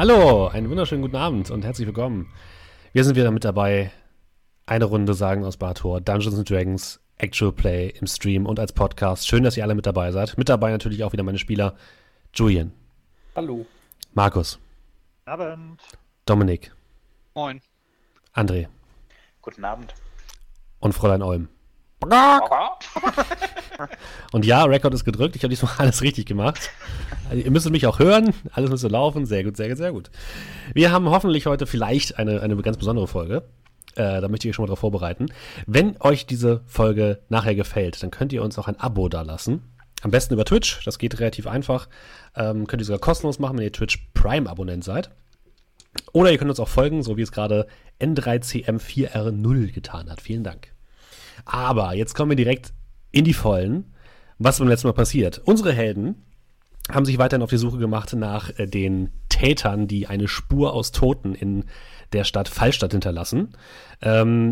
Hallo, einen wunderschönen guten Abend und herzlich willkommen. Wir sind wieder mit dabei. Eine Runde Sagen aus Barthor, Dungeons & Dragons, Actual Play im Stream und als Podcast. Schön, dass ihr alle mit dabei seid. Mit dabei natürlich auch wieder meine Spieler Julian. Hallo. Markus. Abend. Dominik. Moin. André. Guten Abend. Und Fräulein Olm. Und ja, Rekord ist gedrückt. Ich habe diesmal alles richtig gemacht. Also, ihr müsstet mich auch hören. Alles müsste laufen. Sehr gut, sehr gut, sehr gut. Wir haben hoffentlich heute vielleicht eine ganz besondere Folge. Da möchte ich euch schon mal drauf vorbereiten. Wenn euch diese Folge nachher gefällt, dann könnt ihr uns auch ein Abo dalassen. Am besten über Twitch. Das geht relativ einfach. Könnt ihr sogar kostenlos machen, wenn ihr Twitch Prime-Abonnent seid. Oder ihr könnt uns auch folgen, so wie es gerade N3CM4R0 getan hat. Vielen Dank. Aber jetzt kommen wir direkt in die Vollen, was beim letzten Mal passiert. Unsere Helden haben sich weiterhin auf die Suche gemacht nach den Tätern, die eine Spur aus Toten in der Stadt Fallstadt hinterlassen.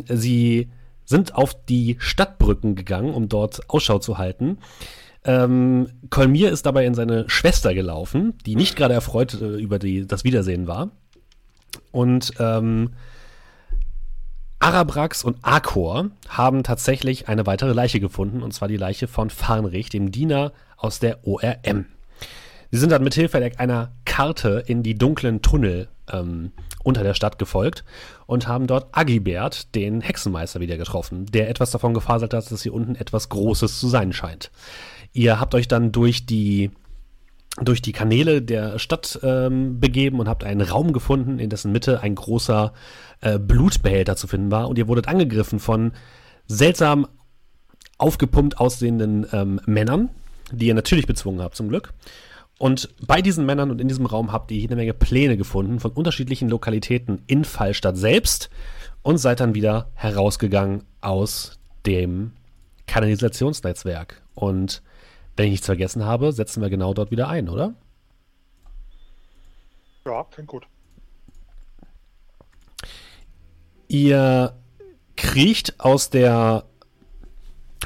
Sie sind auf die Stadtbrücken gegangen, um dort Ausschau zu halten. Colmier ist dabei in seine Schwester gelaufen, die nicht gerade erfreut über das Wiedersehen war. Und Arabrax und Akor haben tatsächlich eine weitere Leiche gefunden, und zwar die Leiche von Fähnrich, dem Diener aus der ORM. Sie sind dann mit Hilfe einer Karte in die dunklen Tunnel unter der Stadt gefolgt und haben dort Agibert, den Hexenmeister, wieder getroffen, der etwas davon gefaselt hat, dass hier unten etwas Großes zu sein scheint. Ihr habt euch dann durch die Kanäle der Stadt begeben und habt einen Raum gefunden, in dessen Mitte ein großer Blutbehälter zu finden war. Und ihr wurdet angegriffen von seltsam aufgepumpt aussehenden Männern, die ihr natürlich bezwungen habt, zum Glück. Und bei diesen Männern und in diesem Raum habt ihr jede Menge Pläne gefunden von unterschiedlichen Lokalitäten in Fallstadt selbst und seid dann wieder herausgegangen aus dem Kanalisationsnetzwerk. Und wenn ich nichts vergessen habe, setzen wir genau dort wieder ein, oder? Ja, klingt gut. Ihr kriecht aus der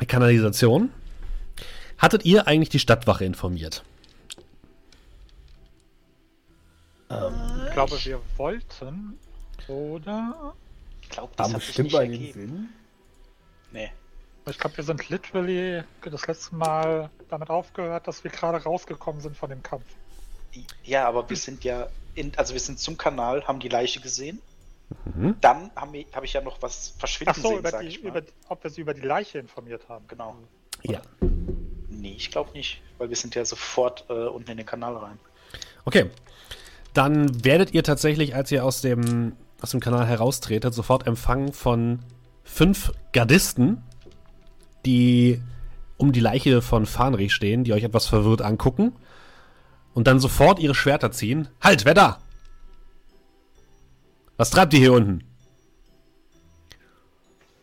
Kanalisation. Hattet ihr eigentlich die Stadtwache informiert? Ich glaube, wir wollten, oder? Ich glaube, das hat sich nicht ergeben. Nee. Ich glaube, wir sind literally das letzte Mal damit aufgehört, dass wir gerade rausgekommen sind von dem Kampf. Ja, aber wir sind ja, wir sind zum Kanal, haben die Leiche gesehen. Mhm. Dann habe ich ja noch was verschwinden sehen, sag ich mal. Ob wir sie über die Leiche informiert haben. Genau. Ja. Oder? Nee, ich glaube nicht, weil wir sind ja sofort unten in den Kanal rein. Okay. Dann werdet ihr tatsächlich, als ihr aus dem Kanal heraustretet, sofort empfangen von 5 Gardisten, die um die Leiche von Fähnrich stehen, die euch etwas verwirrt angucken und dann sofort ihre Schwerter ziehen. Halt, wer da? Was treibt ihr hier unten?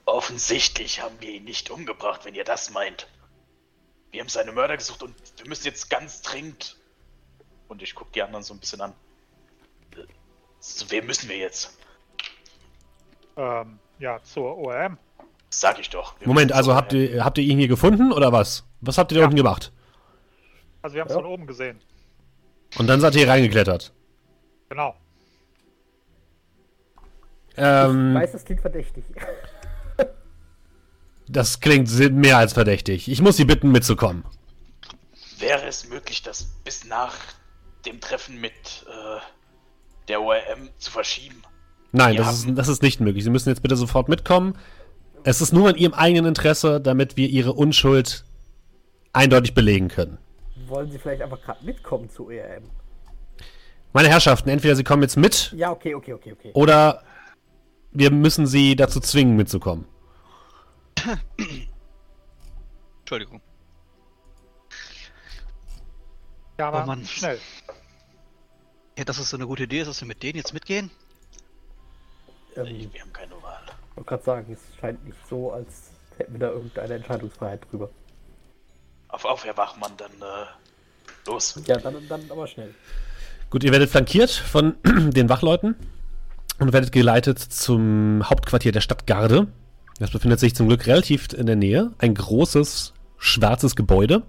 Offensichtlich haben wir ihn nicht umgebracht, wenn ihr das meint. Wir haben seine Mörder gesucht und wir müssen jetzt ganz dringend... Und ich gucke die anderen so ein bisschen an. Zu wem müssen wir jetzt? Ja, zur ORM. Sag ich doch. Moment, also habt ihr ihn hier gefunden oder was? Was habt ihr da unten gemacht? Also wir haben es von oben gesehen. Und dann seid ihr hier reingeklettert? Genau. Ich weiß, das klingt verdächtig. Das klingt mehr als verdächtig. Ich muss Sie bitten, mitzukommen. Wäre es möglich, das bis nach dem Treffen mit der ORM zu verschieben? Nein, das ist nicht möglich. Sie müssen jetzt bitte sofort mitkommen. Es ist nur in Ihrem eigenen Interesse, damit wir Ihre Unschuld eindeutig belegen können. Wollen Sie vielleicht einfach gerade mitkommen zu ORM? Meine Herrschaften, entweder Sie kommen jetzt mit... Ja, okay. Oder wir müssen Sie dazu zwingen, mitzukommen. Entschuldigung. Ja, Mann. Schnell. Ja, das ist so eine gute Idee, dass wir mit denen jetzt mitgehen. Wir haben keine Wahl. Ich wollte gerade sagen, es scheint nicht so, als hätten wir da irgendeine Entscheidungsfreiheit drüber. Auf, Herr Wachmann, dann los. Ja, dann aber schnell. Gut, ihr werdet flankiert von den Wachleuten und werdet geleitet zum Hauptquartier der Stadtgarde. Das befindet sich zum Glück relativ in der Nähe. Ein großes schwarzes Gebäude,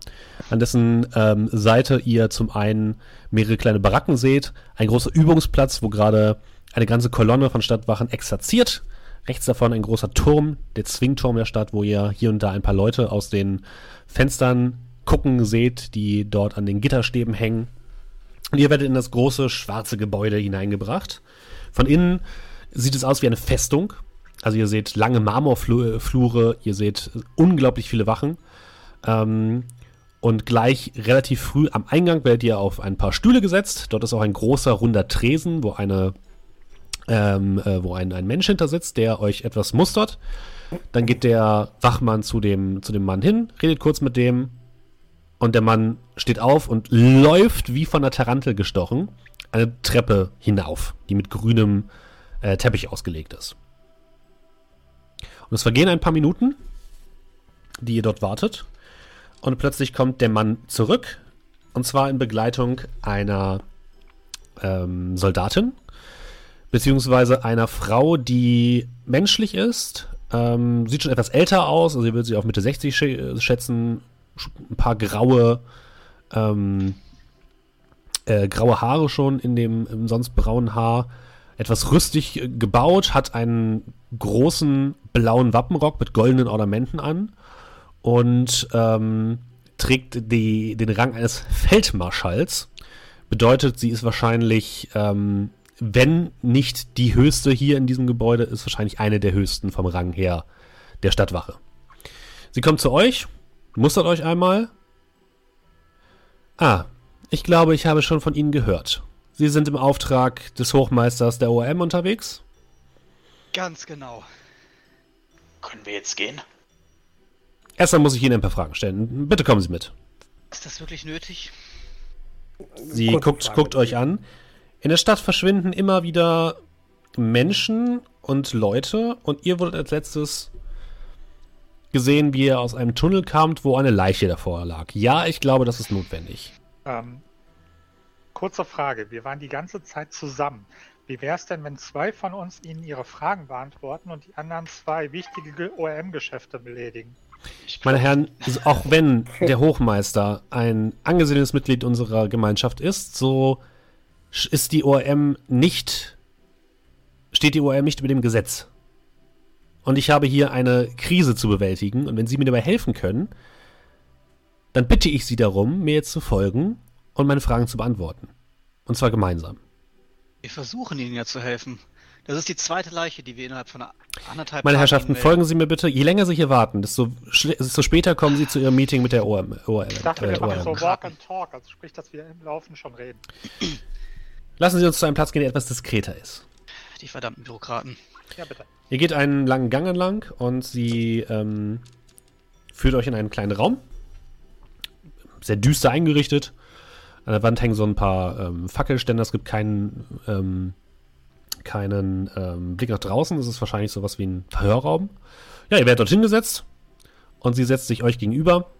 an dessen Seite ihr zum einen mehrere kleine Baracken seht, ein großer Übungsplatz, wo gerade eine ganze Kolonne von Stadtwachen exerziert. Rechts davon ein großer Turm, der Zwingturm der Stadt, wo ihr hier und da ein paar Leute aus den Fenstern gucken seht, die dort an den Gitterstäben hängen. Und ihr werdet in das große, schwarze Gebäude hineingebracht. Von innen sieht es aus wie eine Festung. Also ihr seht lange Marmorflure, ihr seht unglaublich viele Wachen. Und gleich relativ früh am Eingang werdet ihr auf ein paar Stühle gesetzt. Dort ist auch ein großer, runder Tresen, wo ein Mensch hinter sitzt, der euch etwas mustert. Dann geht der Wachmann zu dem Mann hin, redet kurz mit dem und der Mann steht auf und läuft wie von einer Tarantel gestochen eine Treppe hinauf, die mit grünem Teppich ausgelegt ist. Und es vergehen ein paar Minuten, die ihr dort wartet und plötzlich kommt der Mann zurück und zwar in Begleitung einer Soldatin beziehungsweise einer Frau, die menschlich ist, sieht schon etwas älter aus, also ihr würdet sie auf Mitte 60 schätzen, ein paar graue Haare schon in dem sonst braunen Haar, etwas rüstig gebaut, hat einen großen blauen Wappenrock mit goldenen Ornamenten an und trägt den Rang eines Feldmarschalls, bedeutet, sie ist wahrscheinlich wenn nicht die höchste hier in diesem Gebäude, ist wahrscheinlich eine der höchsten vom Rang her der Stadtwache. Sie kommt zu euch, mustert euch einmal. Ich glaube, ich habe schon von Ihnen gehört. Sie sind im Auftrag des Hochmeisters der ORM unterwegs? Ganz genau. Können wir jetzt gehen? Erstmal muss ich Ihnen ein paar Fragen stellen. Bitte kommen Sie mit. Ist das wirklich nötig? Sie guckt euch an. In der Stadt verschwinden immer wieder Menschen und Leute und ihr wurdet als letztes gesehen, wie ihr aus einem Tunnel kamt, wo eine Leiche davor lag. Ja, ich glaube, das ist notwendig. Kurze Frage. Wir waren die ganze Zeit zusammen. Wie wäre es denn, wenn 2 von uns Ihnen Ihre Fragen beantworten und die anderen 2 wichtige ORM-Geschäfte beledigen? Meine Herren, auch wenn der Hochmeister ein angesehenes Mitglied unserer Gemeinschaft ist, so steht die ORM nicht über dem Gesetz. Und ich habe hier eine Krise zu bewältigen. Und wenn Sie mir dabei helfen können, dann bitte ich Sie darum, mir jetzt zu folgen und meine Fragen zu beantworten. Und zwar gemeinsam. Wir versuchen Ihnen ja zu helfen. Das ist die zweite Leiche, die wir innerhalb von 1,5 Tagen... Meine Herrschaften, folgen Sie mir bitte. Je länger Sie hier warten, desto später kommen Sie zu Ihrem Meeting mit der ORM. Ich dachte, wir machen so Walk and Talk. Also sprich, dass wir im Laufen schon reden. Lassen Sie uns zu einem Platz gehen, der etwas diskreter ist. Die verdammten Bürokraten. Ja, bitte. Ihr geht einen langen Gang entlang und sie führt euch in einen kleinen Raum. Sehr düster eingerichtet. An der Wand hängen so ein paar Fackelständer. Es gibt keinen Blick nach draußen. Das ist wahrscheinlich sowas wie ein Verhörraum. Ja, ihr werdet dort hingesetzt. Und sie setzt sich euch gegenüber.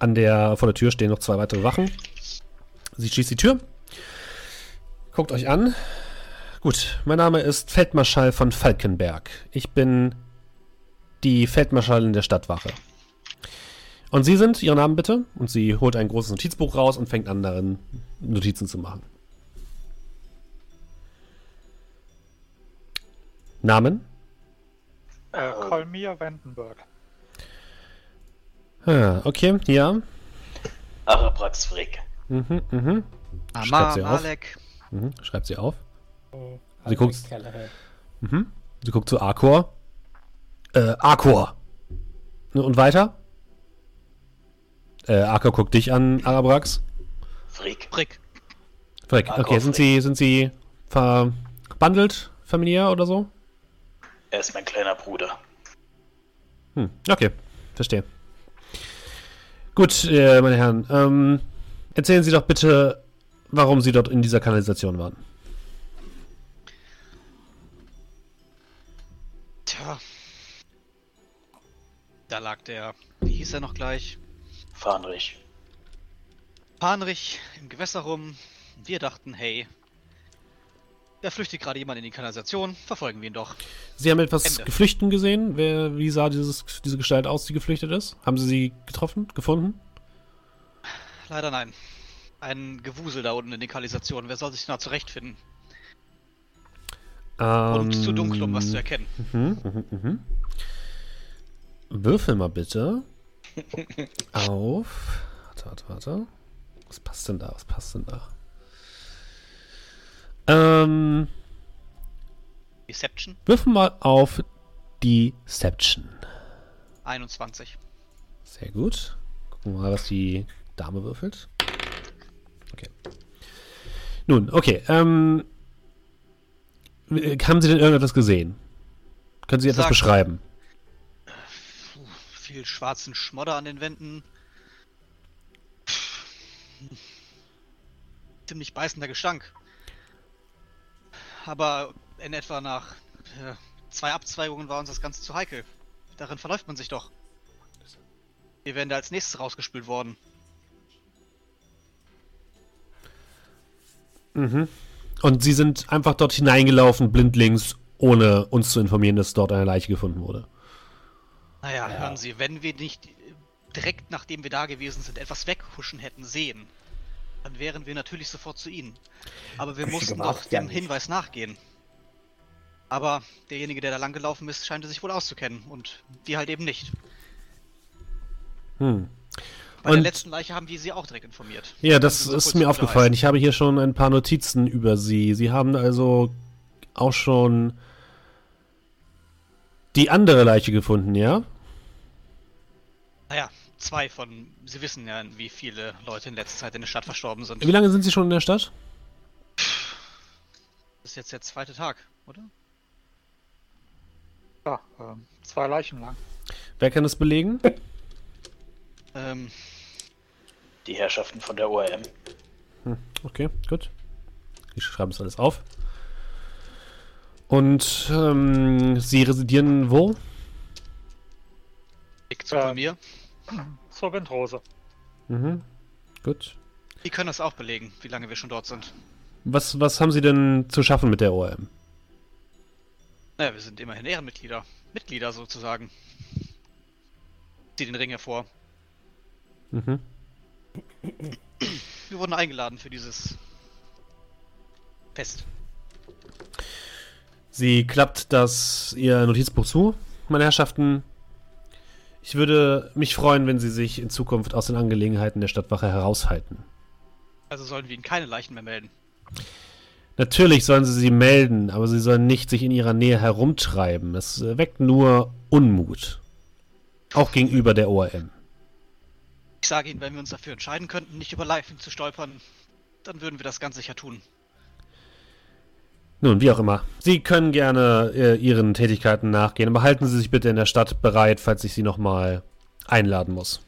Vor der Tür stehen noch 2 weitere Wachen. Sie schließt die Tür. Guckt euch an. Gut, mein Name ist Feldmarschall von Falkenberg. Ich bin die Feldmarschallin der Stadtwache. Und Sie sind, Ihren Namen bitte? Und sie holt ein großes Notizbuch raus und fängt an, darin Notizen zu machen. Namen? Colmier Vandenberg. Okay, ja. Arabrax Frick. Amar Alec. Schreibt sie auf. Sie guckt zu Akor. Akor! Und weiter? Akor guckt dich an, Arabrax. Frick. Akor, okay, sind sie verbandelt, familiär oder so? Er ist mein kleiner Bruder. Okay, verstehe. Gut, meine Herren, erzählen Sie doch bitte, warum Sie dort in dieser Kanalisation waren. Tja. Da lag der... Wie hieß er noch gleich? Fähnrich im Gewässer rum. Wir dachten, hey, Da flüchtet gerade jemand in die Kanalisation. Verfolgen wir ihn doch. Sie haben etwas Geflüchten gesehen? Wie sah diese Gestalt aus, die geflüchtet ist? Haben Sie sie gefunden? Leider nein. Ein Gewusel da unten in den Kanalisationen. Wer soll sich da zurechtfinden? Und zu dunkel, um was zu erkennen. Würfel mal bitte. Auf. Warte. Was passt denn da? Deception? Würfen mal auf Deception. 21. Sehr gut. Gucken wir mal, was die Dame würfelt. Okay. Nun, okay. Haben Sie denn irgendetwas gesehen? Können Sie etwas beschreiben? Viel schwarzen Schmodder an den Wänden. Ziemlich beißender Gestank. Aber in etwa nach 2 Abzweigungen war uns das Ganze zu heikel. Darin verläuft man sich doch. Wir wären da als nächstes rausgespült worden. Mhm. Und Sie sind einfach dort hineingelaufen, blindlings, ohne uns zu informieren, dass dort eine Leiche gefunden wurde. Naja, hören Sie, wenn wir nicht direkt, nachdem wir da gewesen sind, etwas weghuschen hätten sehen, dann wären wir natürlich sofort zu Ihnen. Aber wir mussten auch dem Hinweis nachgehen. Aber derjenige, der da lang gelaufen ist, scheint sich wohl auszukennen. Und wir halt eben nicht. Hm. Bei der letzten Leiche haben wir Sie auch direkt informiert. Ja, das ist mir aufgefallen. Ich habe hier schon ein paar Notizen über Sie. Sie haben also auch schon die andere Leiche gefunden, ja? Naja, 2 von... Sie wissen ja, wie viele Leute in letzter Zeit in der Stadt verstorben sind. Wie lange sind Sie schon in der Stadt? Das ist jetzt der 2. Tag, oder? Ja, 2 Leichen lang. Wer kann das belegen? Die Herrschaften von der ORM. Okay, gut. Ich schreibe es alles auf. Und Sie residieren wo? Ich zu mir. Zur Windrose. Mhm, gut. Die können das auch belegen, wie lange wir schon dort sind. Was haben Sie denn zu schaffen mit der ORM? Naja, wir sind immerhin Ehrenmitglieder. Mitglieder sozusagen. Zieh den Ring hervor. Mhm. Wir wurden eingeladen für dieses Fest. Sie klappt ihr Notizbuch zu, meine Herrschaften. Ich würde mich freuen, wenn Sie sich in Zukunft aus den Angelegenheiten der Stadtwache heraushalten. Also sollen wir Ihnen keine Leichen mehr melden? Natürlich sollen Sie sie melden, aber Sie sollen nicht sich in Ihrer Nähe herumtreiben. Das weckt nur Unmut. Auch gegenüber der ORM. Ich sage Ihnen, wenn wir uns dafür entscheiden könnten, nicht über Leichen zu stolpern, dann würden wir das ganz sicher tun. Nun, wie auch immer. Sie können gerne Ihren Tätigkeiten nachgehen, aber halten Sie sich bitte in der Stadt bereit, falls ich Sie nochmal einladen muss.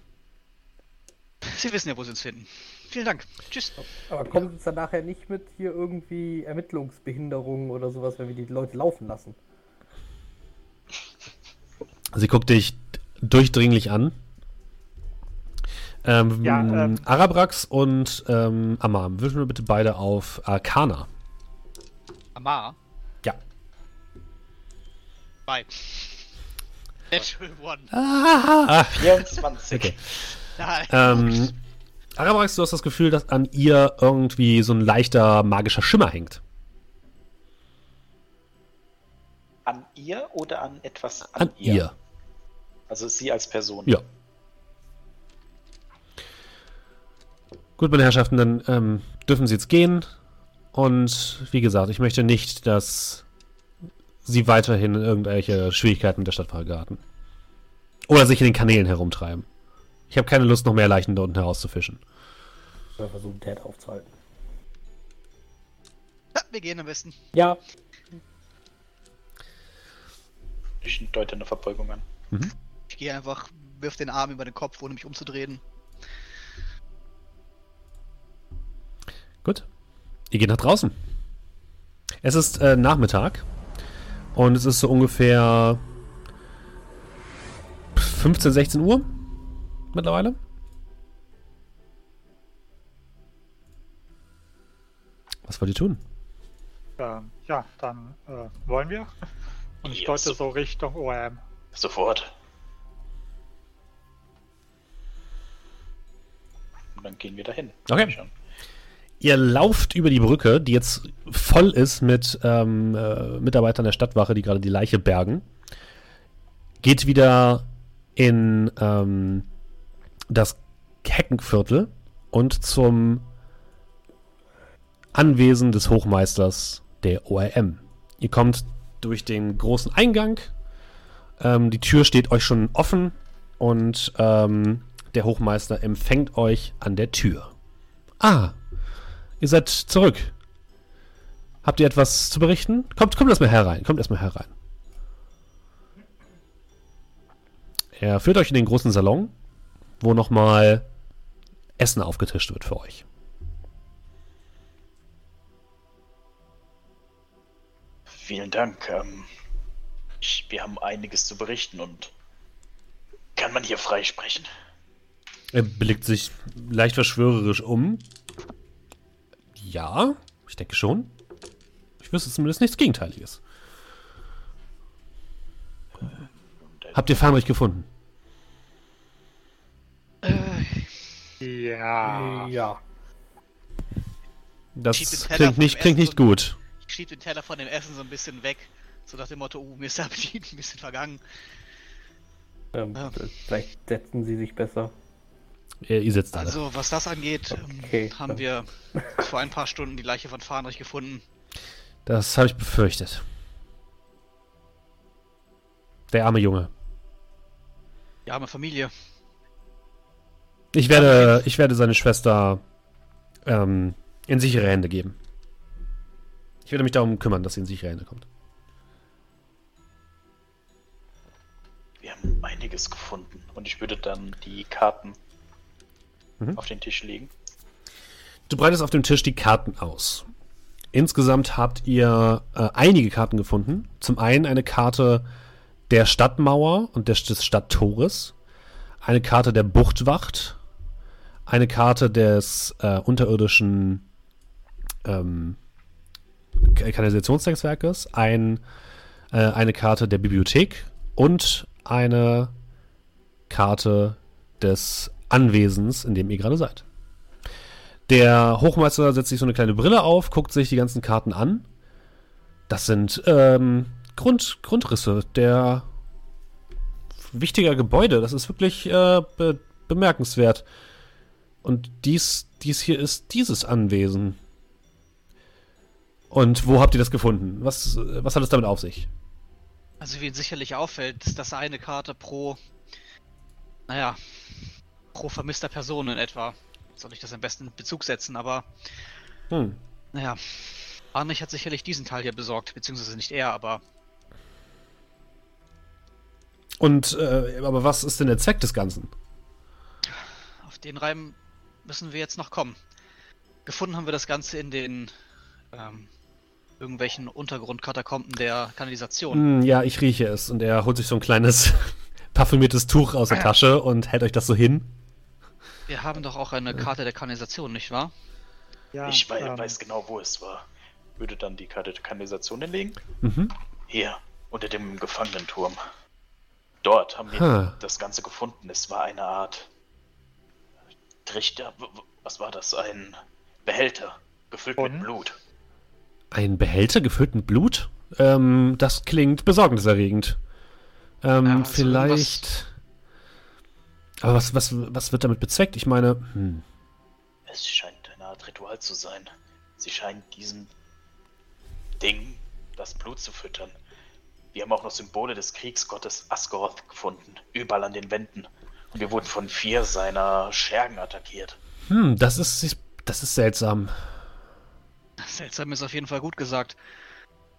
Sie wissen ja, wo Sie uns finden. Vielen Dank. Tschüss. Aber kommen Sie uns dann nachher nicht mit hier irgendwie Ermittlungsbehinderungen oder sowas, wenn wir die Leute laufen lassen? Sie guckt dich durchdringlich an. Arabrax und Amar, würfeln wir bitte beide auf Arcana. Amar? Ja. Bye. Natural One. 24. Okay. Nein. Arabrax, du hast das Gefühl, dass an ihr irgendwie so ein leichter magischer Schimmer hängt. An ihr oder an etwas an ihr? An ihr. Also sie als Person? Ja. Gut, meine Herrschaften, dann dürfen Sie jetzt gehen. Und wie gesagt, ich möchte nicht, dass Sie weiterhin irgendwelche Schwierigkeiten mit der Stadt vergarten. Oder sich in den Kanälen herumtreiben. Ich habe keine Lust, noch mehr Leichen da unten herauszufischen. Ich werde versuchen, Ted aufzuhalten. Ja, wir gehen am besten. Ja. Ich deute eine Verbeugung an. Mhm. Ich gehe einfach, wirf den Arm über den Kopf, ohne mich umzudrehen. Gut. Ihr geht nach draußen. Es ist Nachmittag. Und es ist so ungefähr 15, 16 Uhr mittlerweile. Was wollt ihr tun? Ja, dann wollen wir. Und ich deute so Richtung ORM. Sofort. Und dann gehen wir dahin. Okay. Ihr lauft über die Brücke, die jetzt voll ist mit Mitarbeitern der Stadtwache, die gerade die Leiche bergen. Geht wieder in das Heckenviertel und zum Anwesen des Hochmeisters der ORM. Ihr kommt durch den großen Eingang. Die Tür steht euch schon offen und der Hochmeister empfängt euch an der Tür. Ah, ihr seid zurück. Habt ihr etwas zu berichten? Kommt erstmal herein. Er führt euch in den großen Salon, wo nochmal Essen aufgetischt wird für euch. Vielen Dank. Wir haben einiges zu berichten und kann man hier frei sprechen? Er blickt sich leicht verschwörerisch um. Ja, ich denke schon. Ich wüsste zumindest nichts Gegenteiliges. Habt ihr Fähnrich gefunden? Ja. Das klingt nicht gut. Ich schieb den Teller von dem Essen so ein bisschen weg. So nach dem Motto, mir ist der Appetit ein bisschen vergangen. Vielleicht setzen sie sich besser. Ihr sitzt alle. Also was das angeht, okay, haben wir vor ein paar Stunden die Leiche von Fähnrich gefunden. Das habe ich befürchtet. Der arme Junge. Die arme Familie. Ich werde seine Schwester in sichere Hände geben. Ich werde mich darum kümmern, dass sie in sichere Hände kommt. Wir haben einiges gefunden und ich würde dann die Karten auf den Tisch legen. Du breitest auf dem Tisch die Karten aus. Insgesamt habt ihr einige Karten gefunden. Zum einen eine Karte der Stadtmauer und des Stadttores, eine Karte der Buchtwacht, eine Karte des unterirdischen Kanalisationsnetzwerkes, eine Karte der Bibliothek und eine Karte des Anwesens, in dem ihr gerade seid. Der Hochmeister setzt sich so eine kleine Brille auf, guckt sich die ganzen Karten an. Das sind Grundrisse der wichtiger Gebäude. Das ist wirklich bemerkenswert. Und dies hier ist dieses Anwesen. Und wo habt ihr das gefunden? Was hat es damit auf sich? Also wie Ihnen sicherlich auffällt, ist das eine Karte pro vermisster Person in etwa. Soll ich das am besten in Bezug setzen, aber Arnich hat sicherlich diesen Teil hier besorgt, beziehungsweise nicht er, aber... Und, aber was ist denn der Zweck des Ganzen? Auf den Reim müssen wir jetzt noch kommen. Gefunden haben wir das Ganze in den... irgendwelchen Untergrundkatakomben der Kanalisation. Ja, ich rieche es. Und er holt sich so ein kleines parfümiertes Tuch aus der Tasche und hält euch das so hin. Wir haben doch auch eine Karte der Kanalisation, nicht wahr? Ja, ich weiß genau, wo es war. Würde dann die Karte der Kanalisation hinlegen? Mhm. Hier, unter dem Gefangenenturm. Dort haben wir das Ganze gefunden. Es war eine Art Trichter. Was war das? Ein Behälter, gefüllt mit Blut. Ein Behälter gefüllt mit Blut? Das klingt besorgniserregend. Vielleicht... Aber was wird damit bezweckt? Ich meine... Es scheint eine Art Ritual zu sein. Sie scheinen diesem Ding das Blut zu füttern. Wir haben auch noch Symbole des Kriegsgottes Asgeroth gefunden. Überall an den Wänden. Und wir wurden von 4 seiner Schergen attackiert. Das ist seltsam. Seltsam ist auf jeden Fall gut gesagt.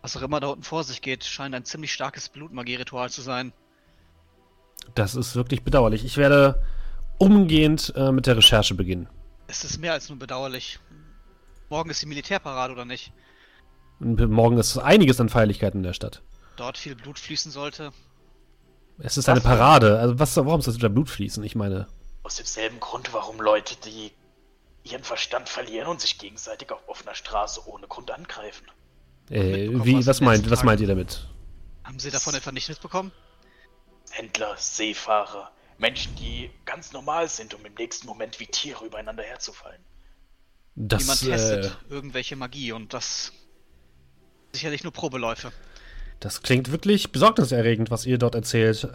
Was auch immer da unten vor sich geht, scheint ein ziemlich starkes Blutmagie-Ritual zu sein. Das ist wirklich bedauerlich. Ich werde umgehend mit der Recherche beginnen. Es ist mehr als nur bedauerlich. Morgen ist die Militärparade, oder nicht? Morgen ist einiges an Feierlichkeiten in der Stadt. Dort viel Blut fließen sollte. Es ist eine Parade. Also warum soll da Blut fließen? Ich meine... Aus demselben Grund, warum Leute, die ihren Verstand verlieren und sich gegenseitig auf offener Straße ohne Grund angreifen. Was meint ihr damit? Haben Sie davon etwa nicht mitbekommen? Händler, Seefahrer, Menschen, die ganz normal sind, um im nächsten Moment wie Tiere übereinander herzufallen. Jemand testet irgendwelche Magie und das sicherlich nur Probeläufe. Das klingt wirklich besorgniserregend, was ihr dort erzählt.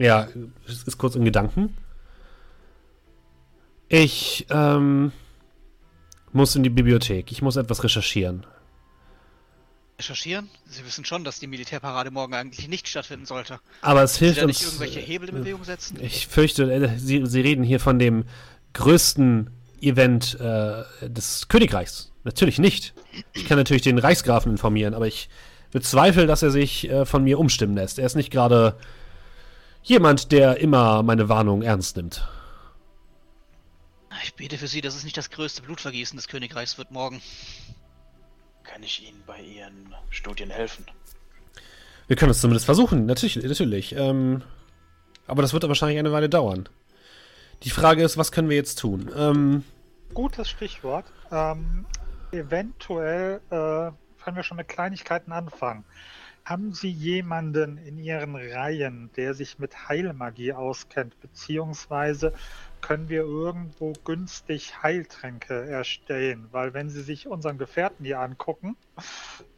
Ja, es ist kurz in Gedanken. Ich muss in die Bibliothek. Ich muss etwas recherchieren. Recherchieren? Sie wissen schon, dass die Militärparade morgen eigentlich nicht stattfinden sollte. Aber es hilft uns... Können Sie da nicht irgendwelche Hebel in Bewegung setzen? Ich fürchte, Sie reden hier von dem größten Event des Königreichs. Natürlich nicht. Ich kann natürlich den Reichsgrafen informieren, aber ich bezweifle, dass er sich von mir umstimmen lässt. Er ist nicht gerade jemand, der immer meine Warnung ernst nimmt. Ich bete für Sie, dass es nicht das größte Blutvergießen des Königreichs wird morgen. Kann ich Ihnen bei Ihren Studien helfen? Wir können es zumindest versuchen, natürlich. Aber das wird wahrscheinlich eine Weile dauern. Die Frage ist, was können wir jetzt tun? Gutes Stichwort. Eventuell können wir schon mit Kleinigkeiten anfangen. Haben Sie jemanden in Ihren Reihen, der sich mit Heilmagie auskennt, beziehungsweise können wir irgendwo günstig Heiltränke erstellen? Weil wenn Sie sich unseren Gefährten hier angucken,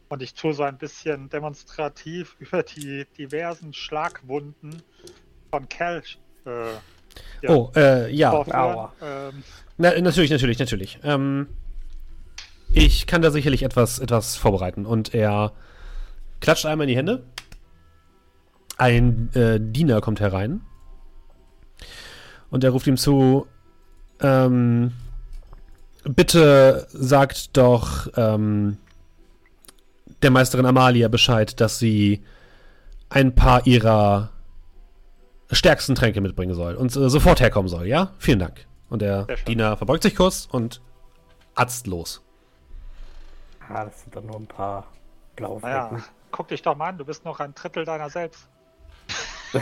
und ich tue so ein bisschen demonstrativ über die diversen Schlagwunden von Cal aua. Natürlich. Ich kann da sicherlich etwas vorbereiten. Und er klatscht einmal in die Hände. Ein Diener kommt herein. Und er ruft ihm zu, bitte sagt doch der Meisterin Amalia Bescheid, dass sie ein paar ihrer stärksten Tränke mitbringen soll und sofort herkommen soll, ja? Vielen Dank. Und der Diener verbeugt sich kurz und atzt los. Ah, das sind dann nur ein paar blaue Flecken. Ja, guck dich doch mal an, du bist noch ein Drittel deiner selbst. Ja,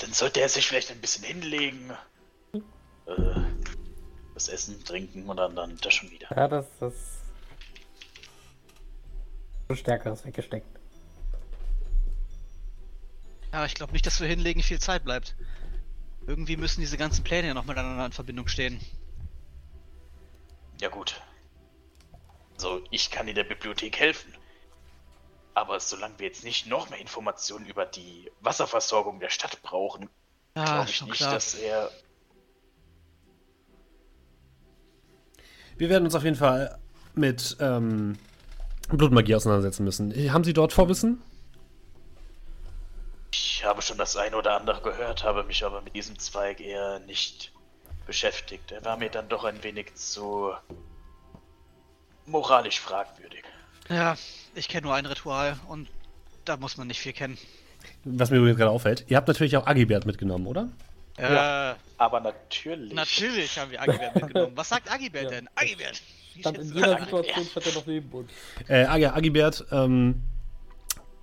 dann sollte er sich vielleicht ein bisschen hinlegen. Das Essen, Trinken und dann das schon wieder. Ja, das ist... Stärkeres weggesteckt. Ja, ich glaube nicht, dass für Hinlegen viel Zeit bleibt. Irgendwie müssen diese ganzen Pläne ja noch miteinander in Verbindung stehen. Ja gut. Also, ich kann in der Bibliothek helfen. Aber solange wir jetzt nicht noch mehr Informationen über die Wasserversorgung der Stadt brauchen, glaube ich nicht, dass er... Wir werden uns auf jeden Fall mit Blutmagie auseinandersetzen müssen. Haben Sie dort Vorwissen? Ich habe schon das eine oder andere gehört, habe mich aber mit diesem Zweig eher nicht beschäftigt. Er war mir dann doch ein wenig zu moralisch fragwürdig. Ja, ich kenne nur ein Ritual und da muss man nicht viel kennen. Was mir übrigens gerade auffällt, ihr habt natürlich auch Agibert mitgenommen, oder? Ja, aber natürlich. Natürlich haben wir Agibert mitgenommen. Was sagt Agibert denn? Agibert! Stand in jeder Situation, stand er noch neben uns. Agibert,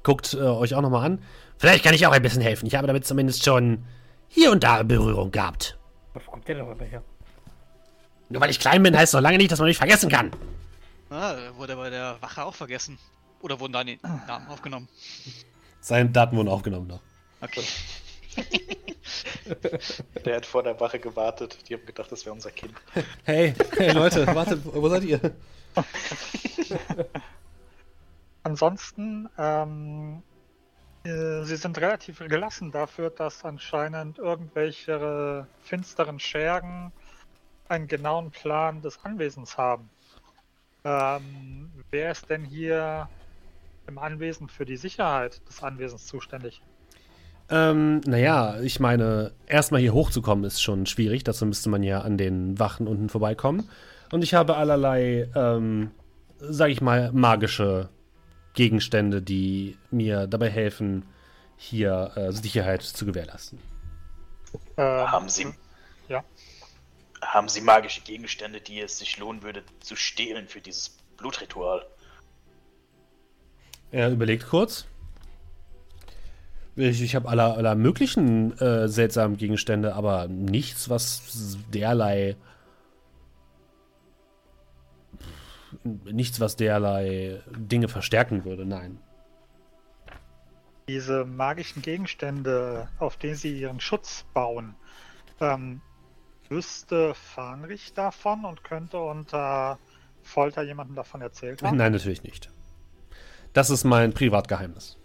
guckt euch auch nochmal an. Vielleicht kann ich auch ein bisschen helfen. Ich habe damit zumindest schon hier und da Berührung gehabt. Was kommt der denn nochmal her? Nur weil ich klein bin, heißt es noch lange nicht, dass man mich vergessen kann. Wurde bei der Wache auch vergessen. Oder wurden da die Daten aufgenommen? Seine Daten wurden aufgenommen, doch. Okay. Der hat vor der Wache gewartet. Die haben gedacht, das wäre unser Kind. Hey Leute, wartet, wo seid ihr? Ansonsten, sie sind relativ gelassen dafür, dass anscheinend irgendwelche finsteren Schergen einen genauen Plan des Anwesens haben. Wer ist denn hier im Anwesen für die Sicherheit des Anwesens zuständig? Naja, ich meine, erstmal hier hochzukommen ist schon schwierig. Dazu müsste man ja an den Wachen unten vorbeikommen. Und ich habe allerlei, sag ich mal, magische Gegenstände, die mir dabei helfen, hier Sicherheit zu gewährleisten. Haben Sie magische Gegenstände, die es sich lohnen würde, zu stehlen für dieses Blutritual? Er überlegt kurz. Ich habe aller möglichen seltsamen Gegenstände, aber nichts, was derlei nichts, was derlei Dinge verstärken würde, nein. Diese magischen Gegenstände, auf denen sie ihren Schutz bauen, wüsste Fähnrich davon und könnte unter Folter jemandem davon erzählt haben? Nein, natürlich nicht. Das ist mein Privatgeheimnis.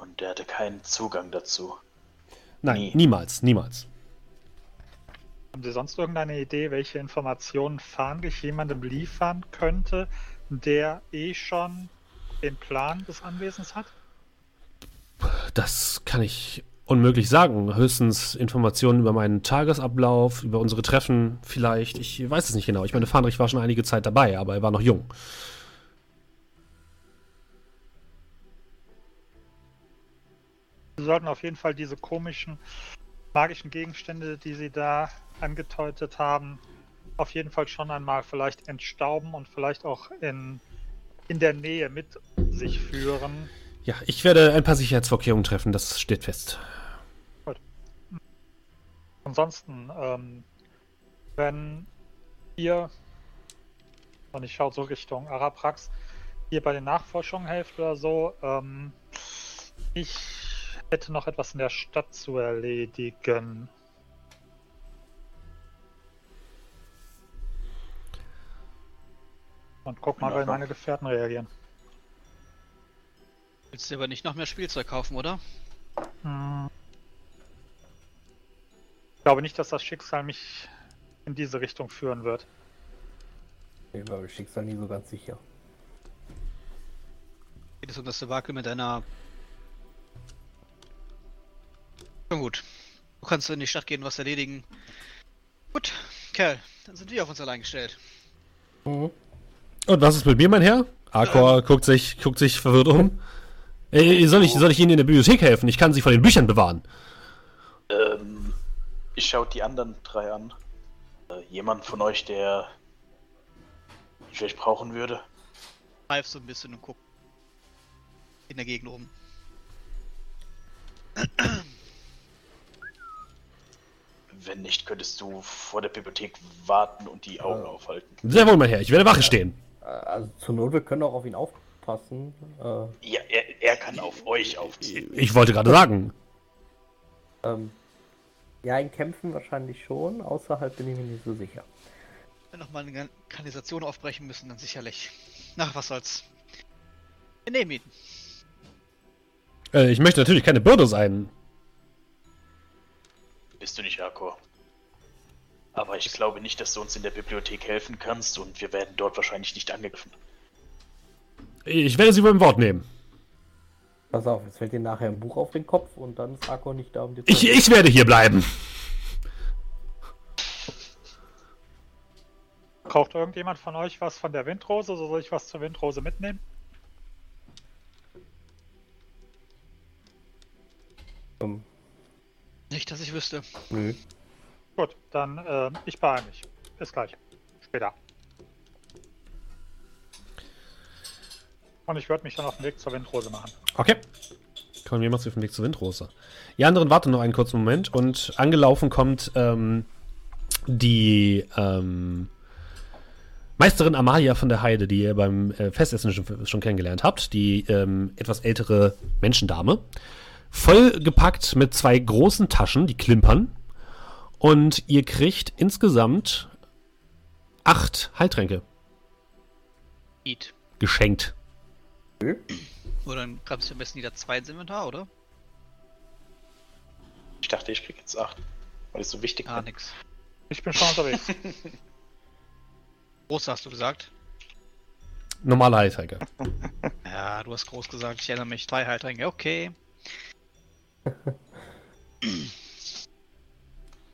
Und der hatte keinen Zugang dazu? Nein, niemals. Haben Sie sonst irgendeine Idee, welche Informationen Fähnrich jemandem liefern könnte, der schon den Plan des Anwesens hat? Das kann ich unmöglich sagen. Höchstens Informationen über meinen Tagesablauf, über unsere Treffen vielleicht. Ich weiß es nicht genau. Ich meine, Fähnrich war schon einige Zeit dabei, aber er war noch jung. Sie sollten auf jeden Fall diese komischen, magischen Gegenstände, die Sie da angedeutet haben, auf jeden Fall schon einmal vielleicht entstauben und vielleicht auch in der Nähe mit sich führen. Ja, ich werde ein paar Sicherheitsvorkehrungen treffen, das steht fest. Gut. Ansonsten, wenn ihr, und ich schaue so Richtung Arabrax, hier bei den Nachforschungen helft oder so, ich hätte noch etwas in der Stadt zu erledigen. Und guck mal, wie meine Gefährten reagieren. Willst du aber nicht noch mehr Spielzeug kaufen, oder? Hm. Ich glaube nicht, dass das Schicksal mich in diese Richtung führen wird. Ich glaube, ich Schicksal nie so ganz sicher. Geht es um das Debakel mit deiner... Schon gut. Du kannst in die Stadt gehen, was erledigen. Gut, Kerl, dann sind wir auf uns allein gestellt. Mhm. Und was ist mit mir, mein Herr? Akor guckt sich verwirrt um. Soll ich Ihnen in der Bibliothek helfen? Ich kann Sie von den Büchern bewahren. Ich schaue die anderen drei an. Jemand von euch, der ich vielleicht brauchen würde? Greif so ein bisschen und guck in der Gegend oben. Wenn nicht, könntest du vor der Bibliothek warten und die Augen aufhalten. Sehr wohl, mein Herr. Ich werde Wache stehen. Also zur Not, wir können auch auf ihn aufpassen. Ja, er kann auf euch aufziehen. Ich wollte gerade sagen. Ja, in Kämpfen wahrscheinlich schon. Außerhalb bin ich mir nicht so sicher. Wenn wir nochmal eine Kanalisation aufbrechen müssen, dann sicherlich. Ach, was soll's. Wir nehmen ihn. Ich möchte natürlich keine Bürde sein. Bist du nicht, Akor? Aber ich glaube nicht, dass du uns in der Bibliothek helfen kannst und wir werden dort wahrscheinlich nicht angegriffen. Ich werde sie beim Wort nehmen. Pass auf, jetzt fällt dir nachher ein Buch auf den Kopf und dann ist Akor nicht da, um dir zu helfen. Ich werde hier bleiben. Braucht irgendjemand von euch was von der Windrose? So soll ich was zur Windrose mitnehmen? Nicht, dass ich wüsste. Nö. Gut, dann ich beeile mich. Bis gleich. Später. Und ich würde mich dann auf den Weg zur Windrose machen. Okay. Komm, wir machen uns auf den Weg zur Windrose. Die anderen warten noch einen kurzen Moment und angelaufen kommt die Meisterin Amalia von der Heide, die ihr beim Festessen schon kennengelernt habt. Die etwas ältere Menschendame. Vollgepackt mit zwei großen Taschen, die klimpern. Und ihr kriegt insgesamt 8 Heiltränke. Geschenkt. Oder dann grabst du am besten wieder 2 ins Inventar, oder? Ich dachte, ich krieg jetzt 8. Weil es so wichtig war. Nix. Ich bin schon unterwegs. Groß hast du gesagt? Normale Heiltränke. Ja, du hast groß gesagt. Ich erinnere mich. 3 Heiltränke. Okay.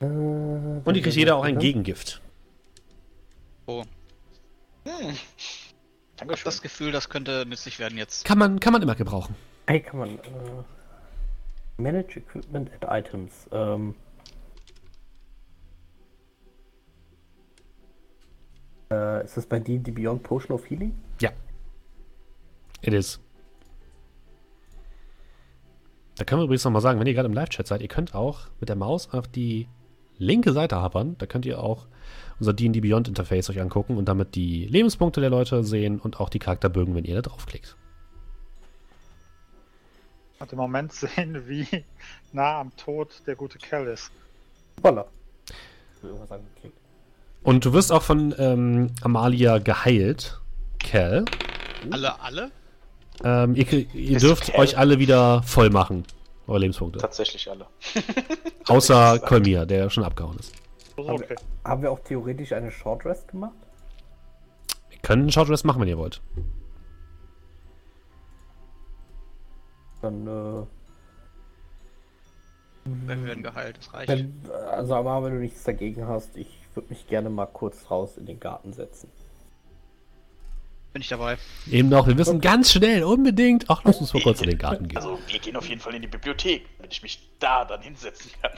Und die kriegt jeder auch ein Gegengift. Oh. Hm. Ich habe das Gefühl, das könnte nützlich werden jetzt. Kann man immer gebrauchen. Hey, kann man. Manage Equipment and Items. Ist das bei dir die Beyond Potion of Healing? Ja. It is. Da können wir übrigens nochmal sagen, wenn ihr gerade im Live-Chat seid, ihr könnt auch mit der Maus auf die linke Seite hapern. Da könnt ihr auch unser D&D Beyond Interface euch angucken und damit die Lebenspunkte der Leute sehen und auch die Charakterbögen, wenn ihr da draufklickt. Und im Moment sehen, wie nah am Tod der gute Kerl ist. Voila. Und du wirst auch von Amalia geheilt, Kerl. Alle? Ihr dürft euch alle wieder voll machen, eure Lebenspunkte. Tatsächlich alle. Außer Colmier, der schon abgehauen ist. Okay. Haben wir auch theoretisch eine Short Rest gemacht? Wir können einen Short Rest machen, wenn ihr wollt. Dann, wir werden geheilt, das reicht. Also, aber wenn du nichts dagegen hast, ich würde mich gerne mal kurz raus in den Garten setzen. Bin ich dabei. Eben noch, wir müssen ganz schnell, unbedingt. Ach, lass uns vor kurzem in den Garten gehen. Also, wir gehen auf jeden Fall in die Bibliothek, damit ich mich da dann hinsetzen kann.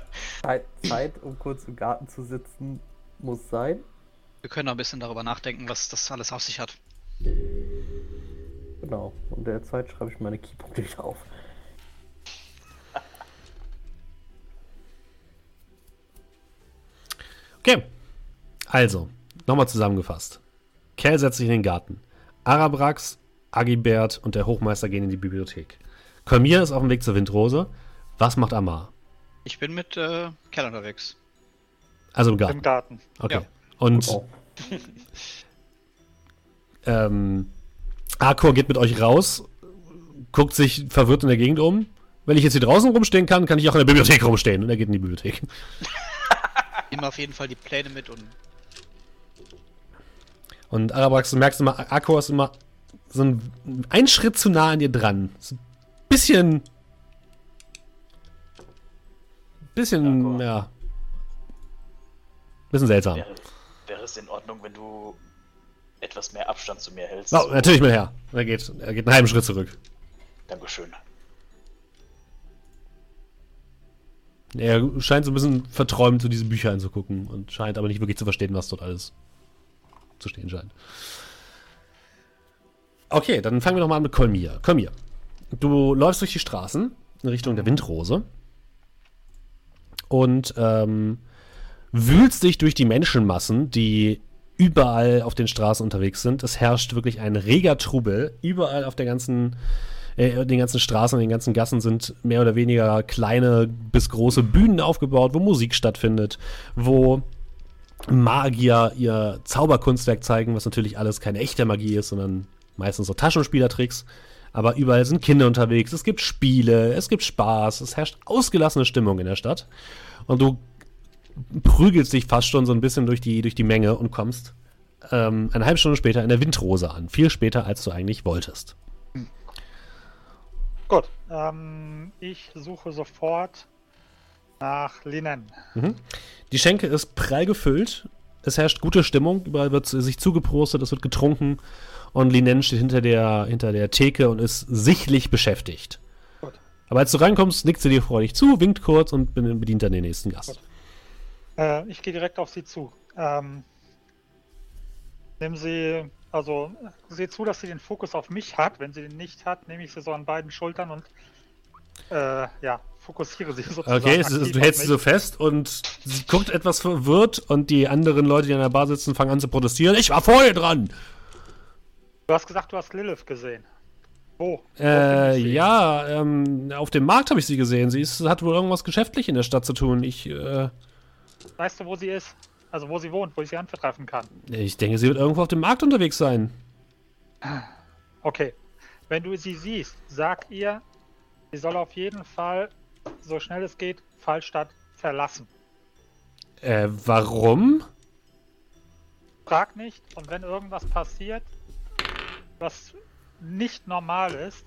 Zeit, um kurz im Garten zu sitzen, muss sein. Wir können noch ein bisschen darüber nachdenken, was das alles auf sich hat. Genau, und derzeit schreibe ich meine Keypunkte wieder auf. Okay, also, nochmal zusammengefasst. Kerl setzt sich in den Garten. Arabrax, Agibert und der Hochmeister gehen in die Bibliothek. Colmier ist auf dem Weg zur Windrose. Was macht Amar? Ich bin mit Kerl unterwegs. Also im Garten? Im Garten. Okay. Ja. Und Akor geht mit euch raus, guckt sich verwirrt in der Gegend um. Wenn ich jetzt hier draußen rumstehen kann, kann ich auch in der Bibliothek rumstehen. Und er geht in die Bibliothek. Nimm auf jeden Fall die Pläne mit und... Und Arabrax, du merkst immer, Akor ist immer so ein Schritt zu nah an dir dran. So ein bisschen, ja. Bisschen seltsam. Wäre es in Ordnung, wenn du etwas mehr Abstand zu mir hältst? Oh, so. Natürlich, mein Herr. Er geht einen halben Schritt zurück. Dankeschön. Er scheint so ein bisschen verträumt, so diese Bücher anzugucken und scheint aber nicht wirklich zu verstehen, was dort alles zu stehen scheint. Okay, dann fangen wir nochmal an mit Colmier. Colmier, du läufst durch die Straßen in Richtung der Windrose und wühlst dich durch die Menschenmassen, die überall auf den Straßen unterwegs sind. Es herrscht wirklich ein reger Trubel. Überall auf der ganzen, den ganzen Straßen und den ganzen Gassen sind mehr oder weniger kleine bis große Bühnen aufgebaut, wo Musik stattfindet, wo Magier ihr Zauberkunstwerk zeigen, was natürlich alles keine echte Magie ist, sondern meistens so Taschenspielertricks. Aber überall sind Kinder unterwegs, es gibt Spiele, es gibt Spaß, es herrscht ausgelassene Stimmung in der Stadt. Und du prügelst dich fast schon so ein bisschen durch die Menge und kommst eine halbe Stunde später in der Windrose an. Viel später, als du eigentlich wolltest. Gut, ich suche sofort nach Linen. Mhm. Die Schenke ist prall gefüllt. Es herrscht gute Stimmung. Überall wird sich zugeprostet, es wird getrunken. Und Linen steht hinter der Theke und ist sichtlich beschäftigt. Gut. Aber als du reinkommst, nickt sie dir freudig zu, winkt kurz und bedient dann den nächsten Gast. Ich gehe direkt auf sie zu. Sehe zu, dass sie den Fokus auf mich hat. Wenn sie den nicht hat, nehme ich sie so an beiden Schultern und fokussiere sie sozusagen. Okay, du hältst sie so fest und sie guckt etwas verwirrt und die anderen Leute, die an der Bar sitzen, fangen an zu protestieren. Ich war vorher dran! Du hast gesagt, du hast Lilith gesehen. Wo? Auf dem Markt habe ich sie gesehen. Sie hat wohl irgendwas geschäftlich in der Stadt zu tun. Weißt du, wo sie ist? Also wo sie wohnt, wo ich sie antreffen kann? Ich denke, sie wird irgendwo auf dem Markt unterwegs sein. Okay. Wenn du sie siehst, sag ihr, sie soll auf jeden Fall, so schnell es geht, Fallstadt verlassen. Warum? Frag nicht. Und wenn irgendwas passiert, was nicht normal ist,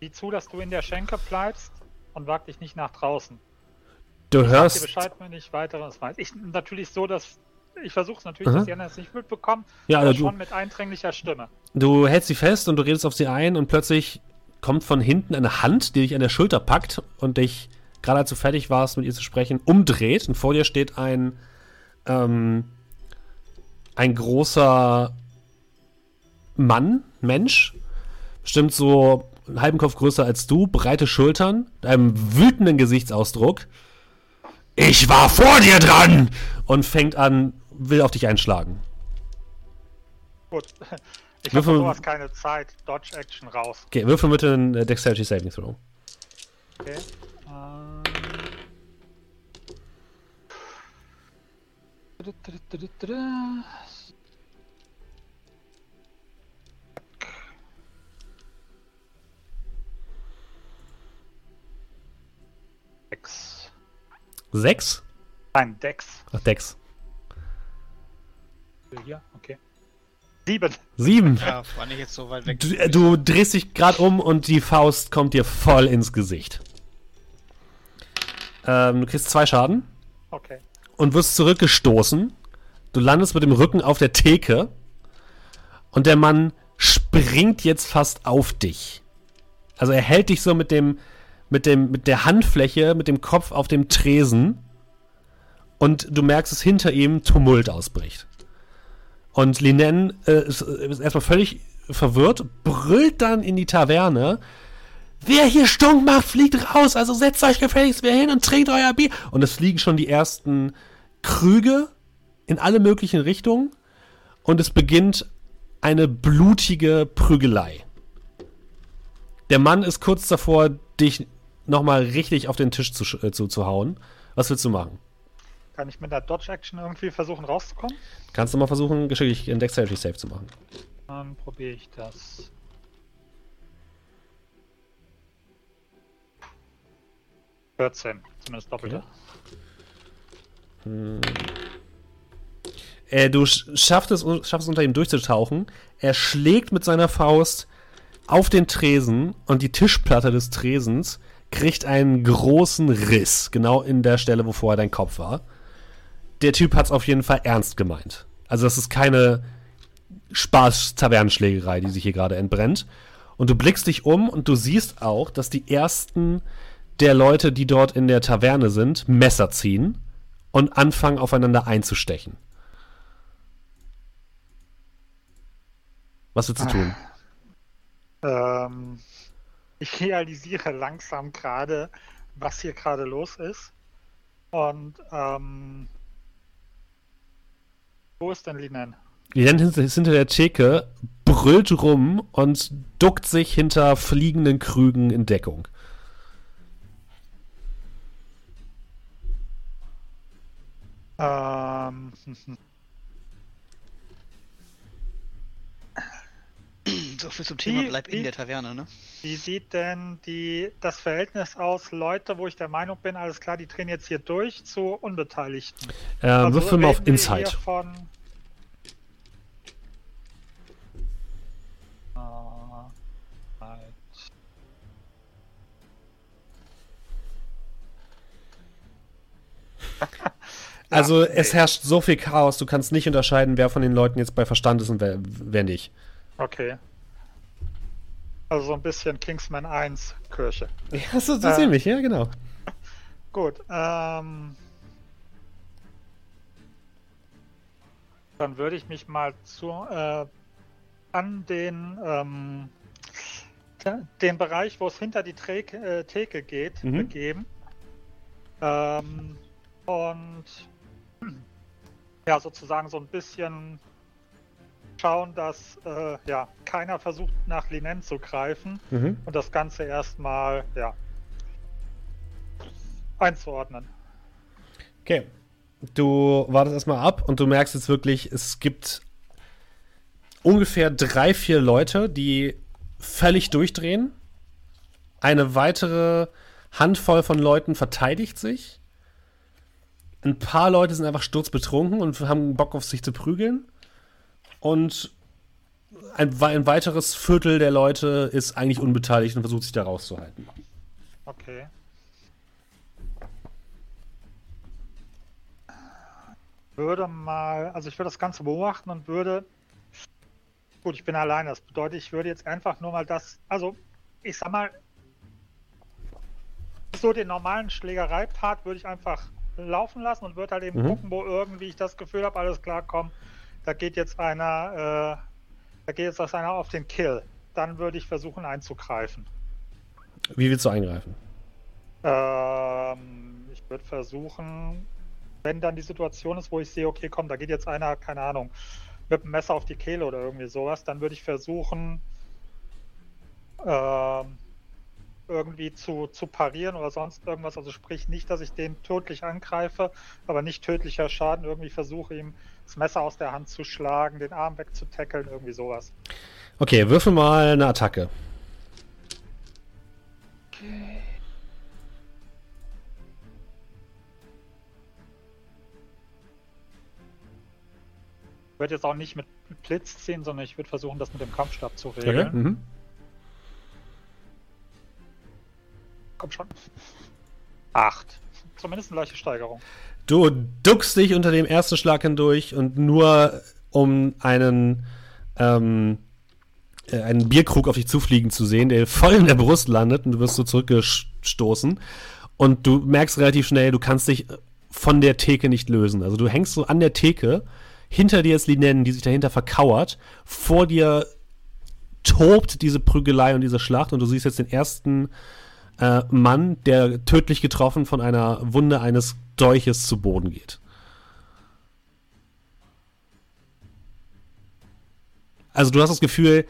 sieh zu, dass du in der Schenke bleibst und wag dich nicht nach draußen. Du hörst... Ich sag dir Bescheid, wenn ich weiteres weiß. Ich versuche es natürlich, dass die anderen es nicht mitbekommen, ja, aber schon mit eindringlicher Stimme. Du hältst sie fest und du redest auf sie ein und plötzlich kommt von hinten eine Hand, die dich an der Schulter packt und dich, gerade als du fertig warst, mit ihr zu sprechen, umdreht. Und vor dir steht ein großer Mensch, bestimmt so einen halben Kopf größer als du, breite Schultern, mit einem wütenden Gesichtsausdruck. Ich war vor dir dran! Und fängt an, will auf dich einschlagen. Gut. Ich habe sowas keine Zeit. Dodge Action raus. Okay, würfel mit den Dexterity Saving Throw. Okay. Dex. 6? Nein, Dex. Ach, Dex. Ja, okay. 7. Ja, war nicht jetzt so weit weg. Du drehst dich gerade um und die Faust kommt dir voll ins Gesicht. Du kriegst 2 Schaden. Okay. Und wirst zurückgestoßen. Du landest mit dem Rücken auf der Theke. Und der Mann springt jetzt fast auf dich. Also er hält dich so mit der Handfläche, mit dem Kopf auf dem Tresen. Und du merkst, dass hinter ihm Tumult ausbricht. Und Linen ist erstmal völlig verwirrt, brüllt dann in die Taverne. Wer hier Stunk macht, fliegt raus, also setzt euch gefälligst wieder hin und trinkt euer Bier. Und es fliegen schon die ersten Krüge in alle möglichen Richtungen. Und es beginnt eine blutige Prügelei. Der Mann ist kurz davor, dich nochmal richtig auf den Tisch zu hauen. Was willst du machen? Kann ich mit einer Dodge-Action irgendwie versuchen rauszukommen? Kannst du mal versuchen, geschicklich in Dexterity Save zu machen. Dann probiere ich das. Zumindest doppelte. Okay. Du schaffst es unter ihm durchzutauchen. Er schlägt mit seiner Faust auf den Tresen und die Tischplatte des Tresens kriegt einen großen Riss, genau in der Stelle, wo vorher dein Kopf war. Der Typ hat's auf jeden Fall ernst gemeint. Also das ist keine Spaß-Tavernenschlägerei, die sich hier gerade entbrennt. Und du blickst dich um und du siehst auch, dass die ersten der Leute, die dort in der Taverne sind, Messer ziehen und anfangen, aufeinander einzustechen. Was willst du tun? Ich realisiere langsam gerade, was hier gerade los ist. Und wo ist denn Linen? Linen ist hinter der Theke, brüllt rum und duckt sich hinter fliegenden Krügen in Deckung. So viel zum Thema, bleib in der Taverne, ne? Wie sieht denn das Verhältnis aus, Leute, wo ich der Meinung bin, alles klar, die drehen jetzt hier durch, zu Unbeteiligten? Würfel mal auf Insight. Also es herrscht so viel Chaos, du kannst nicht unterscheiden, wer von den Leuten jetzt bei Verstand ist und wer nicht. Okay. Also so ein bisschen Kingsman 1 Kirche. Ja, so ziemlich, ja, genau. Gut, dann würde ich mich mal an den Bereich, wo es hinter die Theke geht, begeben. Und ja, sozusagen so ein bisschen schauen, dass keiner versucht, nach Linen zu greifen und das Ganze erstmal einzuordnen. Okay. Du wartest erstmal ab und du merkst jetzt wirklich, es gibt ungefähr 3-4 Leute, die völlig durchdrehen. Eine weitere Handvoll von Leuten verteidigt sich. Ein paar Leute sind einfach sturzbetrunken und haben Bock auf sich zu prügeln. Und ein weiteres Viertel der Leute ist eigentlich unbeteiligt und versucht sich da rauszuhalten. Okay. Ich würde das Ganze beobachten und gut, ich bin alleine, das bedeutet, ich würde jetzt einfach nur mal ich sag mal, so den normalen Schlägerei-Part würde ich einfach laufen lassen und würde halt eben gucken, wo irgendwie ich das Gefühl habe, alles klar, komm, da geht jetzt einer auf den Kill. Dann würde ich versuchen einzugreifen. Wie willst du eingreifen? Ich Ich würde versuchen, wenn dann die Situation ist, wo ich sehe, okay, komm, da geht jetzt einer, keine Ahnung, mit dem Messer auf die Kehle oder irgendwie sowas, dann würde ich versuchen, irgendwie zu parieren oder sonst irgendwas. Also sprich nicht, dass ich den tödlich angreife, aber nicht tödlicher Schaden. Irgendwie versuche, ihm das Messer aus der Hand zu schlagen, den Arm wegzutackeln, irgendwie sowas. Okay, würfel mal eine Attacke. Okay. Ich würde jetzt auch nicht mit Blitz ziehen, sondern ich würde versuchen, das mit dem Kampfstab zu regeln. Okay. Mhm. Komm schon. 8. Zumindest eine leichte Steigerung. Du duckst dich unter dem ersten Schlag hindurch und nur um einen Bierkrug auf dich zufliegen zu sehen, der voll in der Brust landet und du wirst so zurückgestoßen. Und du merkst relativ schnell, du kannst dich von der Theke nicht lösen. Also du hängst so an der Theke, hinter dir ist Linen, die sich dahinter verkauert, vor dir tobt diese Prügelei und diese Schlacht und du siehst jetzt den ersten Mann, der tödlich getroffen von einer Wunde eines Dolches zu Boden geht. Also du hast das Gefühl,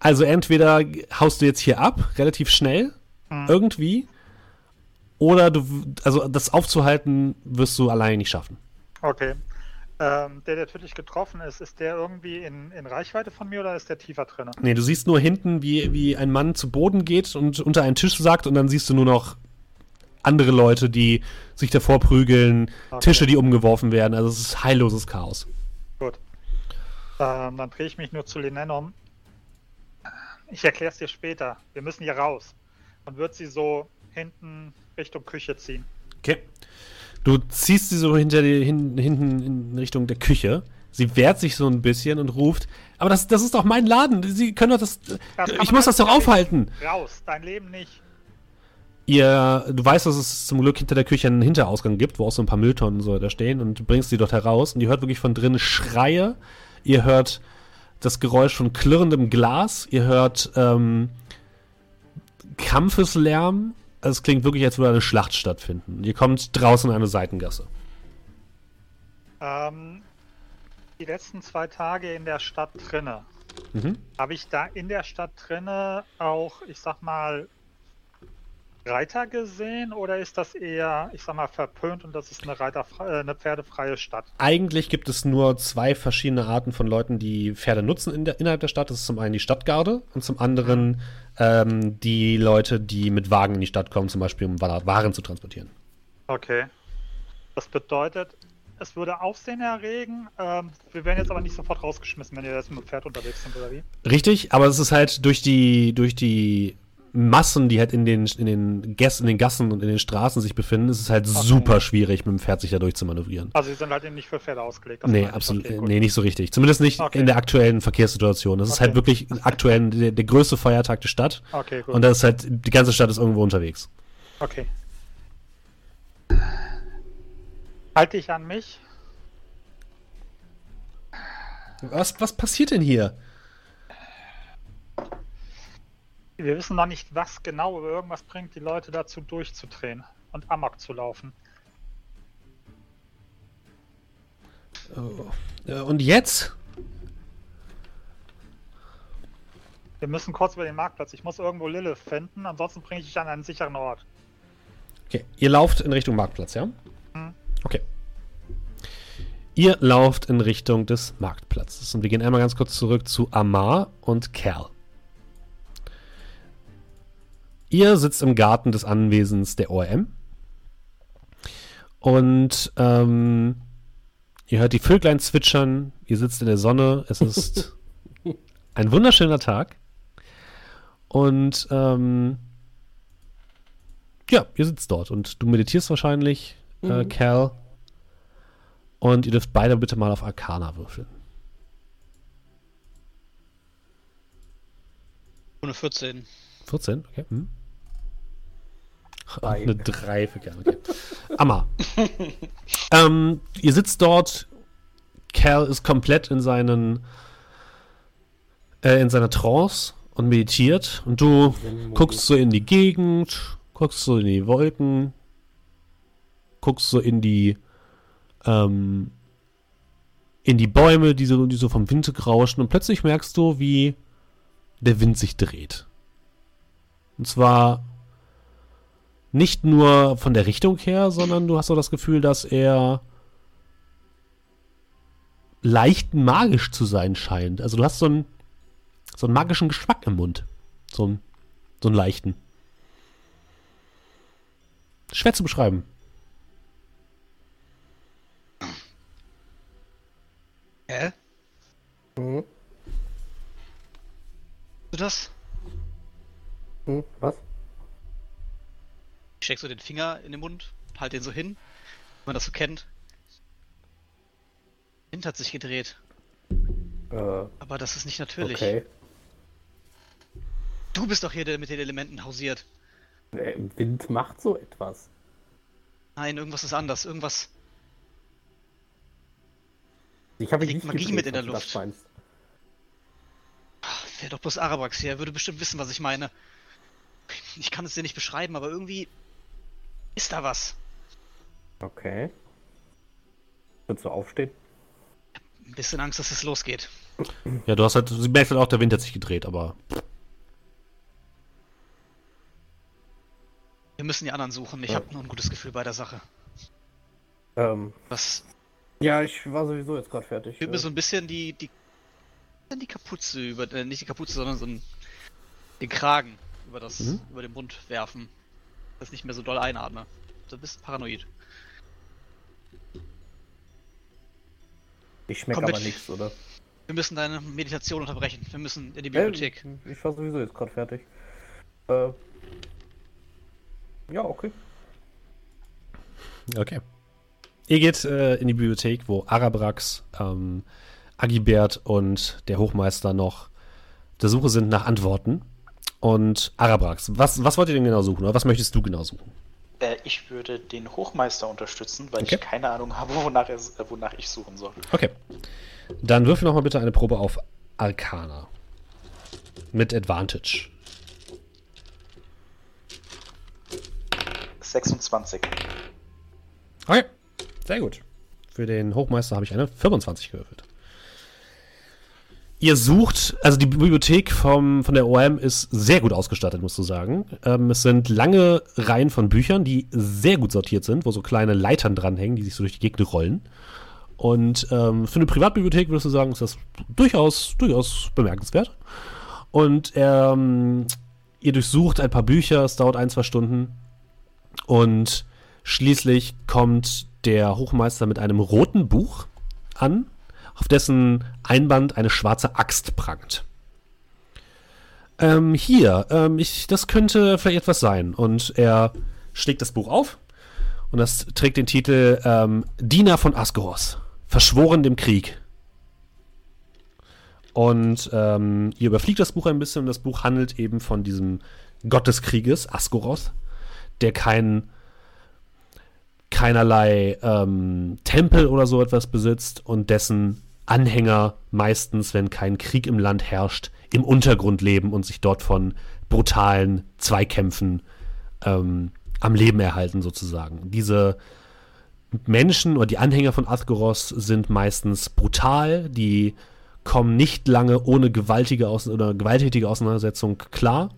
also entweder haust du jetzt hier ab, relativ schnell, irgendwie, oder also das aufzuhalten, wirst du alleine nicht schaffen. Okay. Der tödlich getroffen ist, der irgendwie in Reichweite von mir oder ist der tiefer drin? Nee, du siehst nur hinten, wie ein Mann zu Boden geht und unter einen Tisch sackt und dann siehst du nur noch andere Leute, die sich davor prügeln, okay. Tische, die umgeworfen werden. Also es ist heilloses Chaos. Gut. Dann drehe ich mich nur zu Linen um. Ich erkläre es dir später. Wir müssen hier raus. Und wird sie so hinten Richtung Küche ziehen. Okay. Du ziehst sie so hinten in Richtung der Küche. Sie wehrt sich so ein bisschen und ruft, aber das ist doch mein Laden. Sie können doch ich muss das doch aufhalten. Raus, dein Leben nicht. Du weißt, dass es zum Glück hinter der Küche einen Hinterausgang gibt, wo auch so ein paar Mülltonnen so da stehen und du bringst sie dort heraus. Und ihr hört wirklich von drinnen Schreie. Ihr hört das Geräusch von klirrendem Glas. Ihr hört Kampfeslärm. Also es klingt wirklich, als würde eine Schlacht stattfinden. Ihr kommt draußen in eine Seitengasse. Die letzten 2 Tage in der Stadt drinne. Mhm. Habe ich da in der Stadt drinne auch, ich sag mal, Reiter gesehen? Oder ist das eher, ich sag mal, verpönt und das ist eine pferdefreie Stadt? Eigentlich gibt es nur 2 verschiedene Arten von Leuten, die Pferde nutzen innerhalb der Stadt. Das ist zum einen die Stadtgarde und zum anderen die Leute, die mit Wagen in die Stadt kommen, zum Beispiel um Waren zu transportieren. Okay. Das bedeutet, es würde Aufsehen erregen. Wir werden jetzt aber nicht sofort rausgeschmissen, wenn ihr jetzt mit dem Pferd unterwegs sind, oder wie? Richtig, aber es ist halt durch die Massen, die halt in den Gassen und in den Straßen sich befinden, ist es halt super schwierig, mit dem Pferd sich da durch zu manövrieren. Also sie sind halt eben nicht für Pferde ausgelegt. Nee, absolut. Okay, nee, nicht so richtig. Zumindest nicht in der aktuellen Verkehrssituation. Das ist halt wirklich aktuell der größte Feiertag der Stadt. Okay, gut. Und das ist halt, die ganze Stadt ist irgendwo unterwegs. Okay. Halte ich an mich? Was passiert denn hier? Wir wissen noch nicht, was genau, aber irgendwas bringt die Leute dazu, durchzudrehen und Amok zu laufen. Oh. Und jetzt? Wir müssen kurz über den Marktplatz. Ich muss irgendwo Lilith finden, ansonsten bringe ich dich an einen sicheren Ort. Okay, ihr lauft in Richtung Marktplatz, ja? Mhm. Okay. Ihr lauft in Richtung des Marktplatzes. Und wir gehen einmal ganz kurz zurück zu Amar und Kerl. Ihr sitzt im Garten des Anwesens der ORM und ihr hört die Vöglein zwitschern, ihr sitzt in der Sonne, es ist ein wunderschöner Tag und ja, ihr sitzt dort und du meditierst wahrscheinlich, Cal, und ihr dürft beide bitte mal auf Arcana würfeln. Ohne 14. 14, okay. Hm. Eine 3 für Kerl. Okay. Amar. Ihr sitzt dort. Kerl ist komplett in seiner Trance und meditiert. Und du guckst so in die Gegend, guckst so in die Wolken. guckst so in die Bäume, die so vom Wind rauschen, und plötzlich merkst du, wie der Wind sich dreht. Und zwar nicht nur von der Richtung her, sondern du hast auch das Gefühl, dass er leicht magisch zu sein scheint. Also du hast so einen magischen Geschmack im Mund. So einen leichten. Schwer zu beschreiben. Hä? Mhm. Du das? Hm, was? Ich steck so den Finger in den Mund, halt den so hin, wie man das so kennt. Der Wind hat sich gedreht. Aber das ist nicht natürlich. Okay. Du bist doch hier, der mit den Elementen hausiert. Wind macht so etwas. Nein, irgendwas ist anders. Irgendwas. Ich habe nicht Magie mit in der Luft. Wäre doch bloß Arabrax hier. Er würde bestimmt wissen, was ich meine. Ich kann es dir nicht beschreiben, aber irgendwie ist da was. Okay. Würdest du aufstehen? Ein bisschen Angst, dass es losgeht. Ja, du hast halt, sie merkt halt auch, der Wind hat sich gedreht, aber. Wir müssen die anderen suchen. Ich habe nur ein gutes Gefühl bei der Sache. Was? Ja, ich war sowieso jetzt gerade fertig. Ich mir so ein bisschen die Kapuze über, nicht die Kapuze, sondern so den Kragen über den Mund werfen. Das nicht mehr so doll einatme. Du bist paranoid. Ich schmecke aber nichts, oder? Wir müssen deine Meditation unterbrechen. Wir müssen in die Bibliothek. Ich war sowieso jetzt gerade fertig. Ja, okay. Okay. Ihr geht in die Bibliothek, wo Arabrax, Agibert und der Hochmeister noch der Suche sind nach Antworten. Und Arabrax, was wollt ihr denn genau suchen? Oder was möchtest du genau suchen? Ich würde den Hochmeister unterstützen, weil ich keine Ahnung habe, wonach ich suchen soll. Okay. Dann würfel nochmal bitte eine Probe auf Arcana. Mit Advantage. 26. Okay. Sehr gut. Für den Hochmeister habe ich eine 25 gewürfelt. Ihr sucht, also die Bibliothek von der ORM ist sehr gut ausgestattet, musst du sagen. Es sind lange Reihen von Büchern, die sehr gut sortiert sind, wo so kleine Leitern dranhängen, die sich so durch die Gegend rollen. Und für eine Privatbibliothek, würdest du sagen, ist das durchaus bemerkenswert. Und ihr durchsucht ein paar Bücher, es dauert 1-2 Stunden. Und schließlich kommt der Hochmeister mit einem roten Buch an, auf dessen Einband eine schwarze Axt prangt. Das könnte vielleicht etwas sein. Und er schlägt das Buch auf und das trägt den Titel Diener von Asgeroth, verschworen dem Krieg. Und ihr überfliegt das Buch ein bisschen und das Buch handelt eben von diesem Gott des Krieges, Asgeroth, der keinerlei Tempel oder so etwas besitzt und dessen Anhänger meistens, wenn kein Krieg im Land herrscht, im Untergrund leben und sich dort von brutalen Zweikämpfen am Leben erhalten sozusagen. Diese Menschen oder die Anhänger von Asgeroth sind meistens brutal, die kommen nicht lange ohne gewalttätige Auseinandersetzung klar.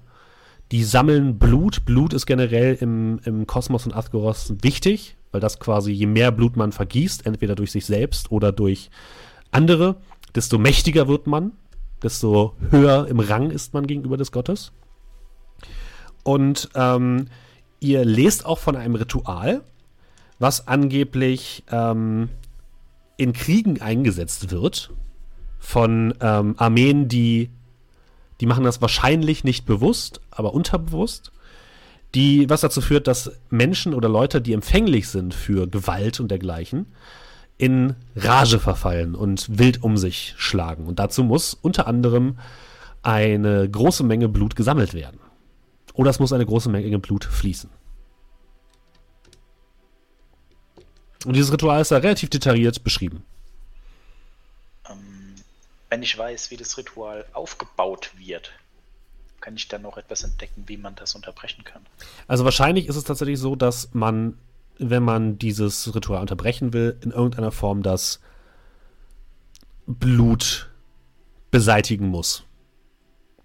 Die sammeln Blut. Blut ist generell im Kosmos von Asgeroth wichtig, weil das quasi, je mehr Blut man vergießt, entweder durch sich selbst oder durch andere, desto mächtiger wird man, desto höher im Rang ist man gegenüber des Gottes. Und ihr lest auch von einem Ritual, was angeblich in Kriegen eingesetzt wird von Armeen, die machen das wahrscheinlich nicht bewusst, aber unterbewusst, was dazu führt, dass Menschen oder Leute, die empfänglich sind für Gewalt und dergleichen, in Rage verfallen und wild um sich schlagen. Und dazu muss unter anderem eine große Menge Blut gesammelt werden. Oder es muss eine große Menge Blut fließen. Und dieses Ritual ist da relativ detailliert beschrieben. Wenn ich weiß, wie das Ritual aufgebaut wird, kann ich dann noch etwas entdecken, wie man das unterbrechen kann. Also wahrscheinlich ist es tatsächlich so, dass man wenn man dieses Ritual unterbrechen will, in irgendeiner Form das Blut beseitigen muss.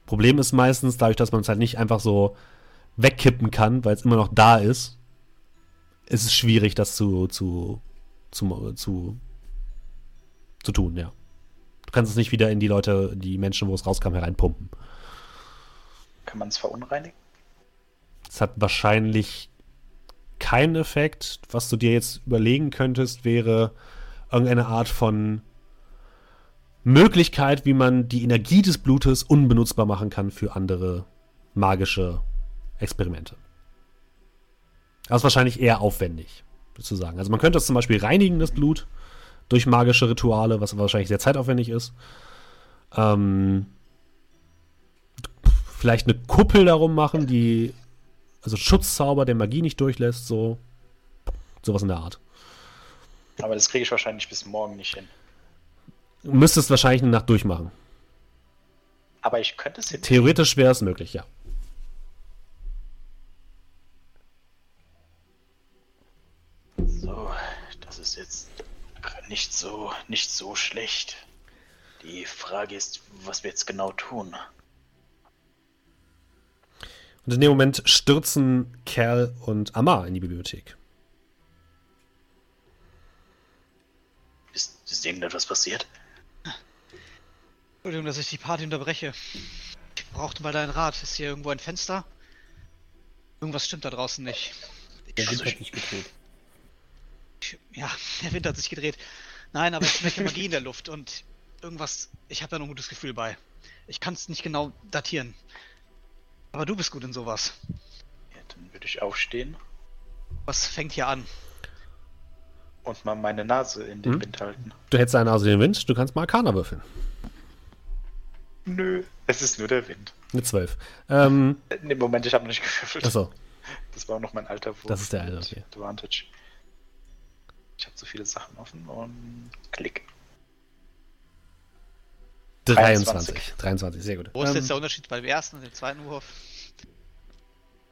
Problem ist meistens, dadurch, dass man es halt nicht einfach so wegkippen kann, weil es immer noch da ist, ist es schwierig, das zu tun, ja. Du kannst es nicht wieder in die Leute, die Menschen, wo es rauskam, hereinpumpen. Kann man es verunreinigen? Es hat wahrscheinlich keinen Effekt. Was du dir jetzt überlegen könntest, wäre irgendeine Art von Möglichkeit, wie man die Energie des Blutes unbenutzbar machen kann für andere magische Experimente. Das ist wahrscheinlich eher aufwendig, sozusagen. Also man könnte das zum Beispiel reinigen, das Blut, durch magische Rituale, was wahrscheinlich sehr zeitaufwendig ist. Vielleicht eine Kuppel darum machen, die also Schutzzauber, der Magie nicht durchlässt, sowas in der Art. Aber das kriege ich wahrscheinlich bis morgen nicht hin. Du müsstest wahrscheinlich eine Nacht durchmachen. Aber ich könnte es hin. Theoretisch wäre es möglich, ja. So, das ist jetzt nicht so schlecht. Die Frage ist, was wir jetzt genau tun. Und in dem Moment stürzen Kerl und Amar in die Bibliothek. Ist irgendetwas passiert? Entschuldigung, dass ich die Party unterbreche. Ich brauchte mal deinen Rat. Ist hier irgendwo ein Fenster? Irgendwas stimmt da draußen nicht. Der Wind hat sich gedreht. Ja, der Wind hat sich gedreht. Nein, aber ich schmecke Magie in der Luft und irgendwas. Ich habe da noch ein gutes Gefühl bei. Ich kann es nicht genau datieren. Aber du bist gut in sowas. Ja, dann würde ich aufstehen. Was fängt hier an? Und mal meine Nase in den Wind halten. Du hältst deine Nase in den Wind, du kannst mal Arcana würfeln. Nö, es ist nur der Wind. Eine 12. Nee, Moment, ich habe nicht gewürfelt. Achso. Das war auch noch mein alter Wurf. Das ist der alte, okay. Advantage. Ich habe so viele Sachen offen und klick. 23, sehr gut. Wo ist jetzt der Unterschied beim ersten und dem zweiten Wurf?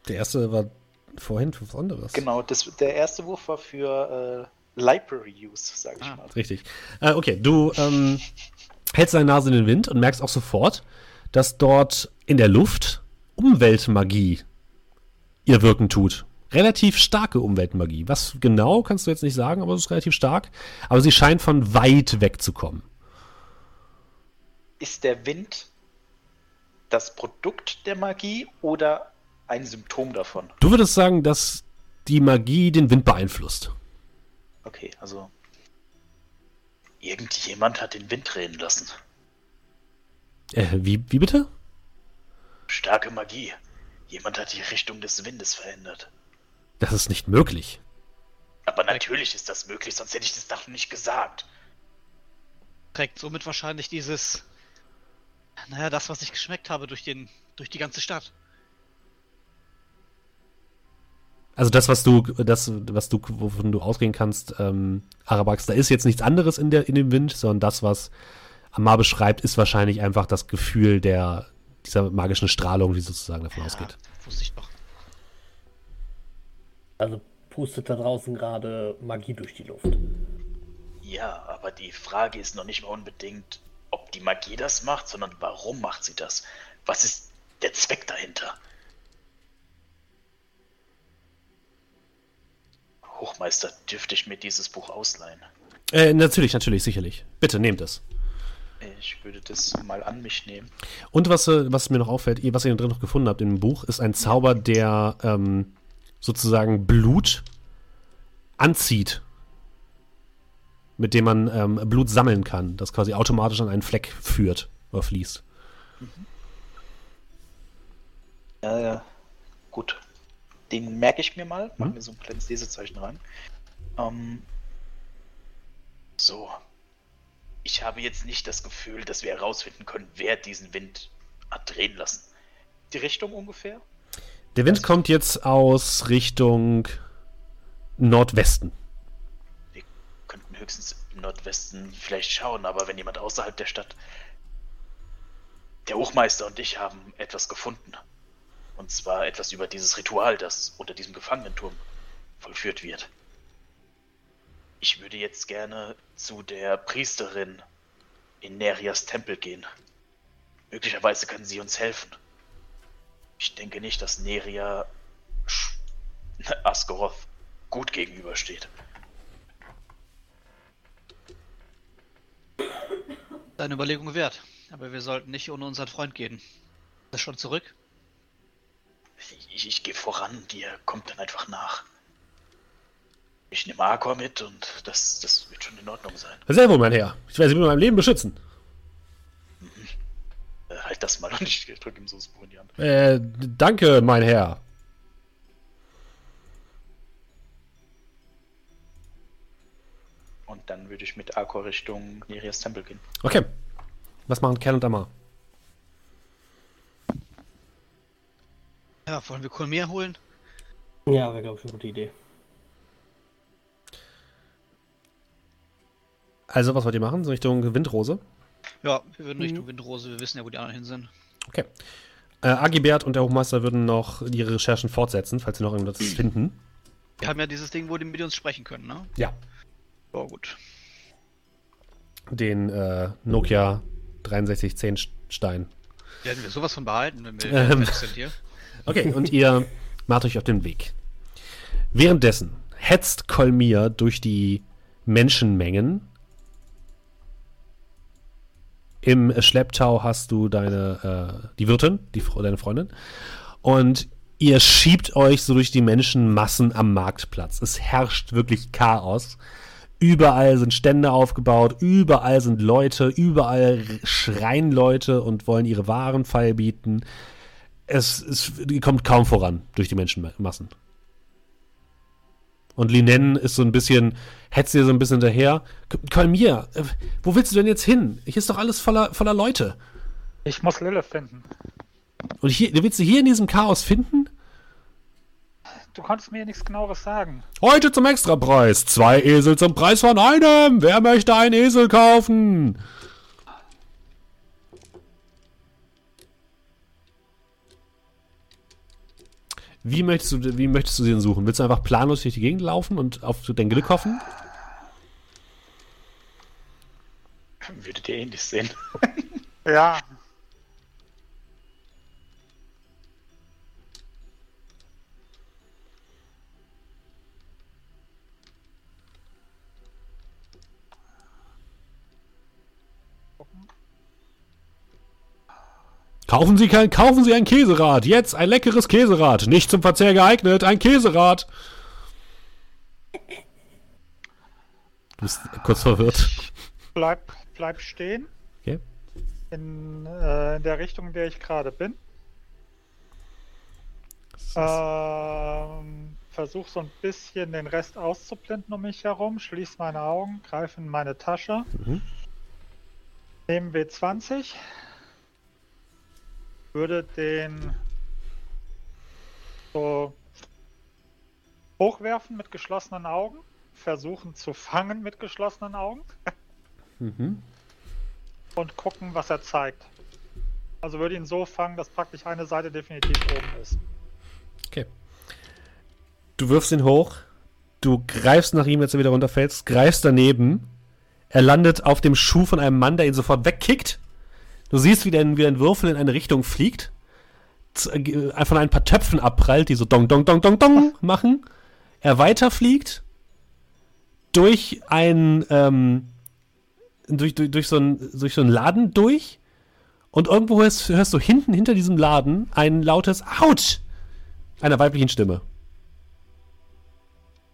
Der erste war vorhin für was anderes. Genau, der erste Wurf war für Library-Use, sage ich mal. Richtig. Okay, du hältst deine Nase in den Wind und merkst auch sofort, dass dort in der Luft Umweltmagie ihr Wirken tut. Relativ starke Umweltmagie. Was genau, kannst du jetzt nicht sagen, aber es ist relativ stark. Aber sie scheint von weit weg zu kommen. Ist der Wind das Produkt der Magie oder ein Symptom davon? Du würdest sagen, dass die Magie den Wind beeinflusst. Okay, also irgendjemand hat den Wind drehen lassen. Wie bitte? Starke Magie. Jemand hat die Richtung des Windes verändert. Das ist nicht möglich. Aber natürlich ist das möglich, sonst hätte ich das doch nicht gesagt. Trägt somit wahrscheinlich dieses... Naja, das, was ich geschmeckt habe durch die ganze Stadt. Also das, was du, wovon du ausgehen kannst, Arabrax, da ist jetzt nichts anderes in dem Wind, sondern das, was Amar beschreibt, ist wahrscheinlich einfach das Gefühl dieser magischen Strahlung, die sozusagen davon ausgeht. Wusste ich doch. Also pustet da draußen gerade Magie durch die Luft. Ja, aber die Frage ist noch nicht mal unbedingt, ob die Magie das macht, sondern warum macht sie das? Was ist der Zweck dahinter? Hochmeister, dürfte ich mir dieses Buch ausleihen? Natürlich, sicherlich. Bitte, nehmt es. Ich würde das mal an mich nehmen. Und was mir noch auffällt, was ihr drin noch gefunden habt im Buch, ist ein Zauber, der sozusagen Blut anzieht. Mit dem man Blut sammeln kann, das quasi automatisch an einen Fleck führt oder fließt. Ja, gut. Den merke ich mir mal. Machen wir so ein kleines Lesezeichen rein. So. Ich habe jetzt nicht das Gefühl, dass wir herausfinden können, wer diesen Wind hat drehen lassen. Die Richtung ungefähr? Der Wind kommt jetzt aus Richtung Nordwesten. Höchstens im Nordwesten vielleicht schauen, aber wenn jemand außerhalb der Stadt... Der Hochmeister und ich haben etwas gefunden. Und zwar etwas über dieses Ritual, das unter diesem Gefangenenturm vollführt wird. Ich würde jetzt gerne zu der Priesterin in Nerias Tempel gehen. Möglicherweise kann sie uns helfen. Ich denke nicht, dass Neria Asgeroth gut gegenübersteht. Deine Überlegung wert, aber wir sollten nicht ohne unseren Freund gehen. Ist er schon zurück? Ich gehe voran und ihr kommt dann einfach nach. Ich nehme Akor mit und das wird schon in Ordnung sein. Sehr wohl, mein Herr. Ich werde Sie mit meinem Leben beschützen. Mhm. Halt das mal und ich drücke ihm so das Buch in die Hand. Danke, mein Herr. Und dann würde ich mit Akor Richtung Nerias Tempel gehen. Okay. Was machen Ken und Amar? Ja, wollen wir Colmier holen? Ja, wäre, glaube ich, eine gute Idee. Also, was wollt ihr machen? So Richtung Windrose? Ja, wir würden Richtung Windrose, wir wissen ja, wo die anderen hin sind. Okay. Agibert und der Hochmeister würden noch ihre Recherchen fortsetzen, falls sie noch irgendwas finden. Wir haben ja dieses Ding, wo die mit uns sprechen können, ne? Ja. Oh, gut. Den Nokia 6310 Stein. Ja, hätten wir sowas von behalten, wenn wir sind hier. Okay, und ihr macht euch auf den Weg. Währenddessen hetzt Colmier durch die Menschenmengen. Im Schlepptau hast du die Wirtin, deine Freundin. Und ihr schiebt euch so durch die Menschenmassen am Marktplatz. Es herrscht wirklich Chaos. Überall sind Stände aufgebaut, überall sind Leute, überall schreien Leute und wollen ihre Waren feilbieten. Es kommt kaum voran durch die Menschenmassen. Und Linen ist so ein bisschen, hetzt ihr so ein bisschen hinterher. Colmier, wo willst du denn jetzt hin? Hier ist doch alles voller Leute. Ich muss Lilith finden. Und willst du hier in diesem Chaos finden? Du konntest mir nichts Genaueres sagen. Heute zum Extrapreis. 2 Esel zum Preis von einem. Wer möchte einen Esel kaufen? Wie möchtest du sie denn suchen? Willst du einfach planlos durch die Gegend laufen und auf dein Glück hoffen? Würdet ihr ähnlich sehen. Ja. Kaufen Sie ein Käserad. Jetzt ein leckeres Käserad. Nicht zum Verzehr geeignet. Ein Käserad. Du bist kurz verwirrt. Bleib stehen. Okay. In der Richtung, in der ich gerade bin. Versuche so ein bisschen den Rest auszublenden um mich herum. Schließe meine Augen. Greife in meine Tasche. Nehme W20. Würde den so hochwerfen mit geschlossenen Augen, versuchen zu fangen mit geschlossenen Augen und gucken, was er zeigt. Also würde ihn so fangen, dass praktisch eine Seite definitiv oben ist. Okay. Du wirfst ihn hoch, du greifst nach ihm, als er wieder runterfällst, greifst daneben, er landet auf dem Schuh von einem Mann, der ihn sofort wegkickt. Du siehst, wie ein Würfel in eine Richtung fliegt, von ein paar Töpfen abprallt, die so dong, dong, dong, dong, dong machen. Er weiterfliegt durch so einen Laden durch und irgendwo hörst du hinten hinter diesem Laden ein lautes Autsch einer weiblichen Stimme.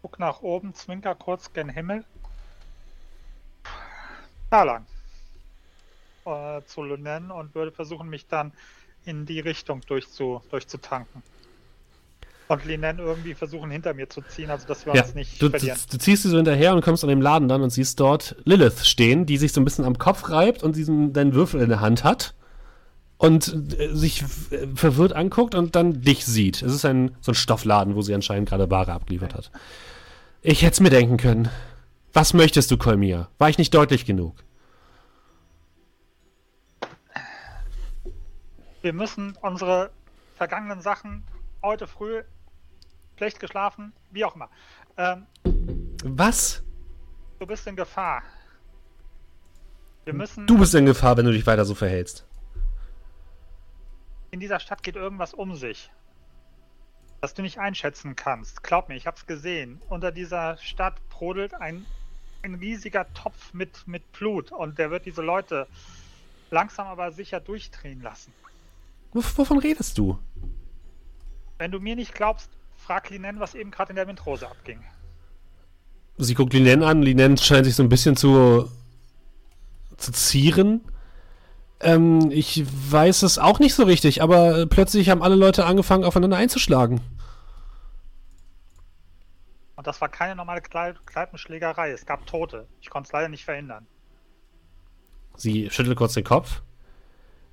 Guck nach oben, zwinker kurz gen Himmel. Da lang. Zu nennen und würde versuchen, mich dann in die Richtung durchzutanken. Und Linen irgendwie versuchen, hinter mir zu ziehen, also dass wir uns nicht verlieren. Du ziehst sie so hinterher und kommst an dem Laden dann und siehst dort Lilith stehen, die sich so ein bisschen am Kopf reibt und deinen Würfel in der Hand hat und sich verwirrt anguckt und dann dich sieht. Es ist so ein Stoffladen, wo sie anscheinend gerade Ware abgeliefert hat. Ich hätte es mir denken können. Was möchtest du, Colmier? War ich nicht deutlich genug? Wir müssen unsere vergangenen Sachen heute früh schlecht geschlafen, wie auch immer. Was? Du bist in Gefahr. Wir müssen... Du bist in Gefahr, wenn du dich weiter so verhältst. In dieser Stadt geht irgendwas um sich, das du nicht einschätzen kannst. Glaub mir, ich hab's gesehen. Unter dieser Stadt brodelt ein riesiger Topf mit Blut und der wird diese Leute langsam aber sicher durchdrehen lassen. Wovon redest du? Wenn du mir nicht glaubst, frag Linen, was eben gerade in der Windrose abging. Sie guckt Linen an. Linen scheint sich so ein bisschen zu zieren. Ich weiß es auch nicht so richtig, aber plötzlich haben alle Leute angefangen, aufeinander einzuschlagen. Und das war keine normale Kneipenschlägerei. Es gab Tote. Ich konnte es leider nicht verhindern. Sie schüttelt kurz den Kopf.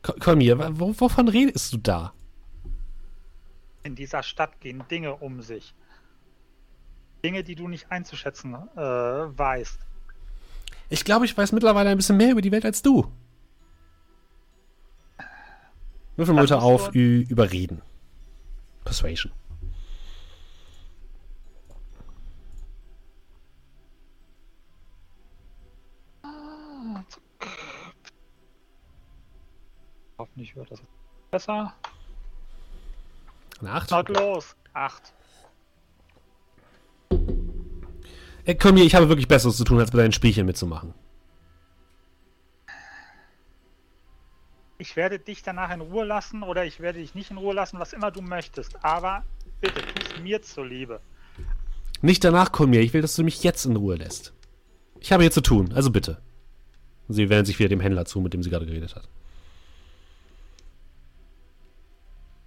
Komm hier, wovon redest du da? In dieser Stadt gehen Dinge um sich. Dinge, die du nicht einzuschätzen weißt. Ich glaube, ich weiß mittlerweile ein bisschen mehr über die Welt als du. Würfel mal auf Überreden. Persuasion. Hoffentlich wird das besser. Eine 8? Laut los. 8. Ey, komm hier, ich habe wirklich Besseres zu tun, als bei deinen Spielchen mitzumachen. Ich werde dich danach in Ruhe lassen oder ich werde dich nicht in Ruhe lassen, was immer du möchtest. Aber bitte, tu es mir zuliebe. Nicht danach, Colmier. Ich will, dass du mich jetzt in Ruhe lässt. Ich habe hier zu tun, also bitte. Sie wendet sich wieder dem Händler zu, mit dem sie gerade geredet hat.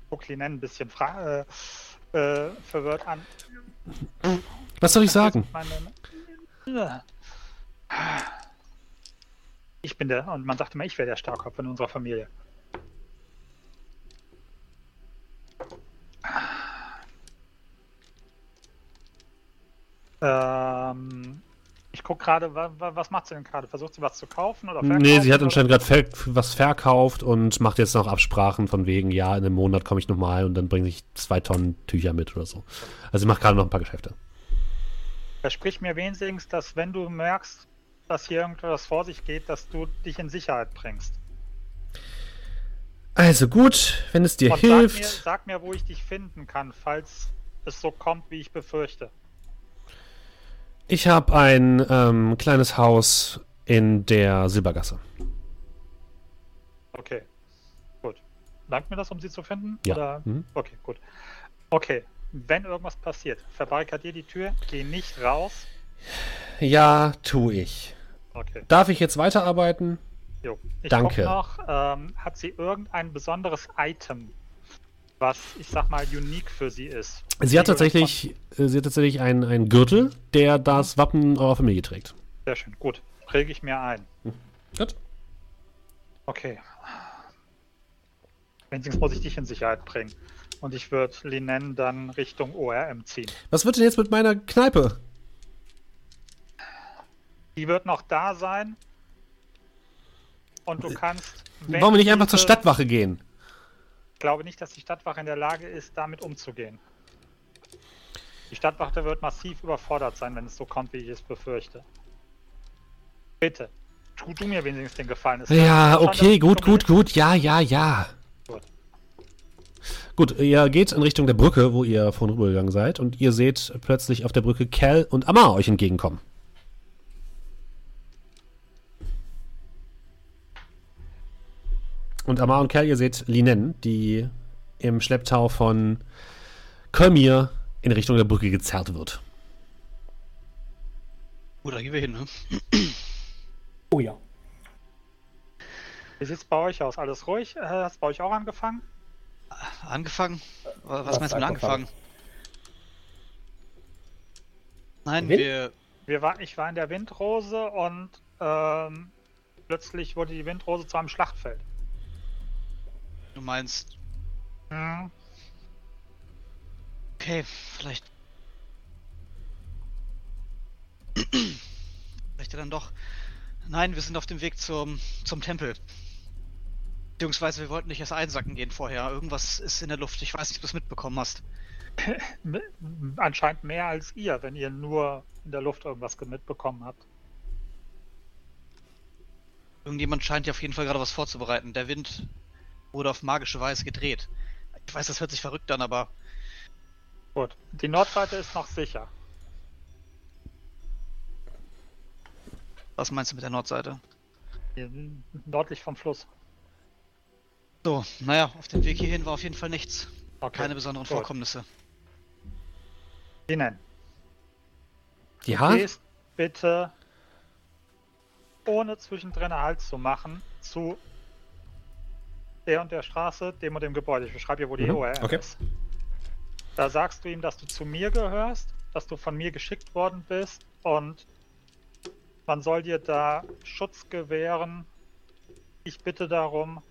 Guck Linen ein bisschen verwirrt an. Was soll ich sagen? Ich bin der, und man sagt immer, ich wäre der Starkopf in unserer Familie. Ich gucke gerade, was macht sie denn gerade? Versucht sie was zu kaufen oder verkaufen? Nee, sie hat anscheinend gerade was verkauft und macht jetzt noch Absprachen von wegen, ja, in einem Monat komme ich nochmal und dann bringe ich 2 Tonnen Tücher mit oder so. Also sie macht gerade noch ein paar Geschäfte. Versprich mir wenigstens, dass wenn du merkst, dass hier irgendwas vor sich geht, dass du dich in Sicherheit bringst. Also gut, wenn es dir und hilft... Sag mir, wo ich dich finden kann, falls es so kommt, wie ich befürchte. Ich habe ein kleines Haus in der Silbergasse. Okay, gut. Langt mir das, um sie zu finden? Ja. Oder? Mhm. Okay, gut. Okay, wenn irgendwas passiert, verbarrikadier die Tür, geh nicht raus... Ja, tue ich. Okay. Darf ich jetzt weiterarbeiten? Jo. Ich danke. Noch, hat sie irgendein besonderes Item, was, ich sag mal, unique für sie ist? Sie hat tatsächlich einen Gürtel, der das Wappen eurer Familie trägt. Sehr schön, gut. Präge ich mir ein. Hm. Gut. Okay. Wenigstens muss ich dich in Sicherheit bringen. Und ich würde Linen dann Richtung ORM ziehen. Was wird denn jetzt mit meiner Kneipe? Die wird noch da sein. Und du kannst... Wollen wir nicht einfach zur Stadtwache gehen? Ich glaube nicht, dass die Stadtwache in der Lage ist, damit umzugehen. Die Stadtwache wird massiv überfordert sein, wenn es so kommt, wie ich es befürchte. Bitte, tu du mir wenigstens den Gefallen. Ja, okay, gut. Ja. Gut, ihr geht in Richtung der Brücke, wo ihr vorhin rübergegangen seid. Und ihr seht plötzlich auf der Brücke Cal und Amar euch entgegenkommen. Und Amar und Cal, ihr seht Linen, die im Schlepptau von Colmier in Richtung der Brücke gezerrt wird. Oh, da gehen wir hin, ne? Oh ja. Wie sieht's bei euch aus? Alles ruhig? Hast du bei euch auch angefangen? Angefangen? Was meinst du mit angefangen? Nein, ich war in der Windrose und plötzlich wurde die Windrose zu einem Schlachtfeld. Du meinst... Ja. Okay, vielleicht... vielleicht dann doch... Nein, wir sind auf dem Weg zum Tempel. Beziehungsweise wir wollten nicht erst einsacken gehen vorher. Irgendwas ist in der Luft. Ich weiß nicht, ob du es mitbekommen hast. Anscheinend mehr als ihr, wenn ihr nur in der Luft irgendwas mitbekommen habt. Irgendjemand scheint ja auf jeden Fall gerade was vorzubereiten. Der Wind wurde auf magische Weise gedreht. Ich weiß, das hört sich verrückt an, aber... Gut, die Nordseite ist noch sicher. Was meinst du mit der Nordseite? Nördlich vom Fluss. So, naja, auf dem Weg hierhin war auf jeden Fall nichts. Okay. Keine besonderen Gut. Vorkommnisse. Innen. Die Hand? Gehst bitte, ohne zwischendrin Halt zu machen, zu der und der Straße, dem und dem Gebäude. Ich beschreibe hier, wo die ORM ist. Da sagst du ihm, dass du zu mir gehörst, dass du von mir geschickt worden bist und man soll dir da Schutz gewähren. Ich bitte darum,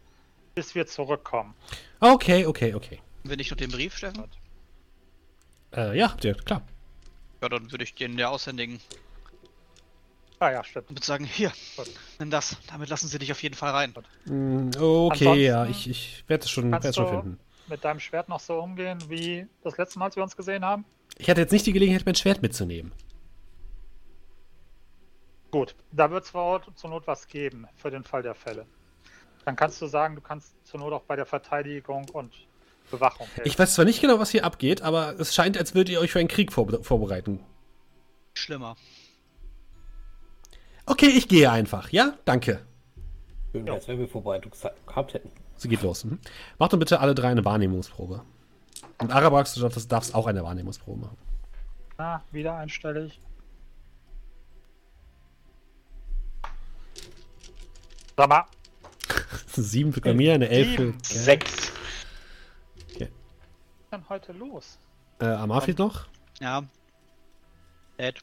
bis wir zurückkommen. Okay. Will ich noch den Brief, Steffen? Ja, klar. Ja, dann würde ich den ja aushändigen. Ah ja, stimmt. Ich würde sagen, hier, nimm das. Damit lassen sie dich auf jeden Fall rein. Okay, ja, ich werde es schon finden. Mit deinem Schwert noch so umgehen, wie das letzte Mal, als wir uns gesehen haben? Ich hatte jetzt nicht die Gelegenheit, mein Schwert mitzunehmen. Gut, da wird es zur Not was geben, für den Fall der Fälle. Dann kannst du sagen, du kannst zur Not auch bei der Verteidigung und Bewachung helfen. Ich weiß zwar nicht genau, was hier abgeht, aber es scheint, als würdet ihr euch für einen Krieg vorbereiten. Schlimmer. Okay, ich gehe einfach, ja? Danke. Schön, als wenn wir Vorbereitungszeit gehabt hätten. So geht los. Mhm. Macht doch bitte alle drei eine Wahrnehmungsprobe. Und Arabrax, du darfst auch eine Wahrnehmungsprobe machen. Ah, wieder einstellig. Sag mal. 7 für Colmier, eine 11 für... 6. Okay. Was ist denn heute los? Amar fehlt noch? Ja. Lad.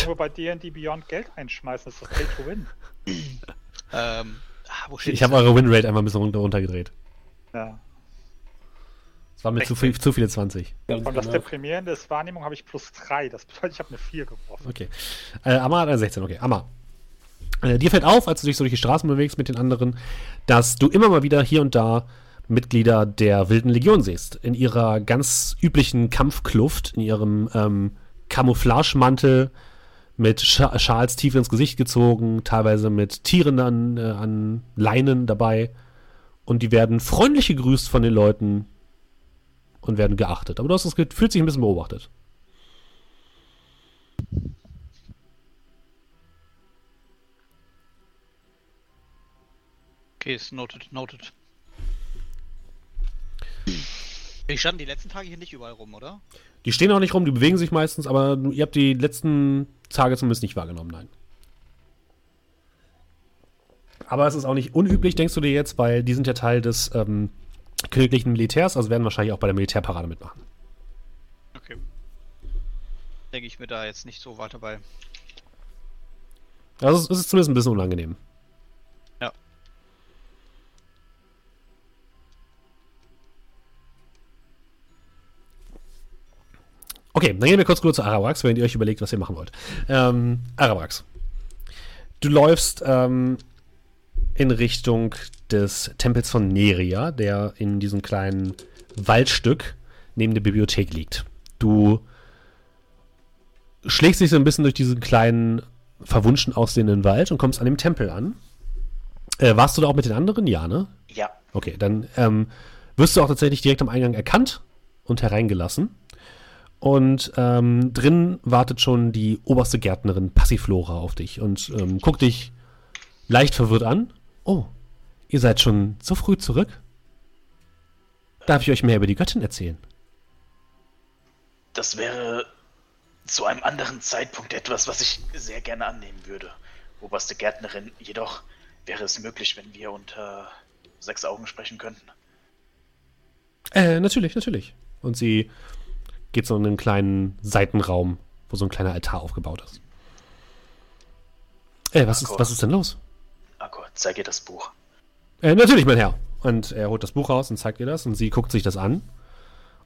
Wenn wir bei D&D Beyond Geld einschmeißen, ist das Pay to Win. Wo steht ich habe eure Winrate einmal ein bisschen runtergedreht. Ja. Das war mir zu viele 20. Und das Deprimierende ist Wahrnehmung habe ich plus 3. Das bedeutet, ich habe eine 4 geworfen. Okay. Amar hat eine 16, okay. Amar. Dir fällt auf, als du dich so durch die Straßen bewegst mit den anderen, dass du immer mal wieder hier und da Mitglieder der Wilden Legion siehst. In ihrer ganz üblichen Kampfkluft, in ihrem Camouflagemantel mit Schals tief ins Gesicht gezogen, teilweise mit Tieren an Leinen dabei. Und die werden freundlich gegrüßt von den Leuten und werden geachtet. Aber du hast das Gefühl, fühlt sich ein bisschen beobachtet. Okay, ist noted. Die standen die letzten Tage hier nicht überall rum, oder? Die stehen auch nicht rum, die bewegen sich meistens, aber ihr habt die letzten Tage zumindest nicht wahrgenommen, nein. Aber es ist auch nicht unüblich, denkst du dir jetzt, weil die sind ja Teil des königlichen Militärs, also werden wahrscheinlich auch bei der Militärparade mitmachen. Okay. Denke ich mir da jetzt nicht so weiter bei. Also es ist zumindest ein bisschen unangenehm. Okay, dann gehen wir kurz rüber zu Arabrax, während ihr euch überlegt, was ihr machen wollt. Arabrax, du läufst in Richtung des Tempels von Neria, der in diesem kleinen Waldstück neben der Bibliothek liegt. Du schlägst dich so ein bisschen durch diesen kleinen, verwunschen aussehenden Wald und kommst an dem Tempel an. Warst du da auch mit den anderen? Ja, ne? Ja. Okay, dann wirst du auch tatsächlich direkt am Eingang erkannt und hereingelassen. Und drin wartet schon die oberste Gärtnerin Passiflora auf dich und guckt dich leicht verwirrt an. Oh, ihr seid schon so früh zurück? Darf ich euch mehr über die Göttin erzählen? Das wäre zu einem anderen Zeitpunkt etwas, was ich sehr gerne annehmen würde. Oberste Gärtnerin, jedoch wäre es möglich, wenn wir unter 6 Augen sprechen könnten. Natürlich. Und sie... geht so in einen kleinen Seitenraum, wo so ein kleiner Altar aufgebaut ist. Was ist denn los? Akor, zeig ihr das Buch. Natürlich, mein Herr. Und er holt das Buch raus und zeigt ihr das und sie guckt sich das an.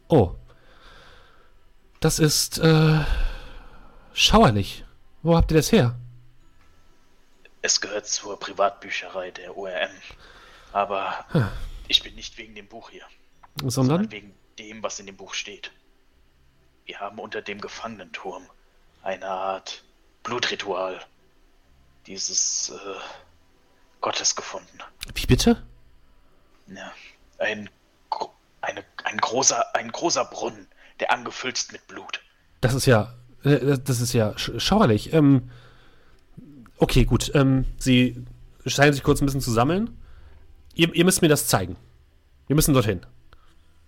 Oh. Das ist schauerlich. Wo habt ihr das her? Es gehört zur Privatbücherei der ORM. Aber ich bin nicht wegen dem Buch hier. Sondern wegen dem, was in dem Buch steht. Wir haben unter dem Gefangenenturm eine Art Blutritual. Dieses Gottes gefunden. Wie bitte? Ja, ein großer Brunnen, der angefüllt ist mit Blut. Das ist ja schauerlich. Okay, gut. Sie scheinen sich kurz ein bisschen zu sammeln. Ihr müsst mir das zeigen. Wir müssen dorthin.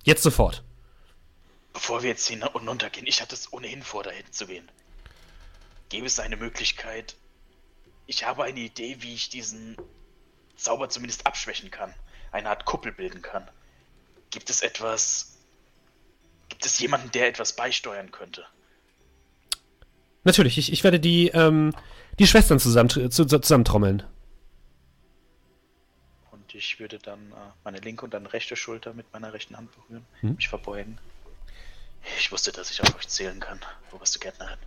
Jetzt sofort. Bevor wir jetzt hier runtergehen, ich hatte es ohnehin vor, dahin zu gehen. Gäbe es eine Möglichkeit? Ich habe eine Idee, wie ich diesen Zauber zumindest abschwächen kann. Eine Art Kuppel bilden kann. Gibt es jemanden, der etwas beisteuern könnte? Natürlich, ich werde die Schwestern zusammentrommeln. Und ich würde dann meine linke und dann rechte Schulter mit meiner rechten Hand berühren, mich verbeugen. Ich wusste, dass ich auf euch zählen kann. Wo bist du, Gärtnerin?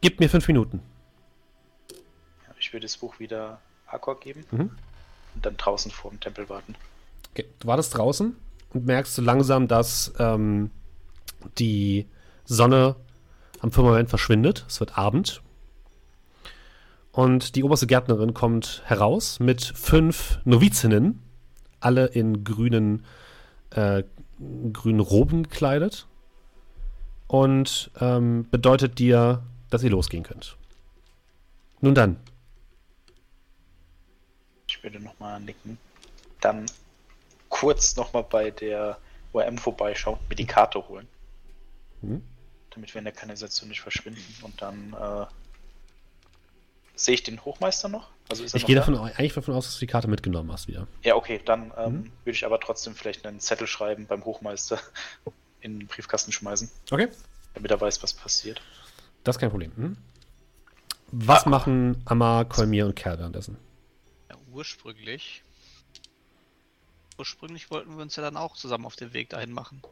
Gib mir 5 Minuten. Ja, ich würde das Buch wieder Akor geben und dann draußen vor dem Tempel warten. Okay. Du wartest draußen und merkst so langsam, dass die Sonne am Firmament verschwindet. Es wird Abend. Und die oberste Gärtnerin kommt heraus mit 5 Novizinnen, alle in grünen Roben gekleidet und bedeutet dir, dass ihr losgehen könnt. Nun dann. Ich würde nochmal nicken. Dann kurz nochmal bei der ORM vorbeischauen, mir die Karte holen. Damit wir in der Kanalisation nicht verschwinden. Und dann sehe ich den Hochmeister noch? Also ist er ich gehe davon aus, dass du die Karte mitgenommen hast wieder. Ja, okay, dann würde ich aber trotzdem vielleicht einen Zettel schreiben beim Hochmeister in den Briefkasten schmeißen. Okay. Damit er weiß, was passiert. Das ist kein Problem. Was machen Amar, Colmier und Kerl währenddessen? Ja, ursprünglich wollten wir uns ja dann auch zusammen auf den Weg dahin machen.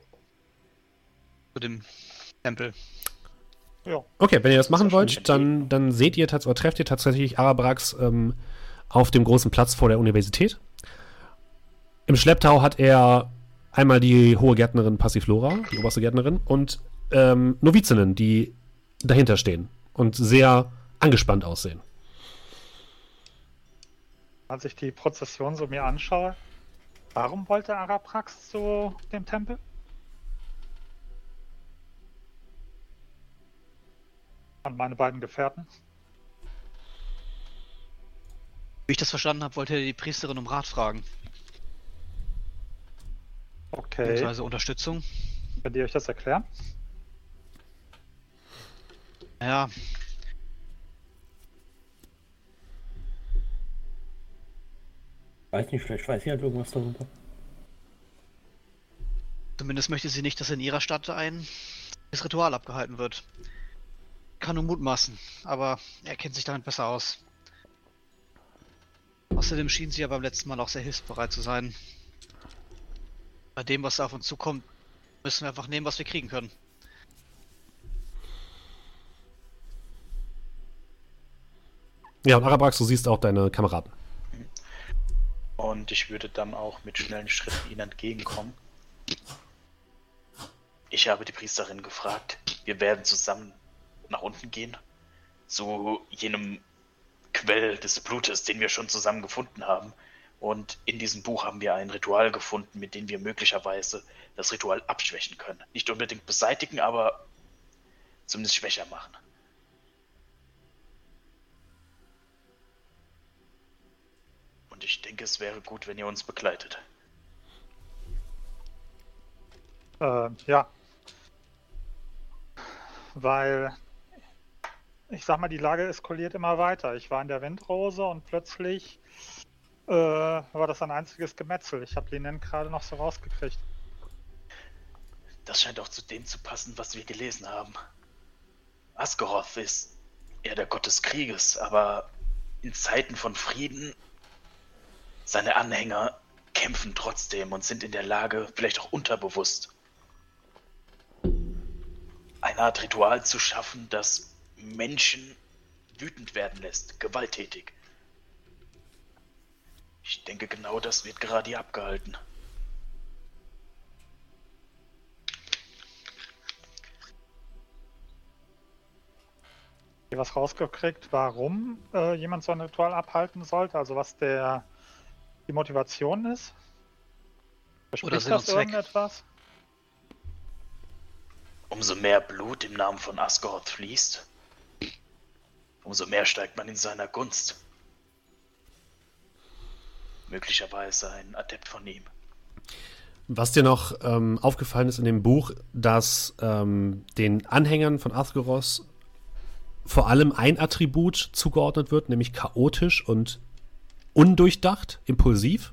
Zu dem Tempel. Ja. Okay, wenn ihr das machen wollt, dann seht ihr oder trefft ihr tatsächlich Arabrax auf dem großen Platz vor der Universität. Im Schlepptau hat er einmal die hohe Gärtnerin Passiflora, die oberste Gärtnerin, und Novizinnen, die dahinter stehen und sehr angespannt aussehen. Als ich die Prozession so mir anschaue, warum wollte Arabrax zu dem Tempel? An meine beiden Gefährten. Wie ich das verstanden habe, wollte er die Priesterin um Rat fragen. Okay. Also Unterstützung. Könnt ihr euch das erklären? Ja. Weiß nicht, vielleicht weiß sie halt irgendwas darüber. Zumindest möchte sie nicht, dass in ihrer Stadt ein Ritual abgehalten wird. Kann nur mutmaßen, aber er kennt sich damit besser aus. Außerdem schien sie ja beim letzten Mal auch sehr hilfsbereit zu sein. Bei dem, was da auf uns zukommt, müssen wir einfach nehmen, was wir kriegen können. Ja, und Arabrax, du siehst auch deine Kameraden. Und ich würde dann auch mit schnellen Schritten ihnen entgegenkommen. Ich habe die Priesterin gefragt. Wir werden zusammen nach unten gehen, zu jenem Quell des Blutes, den wir schon zusammen gefunden haben. Und in diesem Buch haben wir ein Ritual gefunden, mit dem wir möglicherweise das Ritual abschwächen können. Nicht unbedingt beseitigen, aber zumindest schwächer machen. Und ich denke, es wäre gut, wenn ihr uns begleitet. Ja. Weil, ich sag mal, die Lage eskaliert immer weiter. Ich war in der Windrose und plötzlich war das ein einziges Gemetzel. Ich habe Linen gerade noch so rausgekriegt. Das scheint auch zu dem zu passen, was wir gelesen haben. Asgeroth ist eher der Gott des Krieges, aber in Zeiten von Frieden, seine Anhänger kämpfen trotzdem und sind in der Lage, vielleicht auch unterbewusst, eine Art Ritual zu schaffen, das Menschen wütend werden lässt, gewalttätig. Ich denke, genau das wird gerade hier abgehalten. hier was rausgekriegt, warum jemand so ein Ritual abhalten sollte? Also was die Motivation ist? Oder Sinn und Zweck? Umso mehr Blut im Namen von Asgeroth fließt, umso mehr steigt man in seiner Gunst. Möglicherweise ein Adept von ihm. Was dir noch aufgefallen ist in dem Buch, dass den Anhängern von Asgeroth vor allem ein Attribut zugeordnet wird, nämlich chaotisch und undurchdacht, impulsiv.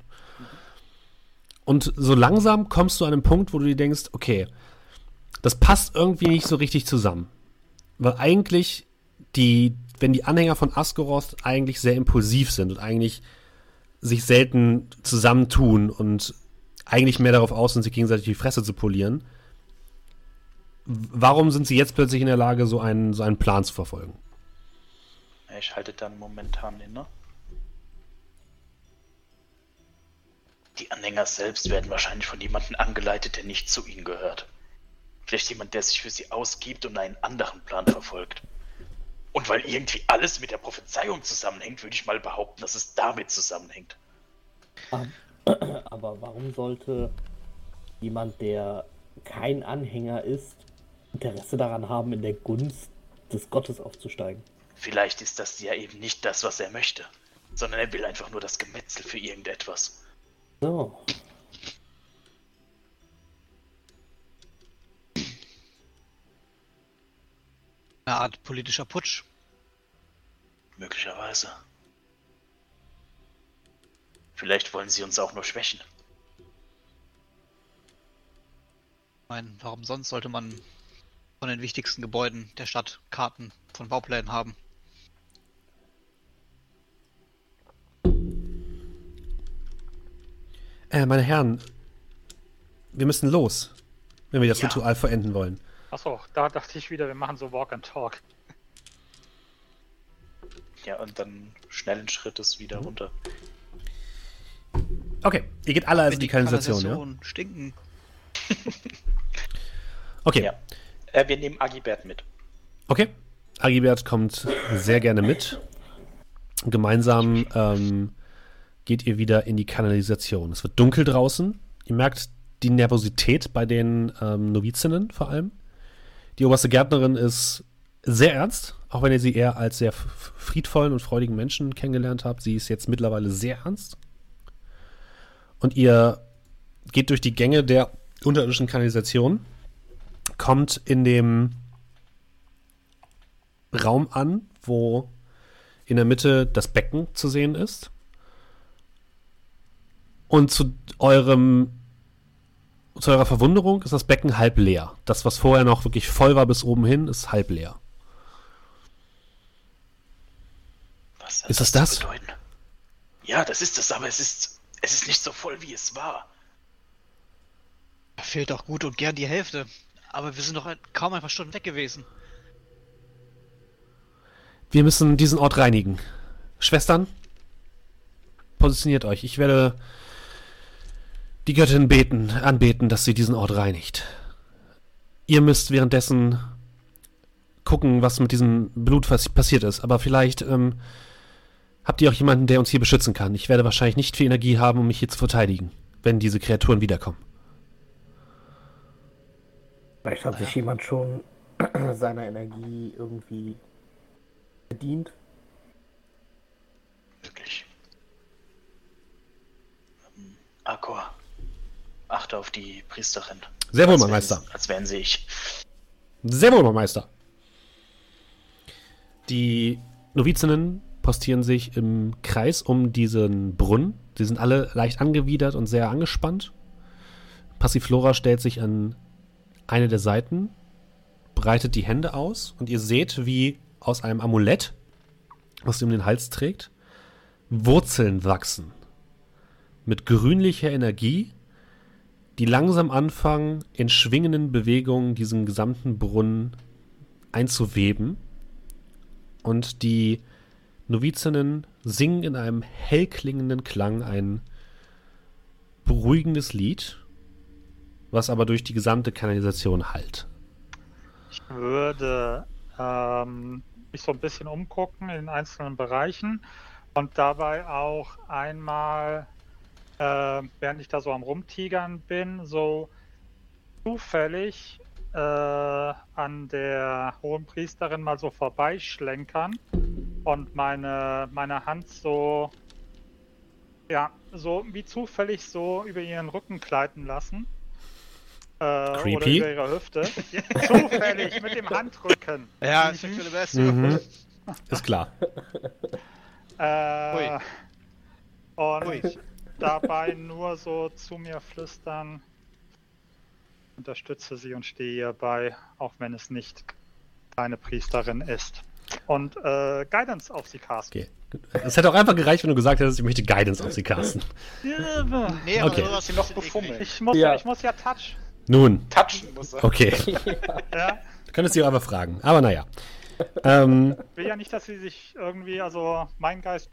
Und so langsam kommst du an einen Punkt, wo du dir denkst, okay, das passt irgendwie nicht so richtig zusammen. Weil eigentlich wenn die Anhänger von Asgeroth eigentlich sehr impulsiv sind und eigentlich sich selten zusammentun und eigentlich mehr darauf aus sind, sich gegenseitig die Fresse zu polieren, warum sind sie jetzt plötzlich in der Lage, so einen Plan zu verfolgen? Ich halte dann momentan inne. Die Anhänger selbst werden wahrscheinlich von jemandem angeleitet, der nicht zu ihnen gehört. Vielleicht jemand, der sich für sie ausgibt und einen anderen Plan verfolgt. Und weil irgendwie alles mit der Prophezeiung zusammenhängt, würde ich mal behaupten, dass es damit zusammenhängt. Aber warum sollte jemand, der kein Anhänger ist, Interesse daran haben, in der Gunst des Gottes aufzusteigen? Vielleicht ist das ja eben nicht das, was er möchte, sondern er will einfach nur das Gemetzel für irgendetwas. So. Eine Art politischer Putsch. Möglicherweise. Vielleicht wollen sie uns auch nur schwächen. Nein, warum sonst sollte man von den wichtigsten Gebäuden der Stadt Karten von Bauplänen haben? Meine Herren, wir müssen los, wenn wir das Ritual verenden wollen. Achso, da dachte ich wieder, wir machen so Walk and Talk. Ja, und dann schnellen Schrittes wieder runter. Okay, ihr geht alle in die Kanalisation, ja? Stinken. Okay. Ja. Wir nehmen Agibert mit. Okay, Agibert kommt sehr gerne mit. Gemeinsam geht ihr wieder in die Kanalisation. Es wird dunkel draußen. Ihr merkt die Nervosität bei den Novizinnen vor allem. Die oberste Gärtnerin ist sehr ernst, auch wenn ihr sie eher als sehr friedvollen und freudigen Menschen kennengelernt habt. Sie ist jetzt mittlerweile sehr ernst. Und ihr geht durch die Gänge der unterirdischen Kanalisation, kommt in dem Raum an, wo in der Mitte das Becken zu sehen ist. Und zu eurer Verwunderung ist das Becken halb leer. Das, was vorher noch wirklich voll war bis oben hin, ist halb leer. Was soll das bedeuten? Ja, das ist es, aber es ist nicht so voll, wie es war. Da fehlt auch gut und gern die Hälfte. Aber wir sind doch kaum ein paar Stunden weg gewesen. Wir müssen diesen Ort reinigen. Schwestern, positioniert euch. Ich werde die Göttin anbeten, dass sie diesen Ort reinigt. Ihr müsst währenddessen gucken, was mit diesem Blut passiert ist. Aber vielleicht habt ihr auch jemanden, der uns hier beschützen kann. Ich werde wahrscheinlich nicht viel Energie haben, um mich hier zu verteidigen, wenn diese Kreaturen wiederkommen. Vielleicht hat sich jemand schon seiner Energie irgendwie bedient. Wirklich. Akor, achte auf die Priesterin. Sehr wohl, mein Meister. Als wären sie ich. Sehr wohl, mein Meister. Die Novizinnen postieren sich im Kreis um diesen Brunnen. Sie sind alle leicht angewidert und sehr angespannt. Passiflora stellt sich an eine der Seiten, breitet die Hände aus und ihr seht, wie aus einem Amulett, was sie um den Hals trägt, Wurzeln wachsen. Mit grünlicher Energie, die langsam anfangen, in schwingenden Bewegungen diesen gesamten Brunnen einzuweben. Und die Novizinnen singen in einem hellklingenden Klang ein beruhigendes Lied, was aber durch die gesamte Kanalisation hallt. Ich würde mich so ein bisschen umgucken in den einzelnen Bereichen und dabei auch einmal, während ich da so am Rumtigern bin, so zufällig an der Hohen Priesterin mal so vorbeischlenkern und meine Hand so, ja, so wie zufällig so über ihren Rücken gleiten lassen. Creepy. Oder über ihre Hüfte. Zufällig mit dem Handrücken. Ja, das ist für die Beste. Mhm. Ist klar. Und dabei nur so zu mir flüstern. Unterstütze sie und stehe ihr bei, auch wenn es nicht eine Priesterin ist. Und Guidance auf sie casten. Okay. Es hätte auch einfach gereicht, wenn du gesagt hättest, ich möchte Guidance auf sie casten. Nee, aber okay. Sowas noch befummelt. Ich muss ja Touch. Nun. Touchen muss er. Okay. Ja. Du könntest sie auch einfach fragen, aber naja. Ich will ja nicht, dass sie sich irgendwie, also mein Geist,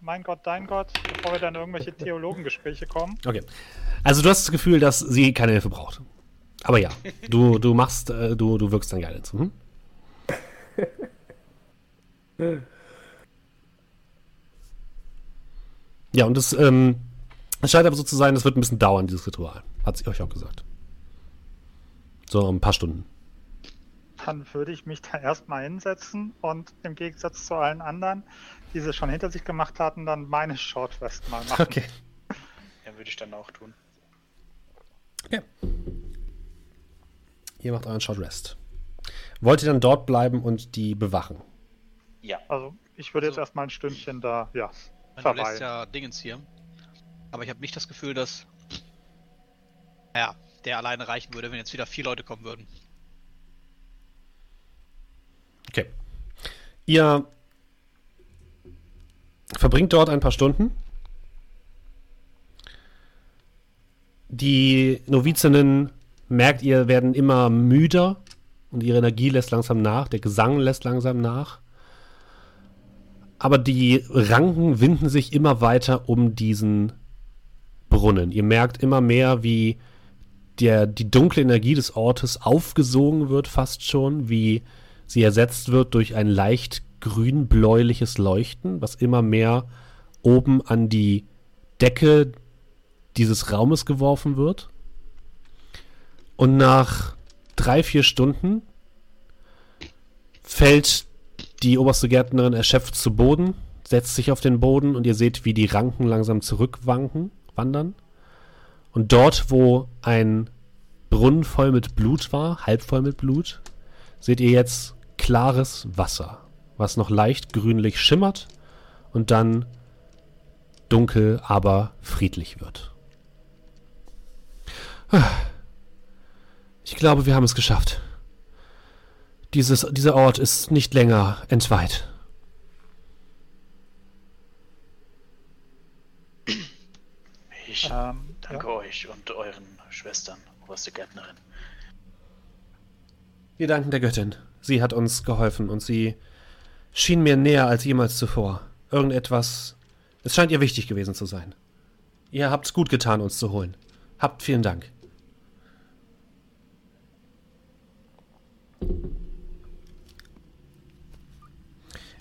mein Gott, dein Gott, bevor wir dann in irgendwelche Theologengespräche kommen. Okay. Also du hast das Gefühl, dass sie keine Hilfe braucht. Aber ja, du wirkst dann Guidance. Mhm. Ja, und es scheint aber so zu sein, das wird ein bisschen dauern, dieses Ritual. Hat sie euch auch gesagt. So ein paar Stunden. Dann würde ich mich da erstmal hinsetzen und im Gegensatz zu allen anderen, die sie schon hinter sich gemacht hatten, dann meine Shortrest mal machen. Okay. Ja, würde ich dann auch tun. Okay. Ihr macht euren Shortrest. Wollt ihr dann dort bleiben und die bewachen? Ja. Also, ich würde jetzt erstmal ein Stündchen da, ja, verweilen. Du lässt ja Dingens hier. Aber ich habe nicht das Gefühl, dass der alleine reichen würde, wenn jetzt wieder 4 Leute kommen würden. Okay. Ihr verbringt dort ein paar Stunden. Die Novizinnen, merkt ihr, werden immer müder und ihre Energie lässt langsam nach, der Gesang lässt langsam nach. Aber die Ranken winden sich immer weiter um diesen Brunnen. Ihr merkt immer mehr, wie die dunkle Energie des Ortes aufgesogen wird, fast schon, wie sie ersetzt wird durch ein leicht grün-bläuliches Leuchten, was immer mehr oben an die Decke dieses Raumes geworfen wird. Und nach 3-4 Stunden fällt die oberste Gärtnerin erschöpft zu Boden, setzt sich auf den Boden und ihr seht, wie die Ranken langsam zurückwandern. Und dort, wo ein Brunnen voll mit Blut war, halb voll mit Blut, seht ihr jetzt klares Wasser, was noch leicht grünlich schimmert und dann dunkel, aber friedlich wird. Ich glaube, wir haben es geschafft. Dieser Ort ist nicht länger entweiht. Ich danke euch und euren Schwestern, oberste Gärtnerin. Wir danken der Göttin. Sie hat uns geholfen und sie schien mir näher als jemals zuvor. Irgendetwas, es scheint ihr wichtig gewesen zu sein. Ihr habt's gut getan, uns zu holen. Habt vielen Dank.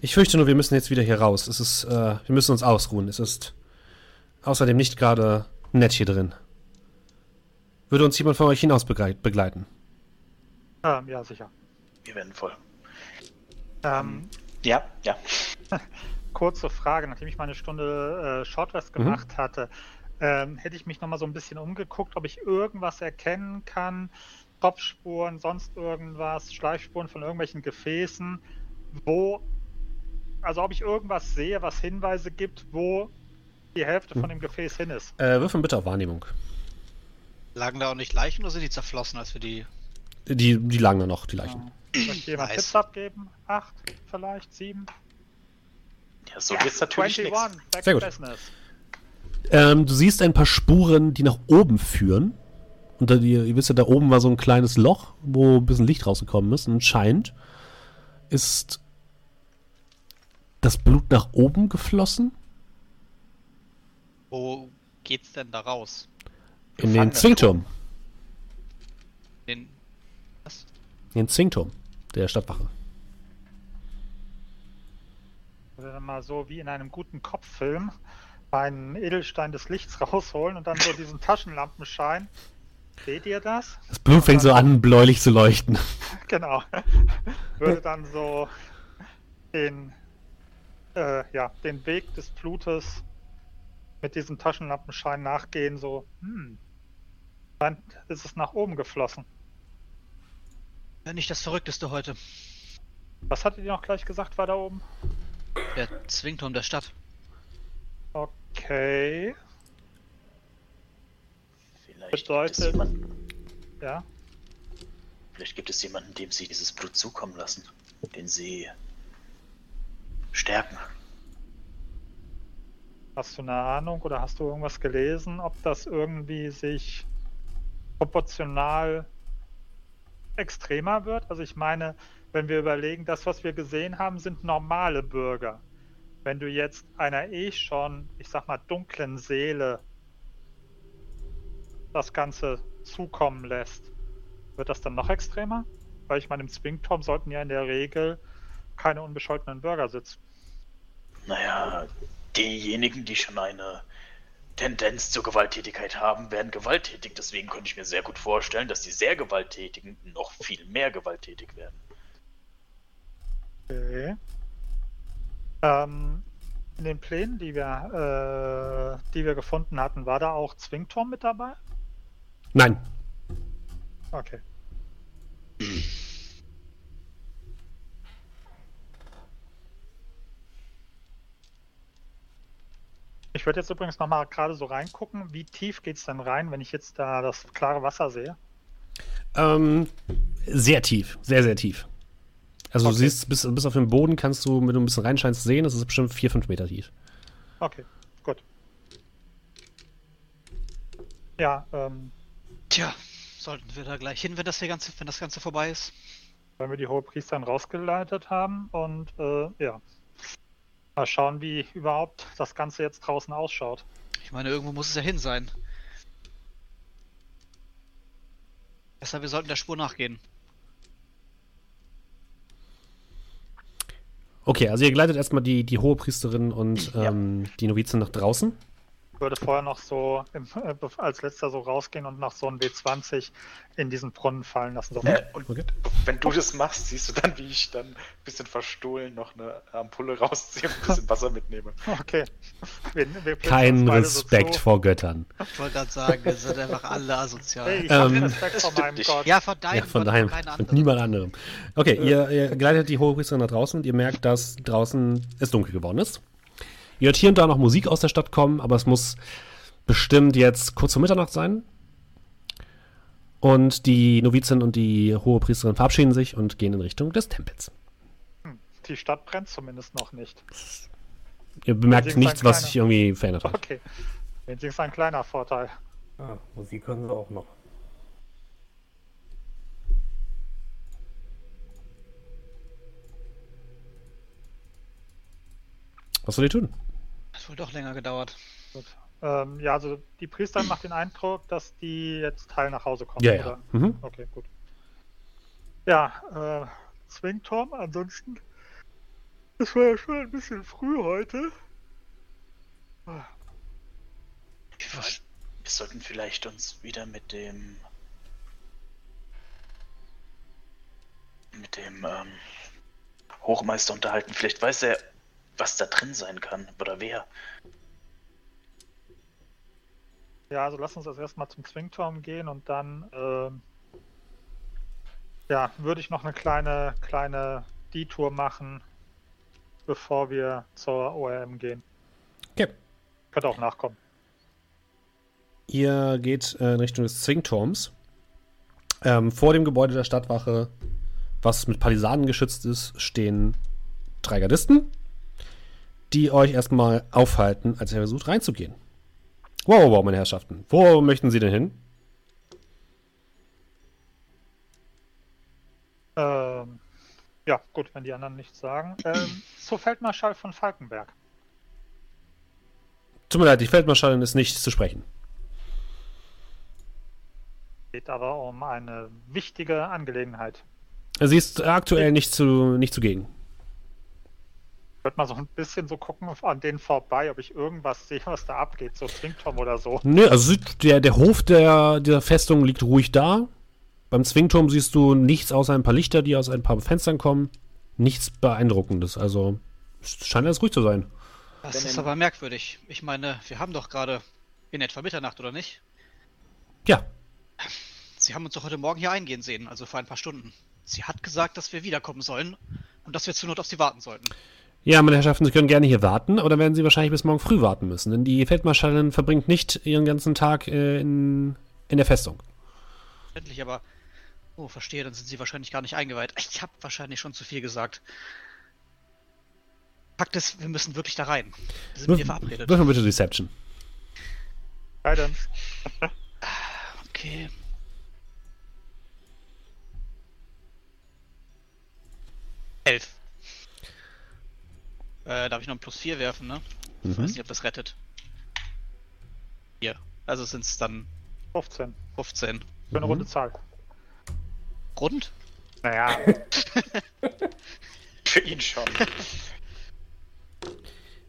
Ich fürchte nur, wir müssen jetzt wieder hier raus. Wir müssen uns ausruhen. Es ist außerdem nicht gerade nett hier drin. Würde uns jemand von euch hinaus begleiten? Ja, sicher. Wir werden voll. Ja. Kurze Frage, nachdem ich meine Stunde Shortrest gemacht hatte, hätte ich mich nochmal so ein bisschen umgeguckt, ob ich irgendwas erkennen kann, Topfspuren, sonst irgendwas, Schleifspuren von irgendwelchen Gefäßen, also ob ich irgendwas sehe, was Hinweise gibt, wo die Hälfte von dem Gefäß hin ist. Würfeln bitte auf Wahrnehmung. Lagen da auch nicht Leichen oder sind die zerflossen, als wir die... Die lagen da noch, die Leichen. Soll ich dir mal Tipps abgeben? 8 vielleicht, 7? Ja, so geht's natürlich nicht. Sehr gut. Du siehst ein paar Spuren, die nach oben führen. Und ihr wisst ja, da oben war so ein kleines Loch, wo ein bisschen Licht rausgekommen ist. Und scheint, ist das Blut nach oben geflossen? Wo geht's denn da raus? In den Zwingturm. Den Zwingturm der Stadtwache. wir mal so wie in einem guten Kopffilm einen Edelstein des Lichts rausholen und dann so diesen Taschenlampenschein. Seht ihr das? Das Blut fängt so an, bläulich zu leuchten. Genau. Würde dann so den Weg des Blutes mit diesem Taschenlampenschein nachgehen, so, dann ist es nach oben geflossen. Nicht das Verrückteste heute. Was hattet ihr noch gleich gesagt, war da oben? Der Zwingturm der Stadt. Okay. Vielleicht gibt es jemanden, dem sie dieses Blut zukommen lassen, den sie stärken. Hast du eine Ahnung oder hast du irgendwas gelesen, ob das irgendwie sich proportional extremer wird? Also ich meine, wenn wir überlegen, das, was wir gesehen haben, sind normale Bürger. Wenn du jetzt einer schon, ich sag mal, dunklen Seele das Ganze zukommen lässt, wird das dann noch extremer? Weil ich meine, im Zwingturm sollten ja in der Regel keine unbescholtenen Bürger sitzen. Naja, diejenigen, die schon eine Tendenz zur Gewalttätigkeit haben, werden gewalttätig. Deswegen könnte ich mir sehr gut vorstellen, dass die sehr Gewalttätigen noch viel mehr gewalttätig werden. Okay. In den Plänen, die wir gefunden hatten, war da auch Zwingturm mit dabei? Nein. Okay. Ich würde jetzt übrigens nochmal gerade so reingucken, wie tief geht's denn rein, wenn ich jetzt da das klare Wasser sehe? Sehr tief, sehr, sehr tief. Also okay. Du siehst, bis auf den Boden kannst du, wenn du ein bisschen reinscheinst, sehen, das ist bestimmt 4-5 Meter tief. Okay, gut. Ja, Tja, sollten wir da gleich hin, wenn das Ganze vorbei ist? Weil wir die Hohepriesterin rausgeleitet haben und mal schauen, wie überhaupt das Ganze jetzt draußen ausschaut. Ich meine, irgendwo muss es ja hin sein. Deshalb, wir sollten der Spur nachgehen. Okay, also ihr gleitet erstmal die Hohepriesterin und die Novizen nach draußen. Ich würde vorher noch so als letzter so rausgehen und noch so ein W20 in diesen Brunnen fallen lassen. Und wenn du das machst, siehst du dann, wie ich dann ein bisschen verstohlen noch eine Ampulle rausziehe und ein bisschen Wasser mitnehme. Okay. Wir Kein Respekt so vor Göttern. Ich wollte gerade sagen, wir sind einfach alle asozial. Hey, ich habe den Respekt vor meinem Gott. Ja, von deinem Gott und niemand anderem. Okay, ihr gleitet die Hohepriesterin nach draußen und ihr merkt, dass draußen es dunkel geworden ist. Ihr hört hier und da noch Musik aus der Stadt kommen, aber es muss bestimmt jetzt kurz vor Mitternacht sein. Und die Novizin und die Hohepriesterin verabschieden sich und gehen in Richtung des Tempels. Die Stadt brennt zumindest noch nicht. Ihr bemerkt nichts, was sich irgendwie verändert hat. Okay, wenigstens ein kleiner Vorteil. Ah, Musik können sie auch noch. Was soll ich tun? Das wohl doch länger gedauert. Gut. Also die Priesterin macht den Eindruck, dass die jetzt heil nach Hause kommen. Ja, oder? Ja. Mhm. Okay, gut. Ja, Zwingturm, ansonsten. Es war ja schon ein bisschen früh heute. Wir sollten vielleicht uns wieder mit dem Hochmeister unterhalten. Vielleicht weiß er, was da drin sein kann, oder wer. Ja, also lass uns das erstmal zum Zwingturm gehen und dann würde ich noch eine kleine Detour machen, bevor wir zur ORM gehen. Okay. Könnt auch nachkommen. Ihr geht in Richtung des Zwingturms. Vor dem Gebäude der Stadtwache, was mit Palisaden geschützt ist, stehen 3 Gardisten, die euch erstmal aufhalten, als ihr versucht reinzugehen. Wow, meine Herrschaften. Wo möchten Sie denn hin? Ja, gut, wenn die anderen nichts sagen. Zur Feldmarschall von Falkenberg. Tut mir leid, die Feldmarschallin ist nicht zu sprechen. Es geht aber um eine wichtige Angelegenheit. Sie ist aktuell nicht zugegen. würde mal so ein bisschen so gucken an denen vorbei, ob ich irgendwas sehe, was da abgeht, so Zwingturm oder so. Nö, also der Hof dieser Festung liegt ruhig da. Beim Zwingturm siehst du nichts außer ein paar Lichter, die aus ein paar Fenstern kommen. Nichts Beeindruckendes, also scheint alles ruhig zu sein. Das ist aber merkwürdig. Ich meine, wir haben doch gerade in etwa Mitternacht, oder nicht? Ja. Sie haben uns doch heute Morgen hier eingehen sehen, also vor ein paar Stunden. Sie hat gesagt, dass wir wiederkommen sollen und dass wir zur Not auf sie warten sollten. Ja, meine Herrschaften, Sie können gerne hier warten, aber dann werden Sie wahrscheinlich bis morgen früh warten müssen, denn die Feldmarschallin verbringt nicht ihren ganzen Tag in der Festung. Endlich, aber... Oh, verstehe, dann sind Sie wahrscheinlich gar nicht eingeweiht. Ich habe wahrscheinlich schon zu viel gesagt. Fakt ist, wir müssen wirklich da rein. Wir sind hier verabredet. Würfel bitte Deception. Guidance. Okay. Elf. Darf ich noch ein +4 werfen, ne? Mhm. Ich weiß nicht, ob das rettet. 4. Also sind es dann... 15. Für eine runde Zahl. Rund? Naja. Für ihn schon.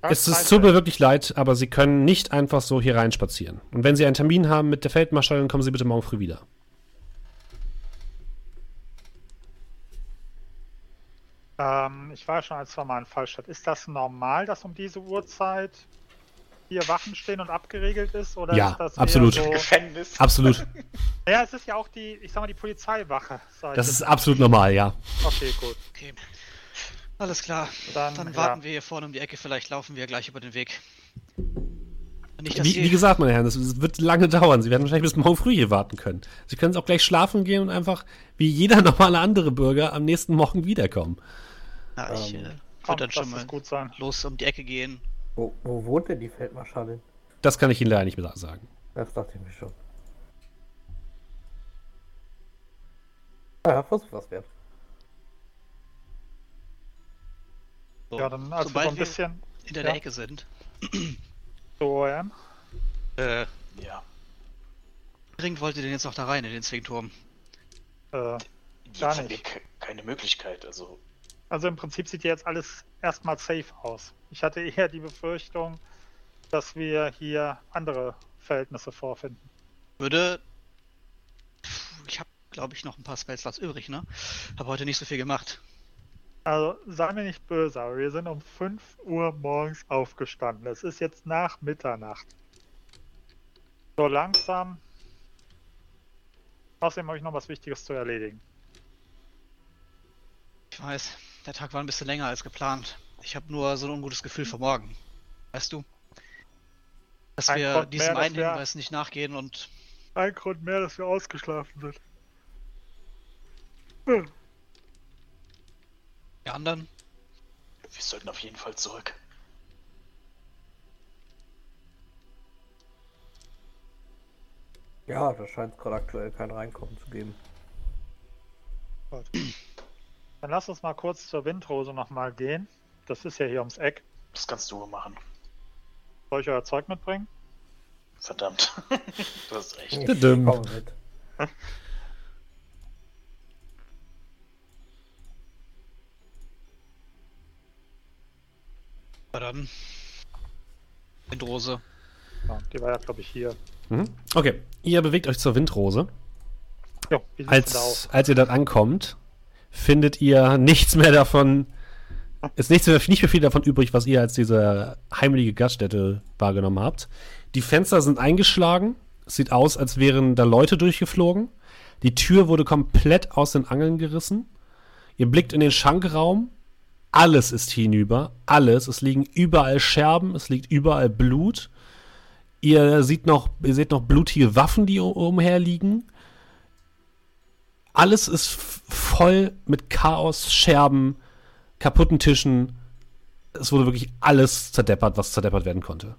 Es tut mir wirklich leid, aber Sie können nicht einfach so hier reinspazieren. Und wenn Sie einen Termin haben mit der Feldmarschallin, kommen Sie bitte morgen früh wieder. Ich war ja schon 1-2 Mal in Fallstadt. Ist das normal, dass um diese Uhrzeit hier Wachen stehen und abgeregelt ist? Oder ja, ist das absolut. So Gefängnis? Absolut. Naja, es ist ja auch die, ich sag mal, die Polizeiwache. Das ist absolut normal, ja. Okay, gut. Okay. Alles klar. Dann warten wir hier vorne um die Ecke. Vielleicht laufen wir gleich über den Weg. Nicht, wie gesagt, meine Herren, das wird lange dauern. Sie werden wahrscheinlich bis morgen früh hier warten können. Sie können auch gleich schlafen gehen und einfach, wie jeder normale andere Bürger, am nächsten Morgen wiederkommen. Na, ich würde dann schon mal los um die Ecke gehen. Wo wohnt denn die Feldmarschallin? Das kann ich Ihnen leider nicht mehr sagen. Das dachte ich mir schon. Ja, versuch was wert. So. Ja, dann als wir so ein bisschen hinter der Ecke sind. So, ja. Ja. Dringend wollt ihr denn jetzt noch da rein in den Zwingturm? Gar nicht. Keine Möglichkeit, also. Also im Prinzip sieht ja jetzt alles erstmal safe aus. Ich hatte eher die Befürchtung, dass wir hier andere Verhältnisse vorfinden. Ich habe, glaube ich, noch ein paar Spellslots übrig, ne? Habe heute nicht so viel gemacht. Also, sei mir nicht böse, aber wir sind um 5 Uhr morgens aufgestanden. Es ist jetzt nach Mitternacht. So langsam. Außerdem habe ich noch was Wichtiges zu erledigen. Ich weiß, der Tag war ein bisschen länger als geplant. Ich habe nur so ein ungutes Gefühl für morgen. Weißt du? Dass wir diesem einen Hinweis nicht nachgehen und... Ein Grund mehr, dass wir ausgeschlafen sind. Hm. Die anderen? Wir sollten auf jeden Fall zurück. Ja, da scheint gerade aktuell kein Reinkommen zu geben. Gott. Dann lass uns mal kurz zur Windrose nochmal gehen. Das ist ja hier ums Eck. Das kannst du machen. Soll ich euer Zeug mitbringen? Verdammt. Du hast recht. Ich komme mit. Dann Windrose. Ja, die war ja, glaube ich, hier. Mhm. Okay, ihr bewegt euch zur Windrose. Jo, als ihr dort ankommt, findet ihr nichts mehr davon. Ist nicht mehr viel davon übrig, was ihr als diese heimelige Gaststätte wahrgenommen habt. Die Fenster sind eingeschlagen. Es sieht aus, als wären da Leute durchgeflogen. Die Tür wurde komplett aus den Angeln gerissen. Ihr blickt in den Schankraum. Alles ist hinüber. Alles. Es liegen überall Scherben. Es liegt überall Blut. Ihr seht noch blutige Waffen, die umherliegen. Alles ist voll mit Chaos, Scherben, kaputten Tischen. Es wurde wirklich alles zerdeppert, was zerdeppert werden konnte.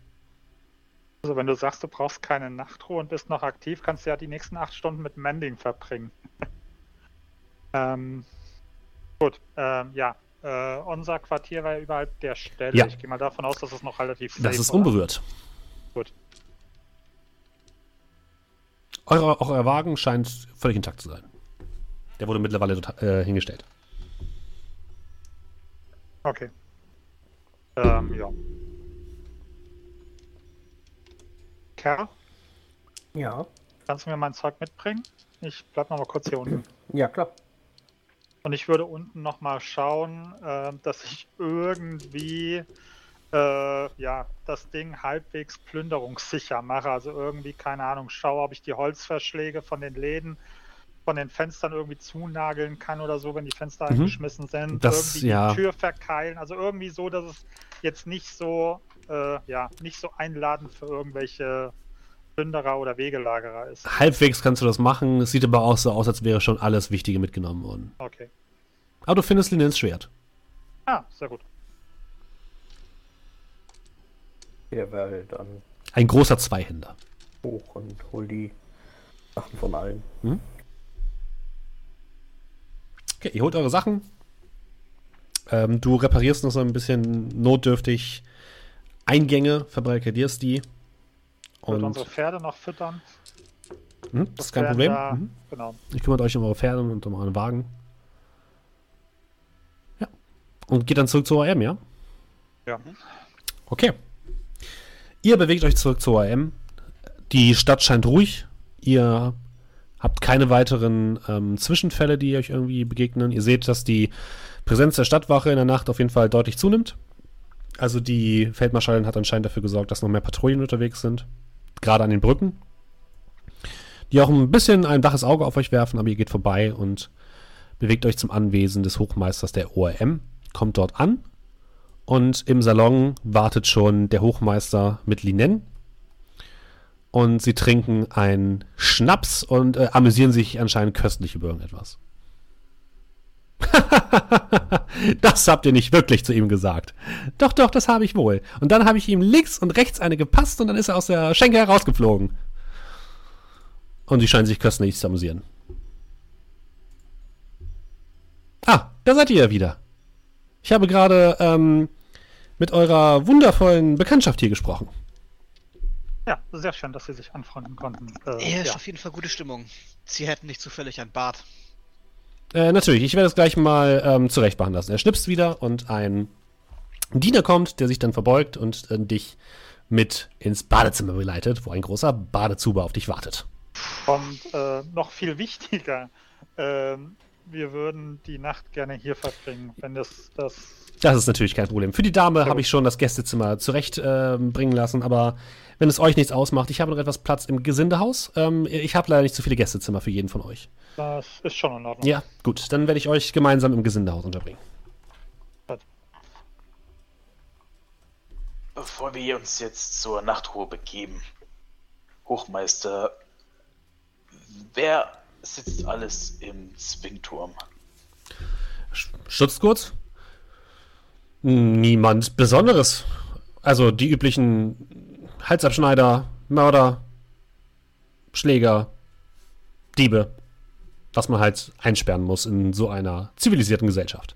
Also wenn du sagst, du brauchst keine Nachtruhe und bist noch aktiv, kannst du ja die nächsten 8 Stunden mit Mending verbringen. Gut, ja. Unser Quartier war ja überhalb der Stelle. Ja. Ich gehe mal davon aus, dass es noch relativ safe ist. Das ist unberührt. Gut. Auch euer Wagen scheint völlig intakt zu sein. Der wurde mittlerweile dort hingestellt. Okay. Ja. Kerl? Ja? Kannst du mir mein Zeug mitbringen? Ich bleib noch mal kurz hier unten. Ja, klar. Und ich würde unten noch mal schauen, dass ich irgendwie das Ding halbwegs plünderungssicher mache. Also irgendwie, keine Ahnung, schaue, ob ich die Holzverschläge von den Läden, von den Fenstern irgendwie zunageln kann oder so, wenn die Fenster eingeschmissen sind. Das, irgendwie die Tür verkeilen. Also irgendwie so, dass es jetzt nicht so, nicht so einladend für irgendwelche Plünderer oder Wegelagerer ist. Halbwegs kannst du das machen. Es sieht aber auch so aus, als wäre schon alles Wichtige mitgenommen worden. Okay. Aber du findest Linens Schwert. Ah, sehr gut. Der wäre halt dann ein großer Zweihänder. Hoch und hol die Sachen von allen. Mhm. Okay, ihr holt eure Sachen. Du reparierst noch so ein bisschen notdürftig Eingänge, verbarrikadierst die. Und unsere Pferde noch füttern. Das ist kein Problem. Da, genau. Ich kümmert euch um eure Pferde und um euren Wagen. Ja. Und geht dann zurück zu ORM, ja? Ja. Okay. Ihr bewegt euch zurück zu ORM. Die Stadt scheint ruhig. Ihr habt keine weiteren Zwischenfälle, die euch irgendwie begegnen. Ihr seht, dass die Präsenz der Stadtwache in der Nacht auf jeden Fall deutlich zunimmt. Also die Feldmarschallin hat anscheinend dafür gesorgt, dass noch mehr Patrouillen unterwegs sind. Gerade an den Brücken. Die auch ein bisschen ein waches Auge auf euch werfen, aber ihr geht vorbei und bewegt euch zum Anwesen des Hochmeisters der ORM. Kommt dort an. Und im Salon wartet schon der Hochmeister mit Linen. Und sie trinken einen Schnaps und amüsieren sich anscheinend köstlich über irgendetwas. Das habt ihr nicht wirklich zu ihm gesagt. Doch, doch, das habe ich wohl. Und dann habe ich ihm links und rechts eine gepasst und dann ist er aus der Schenke herausgeflogen. Und sie scheinen sich köstlich zu amüsieren. Ah, da seid ihr ja wieder. Ich habe gerade mit eurer wundervollen Bekanntschaft hier gesprochen. Ja, sehr schön, dass Sie sich anfreunden konnten. Er ist auf jeden Fall gute Stimmung. Sie hätten nicht zufällig ein Bart. Natürlich, ich werde es gleich mal zurecht machen lassen. Er schnipst wieder und ein Diener kommt, der sich dann verbeugt und dich mit ins Badezimmer begleitet, wo ein großer Badezuber auf dich wartet. Und noch viel wichtiger, wir würden die Nacht gerne hier verbringen, wenn das... Das ist natürlich kein Problem. Für die Dame habe ich schon das Gästezimmer zurechtbringen lassen, aber wenn es euch nichts ausmacht, ich habe noch etwas Platz im Gesindehaus. Ich habe leider nicht so viele Gästezimmer für jeden von euch. Das ist schon in Ordnung. Ja, gut. Dann werde ich euch gemeinsam im Gesindehaus unterbringen. Bevor wir uns jetzt zur Nachtruhe begeben, Hochmeister, wer sitzt alles im Zwingturm? Stutzt kurz. Niemand Besonderes. Also die üblichen Halsabschneider, Mörder, Schläger, Diebe. Was man halt einsperren muss in so einer zivilisierten Gesellschaft.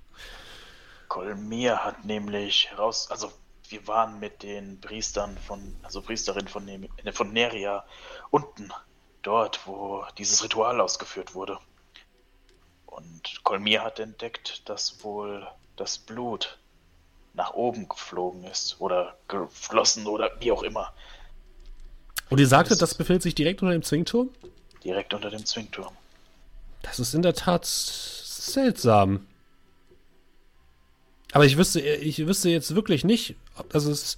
Colmier hat nämlich wir waren mit den Priestern Priesterin von Neria unten, dort, wo dieses Ritual ausgeführt wurde. Und Colmier hat entdeckt, dass wohl das Blut nach oben geflogen ist oder geflossen oder wie auch immer. Und ihr sagtet, das befindet sich direkt unter dem Zwingturm? Direkt unter dem Zwingturm. Das ist in der Tat seltsam. Aber ich wüsste jetzt wirklich nicht, also es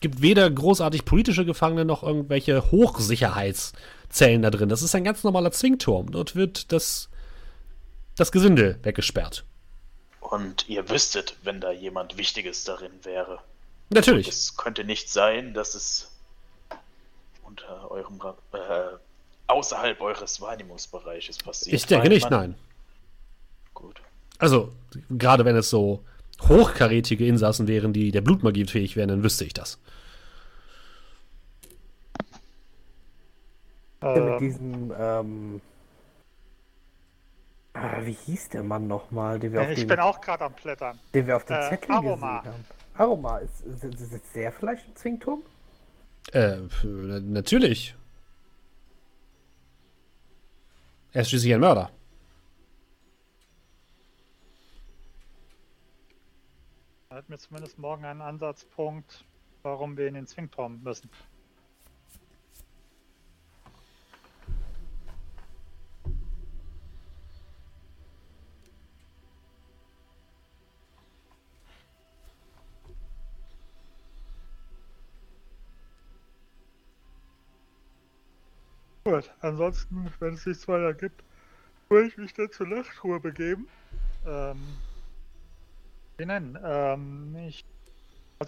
gibt weder großartig politische Gefangene noch irgendwelche Hochsicherheitszellen da drin. Das ist ein ganz normaler Zwingturm. Dort wird das Gesindel weggesperrt. Und ihr wüsstet, wenn da jemand Wichtiges darin wäre. Natürlich. Und es könnte nicht sein, dass es unter eurem außerhalb eures Wahrnehmungsbereiches passiert. Ich denke nicht, nein. Gut. Also, gerade wenn es so hochkarätige Insassen wären, die der Blutmagie fähig wären, dann wüsste ich das. Mit diesem, wie hieß der Mann nochmal, den wir auf dem... Ich bin auch gerade am Blättern. Den wir auf dem Zettel Aroma gesehen haben. Aroma. Sitzt der vielleicht im Zwingturm? Natürlich. Er ist schließlich ein Mörder. Da hat mir zumindest morgen einen Ansatzpunkt, warum wir in den Zwingturm müssen. Gut, ansonsten, wenn es nichts weiter gibt, würde ich mich dann zur Nachtruhe begeben. Als ich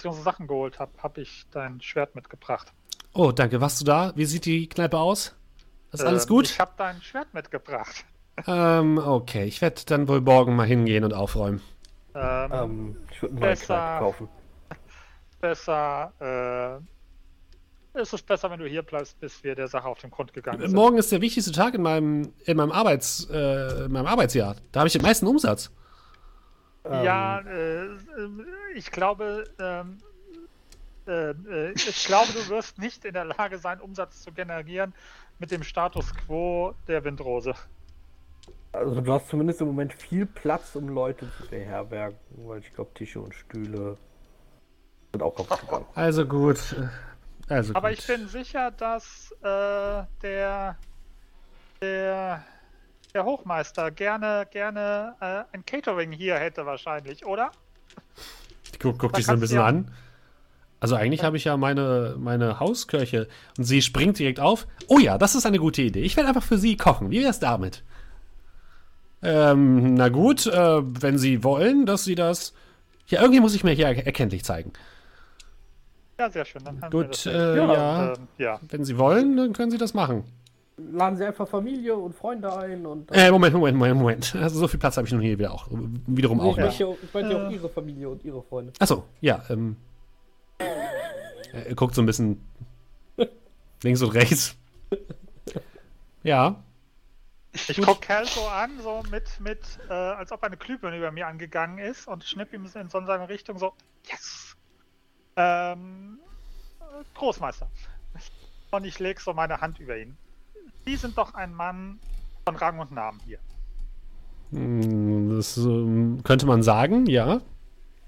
unsere Sachen geholt habe, habe ich dein Schwert mitgebracht. Oh, danke. Warst du da? Wie sieht die Kneipe aus? Ist alles gut? Ich habe dein Schwert mitgebracht. Okay. Ich werde dann wohl morgen mal hingehen und aufräumen. Ich würde mal Kneipe kaufen. Es ist besser, wenn du hier bleibst, bis wir der Sache auf den Grund gegangen sind. Morgen ist der wichtigste Tag in meinem Arbeitsjahr. Da habe ich den meisten Umsatz. Ich glaube, du wirst nicht in der Lage sein, Umsatz zu generieren mit dem Status quo der Windrose. Also du hast zumindest im Moment viel Platz, um Leute zu beherbergen, weil ich glaube, Tische und Stühle sind auch aufgegangen. Also gut. Aber ich bin sicher, dass der Hochmeister gerne ein Catering hier hätte wahrscheinlich, oder? Guck dich so ein bisschen an. Also eigentlich habe ich ja meine Hauskirche und sie springt direkt auf. Oh ja, das ist eine gute Idee. Ich werde einfach für sie kochen. Wie wär's damit? Na gut, wenn sie wollen, dass sie das... Ja, irgendwie muss ich mir hier erkenntlich zeigen. Ja, sehr schön. Dann haben wir das. Ja. Wenn Sie wollen, dann können Sie das machen. Laden Sie einfach Familie und Freunde ein. Und Moment. Also so viel Platz habe ich nun hier wiederum auch. Ich meine auch Ihre Familie und Ihre Freunde. Achso, ja. Er guckt so ein bisschen links und rechts. Ja. Ich gucke Kerl so an, so mit als ob eine Glühbirne über mir angegangen ist und schnipp ihm in so eine Richtung so, yes! Großmeister. Und ich lege so meine Hand über ihn. Sie sind doch ein Mann von Rang und Namen hier. Das könnte man sagen, ja.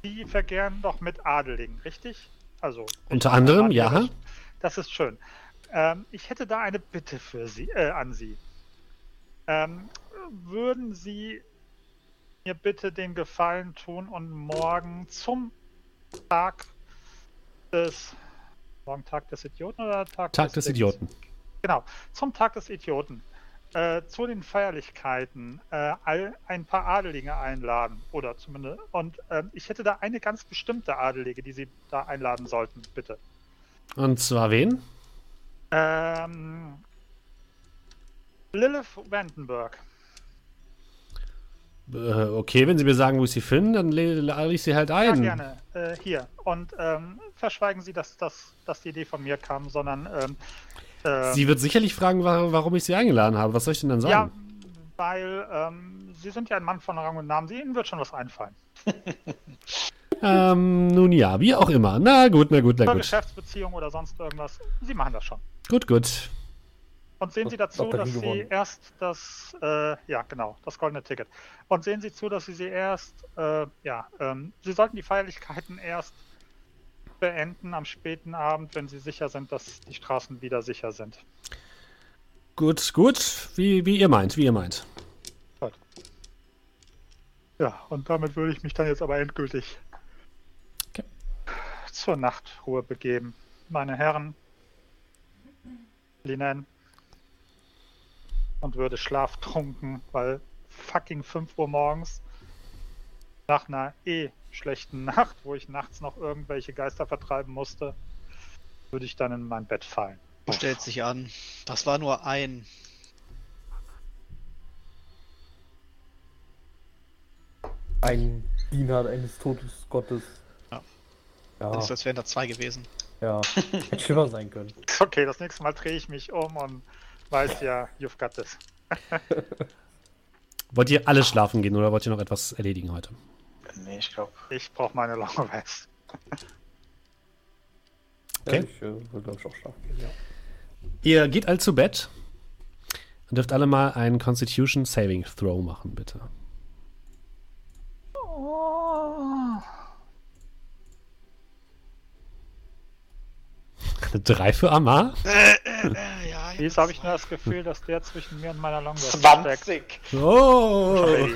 Sie verkehren doch mit Adeligen, richtig? Also unter anderem, ja. Das ist schön. Ich hätte da eine Bitte für Sie, an Sie. Würden Sie mir bitte den Gefallen tun und morgen zum Tag des Idioten oder Tag des Idioten? Genau, zum Tag des Idioten. Zu den Feierlichkeiten ein paar Adelige einladen oder zumindest. Und ich hätte da eine ganz bestimmte Adelige, die Sie da einladen sollten, bitte. Und zwar wen? Lilith Vandenberg. Okay, wenn Sie mir sagen, wo ich sie finde, dann lade ich sie halt ein. Ja, gerne. Hier. Und verschweigen Sie, dass die Idee von mir kam, sondern... sie wird sicherlich fragen, warum ich sie eingeladen habe. Was soll ich denn dann sagen? Ja, weil Sie sind ja ein Mann von Rang und Namen. Ihnen wird schon was einfallen. Nun ja, wie auch immer. Na gut. Geschäftsbeziehung oder sonst irgendwas. Sie machen das schon. Gut. Und sehen Sie dazu, dass Sie erst das goldene Ticket. Und sehen Sie zu, dass Sie erst, Sie sollten die Feierlichkeiten erst beenden am späten Abend, wenn Sie sicher sind, dass die Straßen wieder sicher sind. Gut, wie ihr meint. Gut. Ja, und damit würde ich mich dann jetzt aber endgültig zur Nachtruhe begeben. Meine Herren, Linen. Und würde schlaftrunken, weil fucking 5 Uhr morgens nach einer schlechten Nacht, wo ich nachts noch irgendwelche Geister vertreiben musste, würde ich dann in mein Bett fallen. Stellt sich an. Das war nur ein... Ein Diener eines Todesgottes. Ja. Das wären da 2 gewesen. Ja, hätte schlimmer sein können. Okay, das nächste Mal drehe ich mich um und weiß ja, you've got this. Wollt ihr alle schlafen gehen oder wollt ihr noch etwas erledigen heute? Nee, ich glaube. Ich brauche meine Long Rest. Okay. Ja, ich würde auch schlafen gehen, ja. Ihr geht alle zu Bett und dürft alle mal einen Constitution Saving Throw machen, bitte. Oh. 3 für Amar? Ja, jetzt habe ich nur das Gefühl, dass der zwischen mir und meiner Longbow 20! Oh!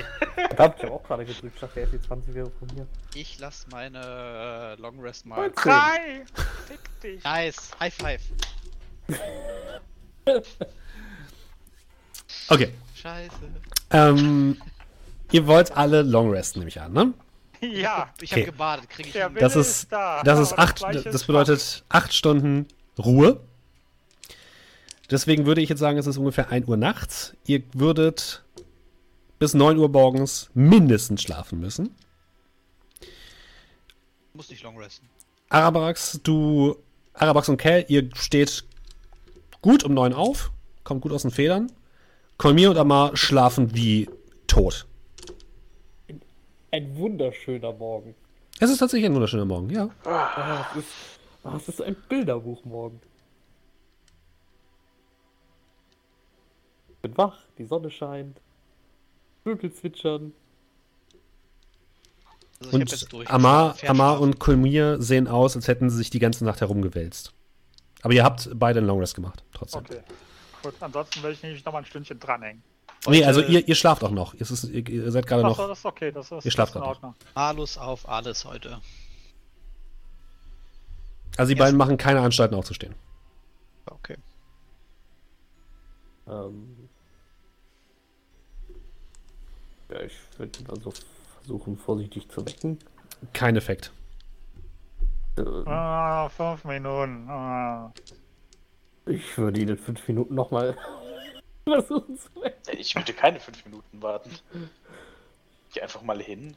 Da hab ich aber auch gerade gedrückt, ich dachte, der FD20 wäre von mir. Ich lasse meine Long Rest mal. 3! Fick dich! Nice! High Five! Okay. Scheiße. Ihr wollt alle Long Rest, nehme ich an, ne? Ja, ich habe gebadet, kriege ich hin. Das bedeutet 8 Stunden Ruhe. Deswegen würde ich jetzt sagen, es ist ungefähr 1 Uhr nachts. Ihr würdet bis 9 Uhr morgens mindestens schlafen müssen. Muss nicht long resten. Arabrax und Cal, ihr steht gut um 9 auf, kommt gut aus den Federn. Colmier und Amar schlafen wie tot. Ein wunderschöner Morgen. Es ist tatsächlich ein wunderschöner Morgen, ja. Es ist ein Bilderbuchmorgen. Ich bin wach, die Sonne scheint. Vögel zwitschern. Also und Amar und Colmier sehen aus, als hätten sie sich die ganze Nacht herumgewälzt. Aber ihr habt beide einen Long Rest gemacht, trotzdem. Okay, gut. Ansonsten werde ich nämlich nochmal ein Stündchen dranhängen. Nee, also ihr schlaft auch noch. Ihr seid gerade noch. Ach, das ist okay, das ist, ihr schlaft gerade noch. Malus auf alles heute. Also die beiden machen keine Anstalten aufzustehen. Okay. Ja, ich würde also versuchen, vorsichtig zu wecken. Kein Effekt. 5 Minuten. Ich würde ihn in 5 Minuten nochmal. Ich würde keine 5 Minuten warten. Ich gehe einfach mal hin,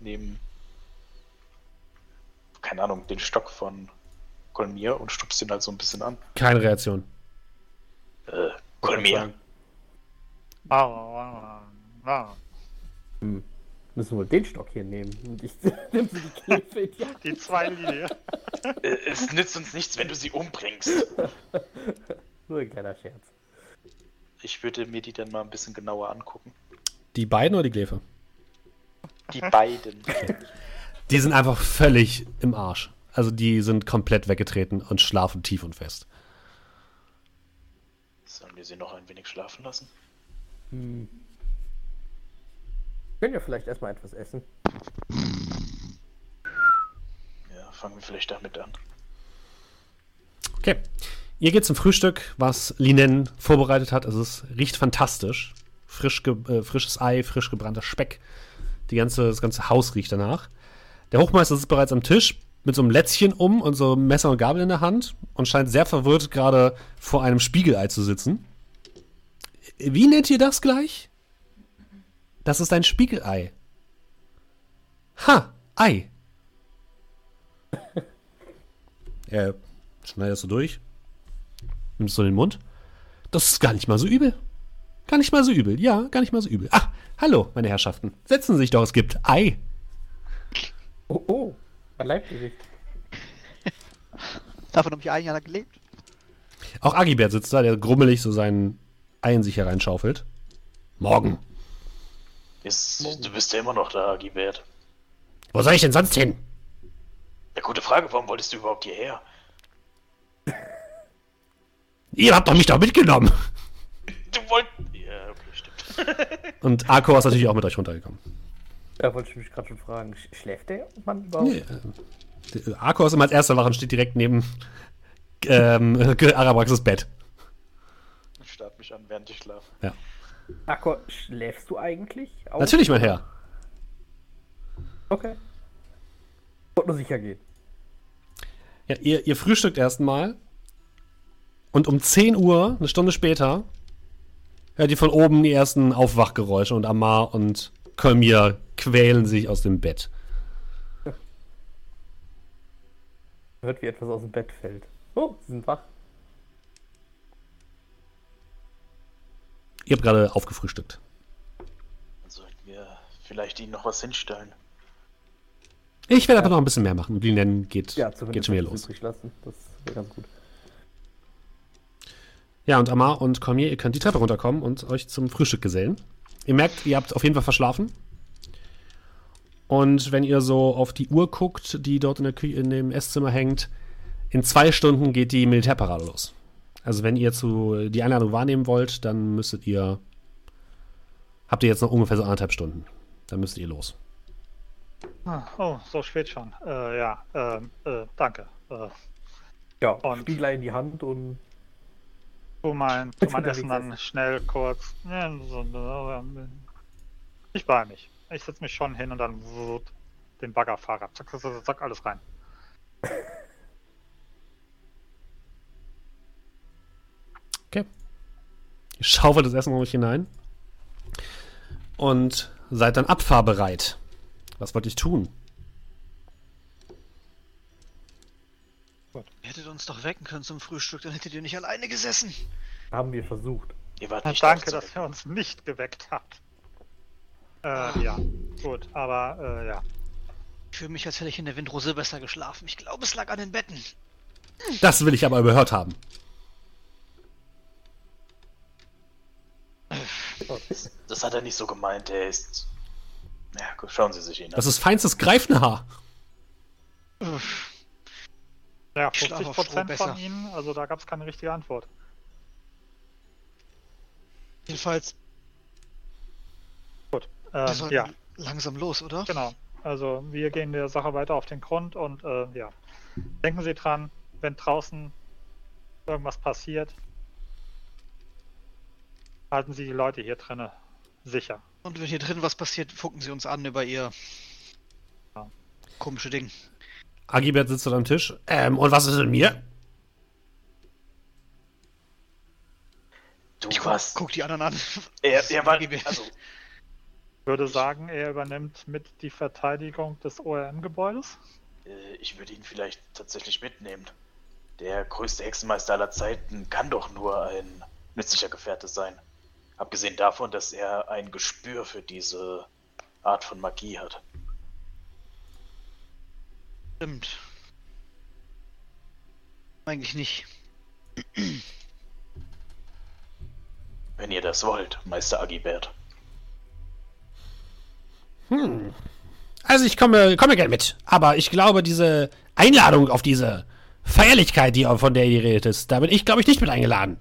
nehme, keine Ahnung, den Stock von Colmier und stupst ihn halt so ein bisschen an. Keine Reaktion. Colmier. Müssen wir den Stock hier nehmen. Und ich nehme sie die Kniffe in die Hand. Die 2 Linie. Es nützt uns nichts, wenn du sie umbringst. Nur ein kleiner Scherz. Ich würde mir die dann mal ein bisschen genauer angucken. Die beiden oder die Gläfer? Die beiden. Okay. Die sind einfach völlig im Arsch. Also die sind komplett weggetreten und schlafen tief und fest. Sollen wir sie noch ein wenig schlafen lassen? Können wir vielleicht erstmal etwas essen? Ja, fangen wir vielleicht damit an. Okay. Ihr geht zum Frühstück, was Linen vorbereitet hat. Also es riecht fantastisch. Frisches Ei, frisch gebrannter Speck. Das ganze Haus riecht danach. Der Hochmeister sitzt bereits am Tisch mit so einem Lätzchen um und so einem Messer und Gabel in der Hand und scheint sehr verwirrt gerade vor einem Spiegelei zu sitzen. Wie nennt ihr das gleich? Das ist ein Spiegelei. Ha, Ei. Schneidest du durch? Nimmst du den Mund? Das ist gar nicht mal so übel. Gar nicht mal so übel. Ja, gar nicht mal so übel. Ach, hallo, meine Herrschaften. Setzen Sie sich doch, es gibt Ei. Oh, mein Leibgericht. Davon habe ich ein Jahr gelebt. Auch Agibert sitzt da, der grummelig so sein Ei in sich hereinschaufelt. Morgen. Du bist ja immer noch da, Agibert. Wo soll ich denn sonst hin? Ja, gute Frage. Warum wolltest du überhaupt hierher? Ihr habt mich doch mitgenommen. Du wolltest... Ja, okay, stimmt. Und Akor ist natürlich auch mit euch runtergekommen. Ja, wollte ich mich gerade schon fragen. Schläft der Mann überhaupt? Nee. Akor ist immer als erster wach und steht direkt neben Arabraxes Bett. Ich starrt mich an, während ich schlafe. Ja. Akor, schläfst du eigentlich? Natürlich, mein Herr. Okay. Wollt nur sicher gehen. Ja, ihr frühstückt erstmal. Und um 10 Uhr, eine Stunde später, hört ihr von oben die ersten Aufwachgeräusche und Amar und Colmier quälen sich aus dem Bett. Ja. Hört, wie etwas aus dem Bett fällt. Oh, sie sind wach. Ihr habt gerade aufgefrühstückt. Dann sollten wir vielleicht ihnen noch was hinstellen. Ich werde aber noch ein bisschen mehr machen. Die nennen geht schon wieder los. Das wäre ganz gut. Ja, und Amar und Colmier, ihr könnt die Treppe runterkommen und euch zum Frühstück gesellen. Ihr merkt, ihr habt auf jeden Fall verschlafen. Und wenn ihr so auf die Uhr guckt, die dort in dem Esszimmer hängt, In 2 Stunden geht die Militärparade los. Also wenn ihr die Einladung wahrnehmen wollt, dann habt ihr jetzt noch ungefähr so 1,5 Stunden. Dann müsst ihr los. Oh, so spät schon. Danke. Und Spiegel in die Hand und mein Essen dann schnell kurz. Ich beeile mich. Ich setze mich schon hin und dann den Baggerfahrer. Zack, alles rein. Okay. Ich schaufel das Essen ruhig hinein. Und seid dann abfahrbereit. Was wollte ich tun? Ihr hättet uns doch wecken können zum Frühstück, dann hättet ihr nicht alleine gesessen. Haben wir versucht. Ihr wart nicht danke, dass ihr uns nicht geweckt habt. Gut, aber Ich fühle mich, als hätte ich in der Windrose besser geschlafen. Ich glaube, es lag an den Betten. Das will ich aber überhört haben. Das hat er nicht so gemeint, er ist... Ja, gut, schauen Sie sich ihn an. Das ist feinstes Greifenhaar. Uff. Ja, 50% von ihnen, also da gab es keine richtige Antwort. Jedenfalls. Gut, wir sollten langsam los, oder? Genau, also wir gehen der Sache weiter auf den Grund und denken Sie dran, wenn draußen irgendwas passiert, halten Sie die Leute hier drinnen sicher. Und wenn hier drin was passiert, funken Sie uns an über Ihr komische Ding. Agibert sitzt am Tisch. Und was ist mit mir? Du warst... Guck die anderen an. Er war... Also, ich würde sagen, er übernimmt mit die Verteidigung des ORM-Gebäudes. Ich würde ihn vielleicht tatsächlich mitnehmen. Der größte Hexenmeister aller Zeiten kann doch nur ein nützlicher Gefährte sein. Abgesehen davon, dass er ein Gespür für diese Art von Magie hat. Stimmt. Eigentlich nicht. Wenn ihr das wollt, Meister Agibert. Also ich komme gerne mit. Aber ich glaube, diese Einladung auf diese Feierlichkeit, von der ihr redet ist, da bin ich, glaube ich, nicht mit eingeladen.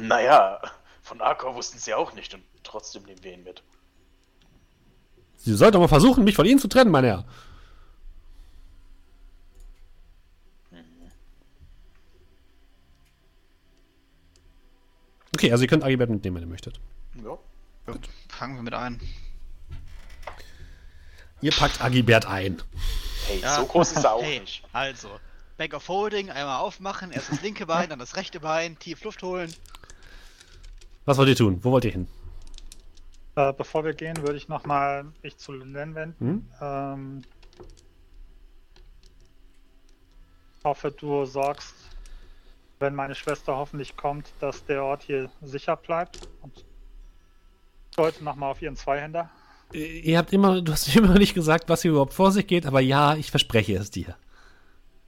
Naja, von Akor wussten sie auch nicht und trotzdem nehmen wir ihn mit. Sie sollten doch mal versuchen, mich von ihnen zu trennen, mein Herr. Okay, also ihr könnt Agibert mitnehmen, wenn ihr möchtet. Ja. Gut. Fangen wir mit ein. Ihr packt Agibert ein. Hey, so groß ist er auch nicht. Also, Back of Holding, einmal aufmachen, erst das linke Bein, dann das rechte Bein, tief Luft holen. Was wollt ihr tun? Wo wollt ihr hin? Bevor wir gehen, würde ich nochmal mich zu Linen wenden. Ich hoffe, du sorgst, wenn meine Schwester hoffentlich kommt, dass der Ort hier sicher bleibt. Und Leute nochmal auf ihren Zweihänder. Du hast immer nicht gesagt, was hier überhaupt vor sich geht, aber ja, ich verspreche es dir.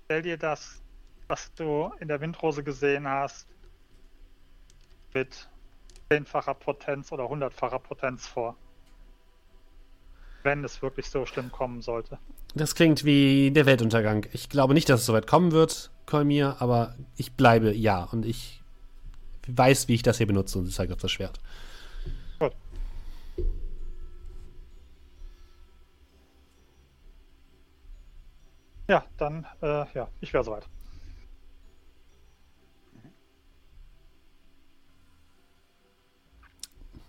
Stell dir das, was du in der Windrose gesehen hast, mit 10-facher Potenz oder 100-facher Potenz vor. Wenn es wirklich so schlimm kommen sollte. Das klingt wie der Weltuntergang. Ich glaube nicht, dass es so weit kommen wird, Colmier, aber ich bleibe und ich weiß, wie ich das hier benutze und ich zeige auf das Schwert. Gut. Ja, dann, ich wäre soweit.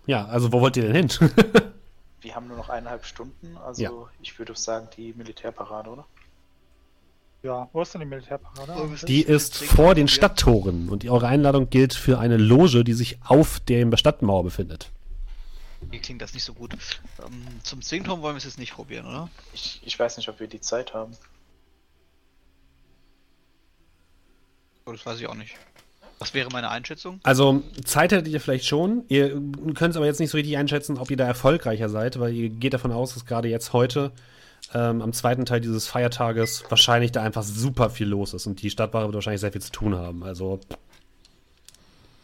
Ja, also wo wollt ihr denn hin? Wir haben nur noch 1,5 Stunden, also ich würde sagen, die Militärparade, oder? Ja, wo ist denn die Militärparade? Die ist vor den Stadttoren und eure Einladung gilt für eine Loge, die sich auf der Stadtmauer befindet. Hier klingt das nicht so gut. Zum Zwingturm wollen wir es jetzt nicht probieren, oder? Ich weiß nicht, ob wir die Zeit haben. Oh, das weiß ich auch nicht. Was wäre meine Einschätzung? Also, Zeit hättet ihr vielleicht schon. Ihr könnt es aber jetzt nicht so richtig einschätzen, ob ihr da erfolgreicher seid, weil ihr geht davon aus, dass gerade jetzt heute am zweiten Teil dieses Feiertages wahrscheinlich da einfach super viel los ist und die Stadtwache wird wahrscheinlich sehr viel zu tun haben. Also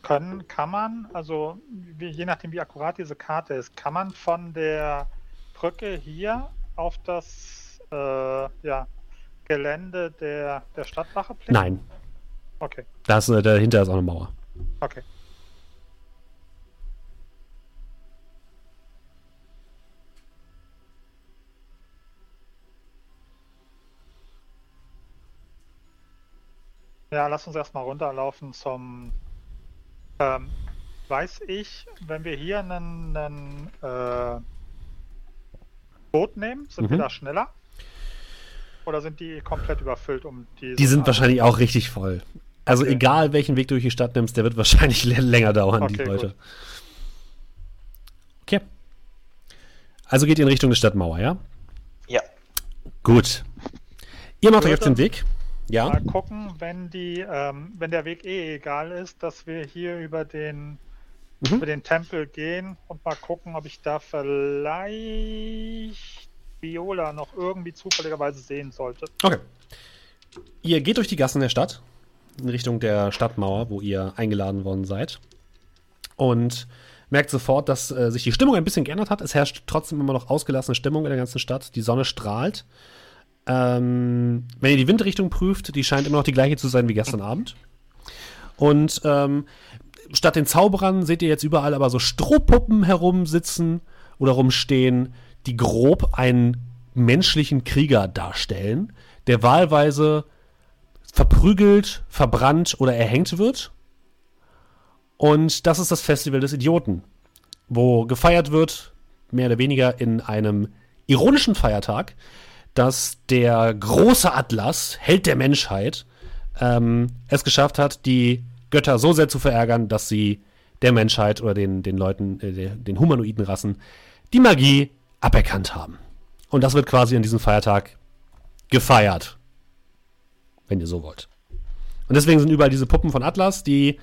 kann man, also je nachdem wie akkurat diese Karte ist, kann man von der Brücke hier auf das Gelände der Stadtwache blicken? Nein. Okay. Dahinter ist auch eine Mauer. Okay. Ja, lass uns erstmal runterlaufen zum... weiß ich, wenn wir hier einen Boot nehmen, sind wir da schneller? Oder sind die komplett überfüllt? Die sind wahrscheinlich auch richtig voll. Also egal, welchen Weg du durch die Stadt nimmst, der wird wahrscheinlich länger dauern, die Leute. Gut. Okay. Also geht ihr in Richtung der Stadtmauer, ja? Ja. Gut. Ihr macht euch jetzt den Weg. Ja. Mal gucken, wenn der Weg egal ist, dass wir hier über den Tempel gehen und mal gucken, ob ich da vielleicht Viola noch irgendwie zufälligerweise sehen sollte. Okay. Ihr geht durch die Gassen der Stadt in Richtung der Stadtmauer, wo ihr eingeladen worden seid, und merkt sofort, dass sich die Stimmung ein bisschen geändert hat. Es herrscht trotzdem immer noch ausgelassene Stimmung in der ganzen Stadt. Die Sonne strahlt. Wenn ihr die Windrichtung prüft, die scheint immer noch die gleiche zu sein wie gestern Abend. Und statt den Zauberern seht ihr jetzt überall aber so Strohpuppen herumsitzen oder rumstehen, die grob einen menschlichen Krieger darstellen, der wahlweise verprügelt, verbrannt oder erhängt wird. Und das ist das Festival des Idioten, wo gefeiert wird, mehr oder weniger in einem ironischen Feiertag, dass der große Atlas, Held der Menschheit, es geschafft hat, die Götter so sehr zu verärgern, dass sie der Menschheit oder den Leuten, den humanoiden Rassen, die Magie aberkannt haben. Und das wird quasi an diesem Feiertag gefeiert, wenn ihr so wollt. Und deswegen sind überall diese Puppen von Atlas, die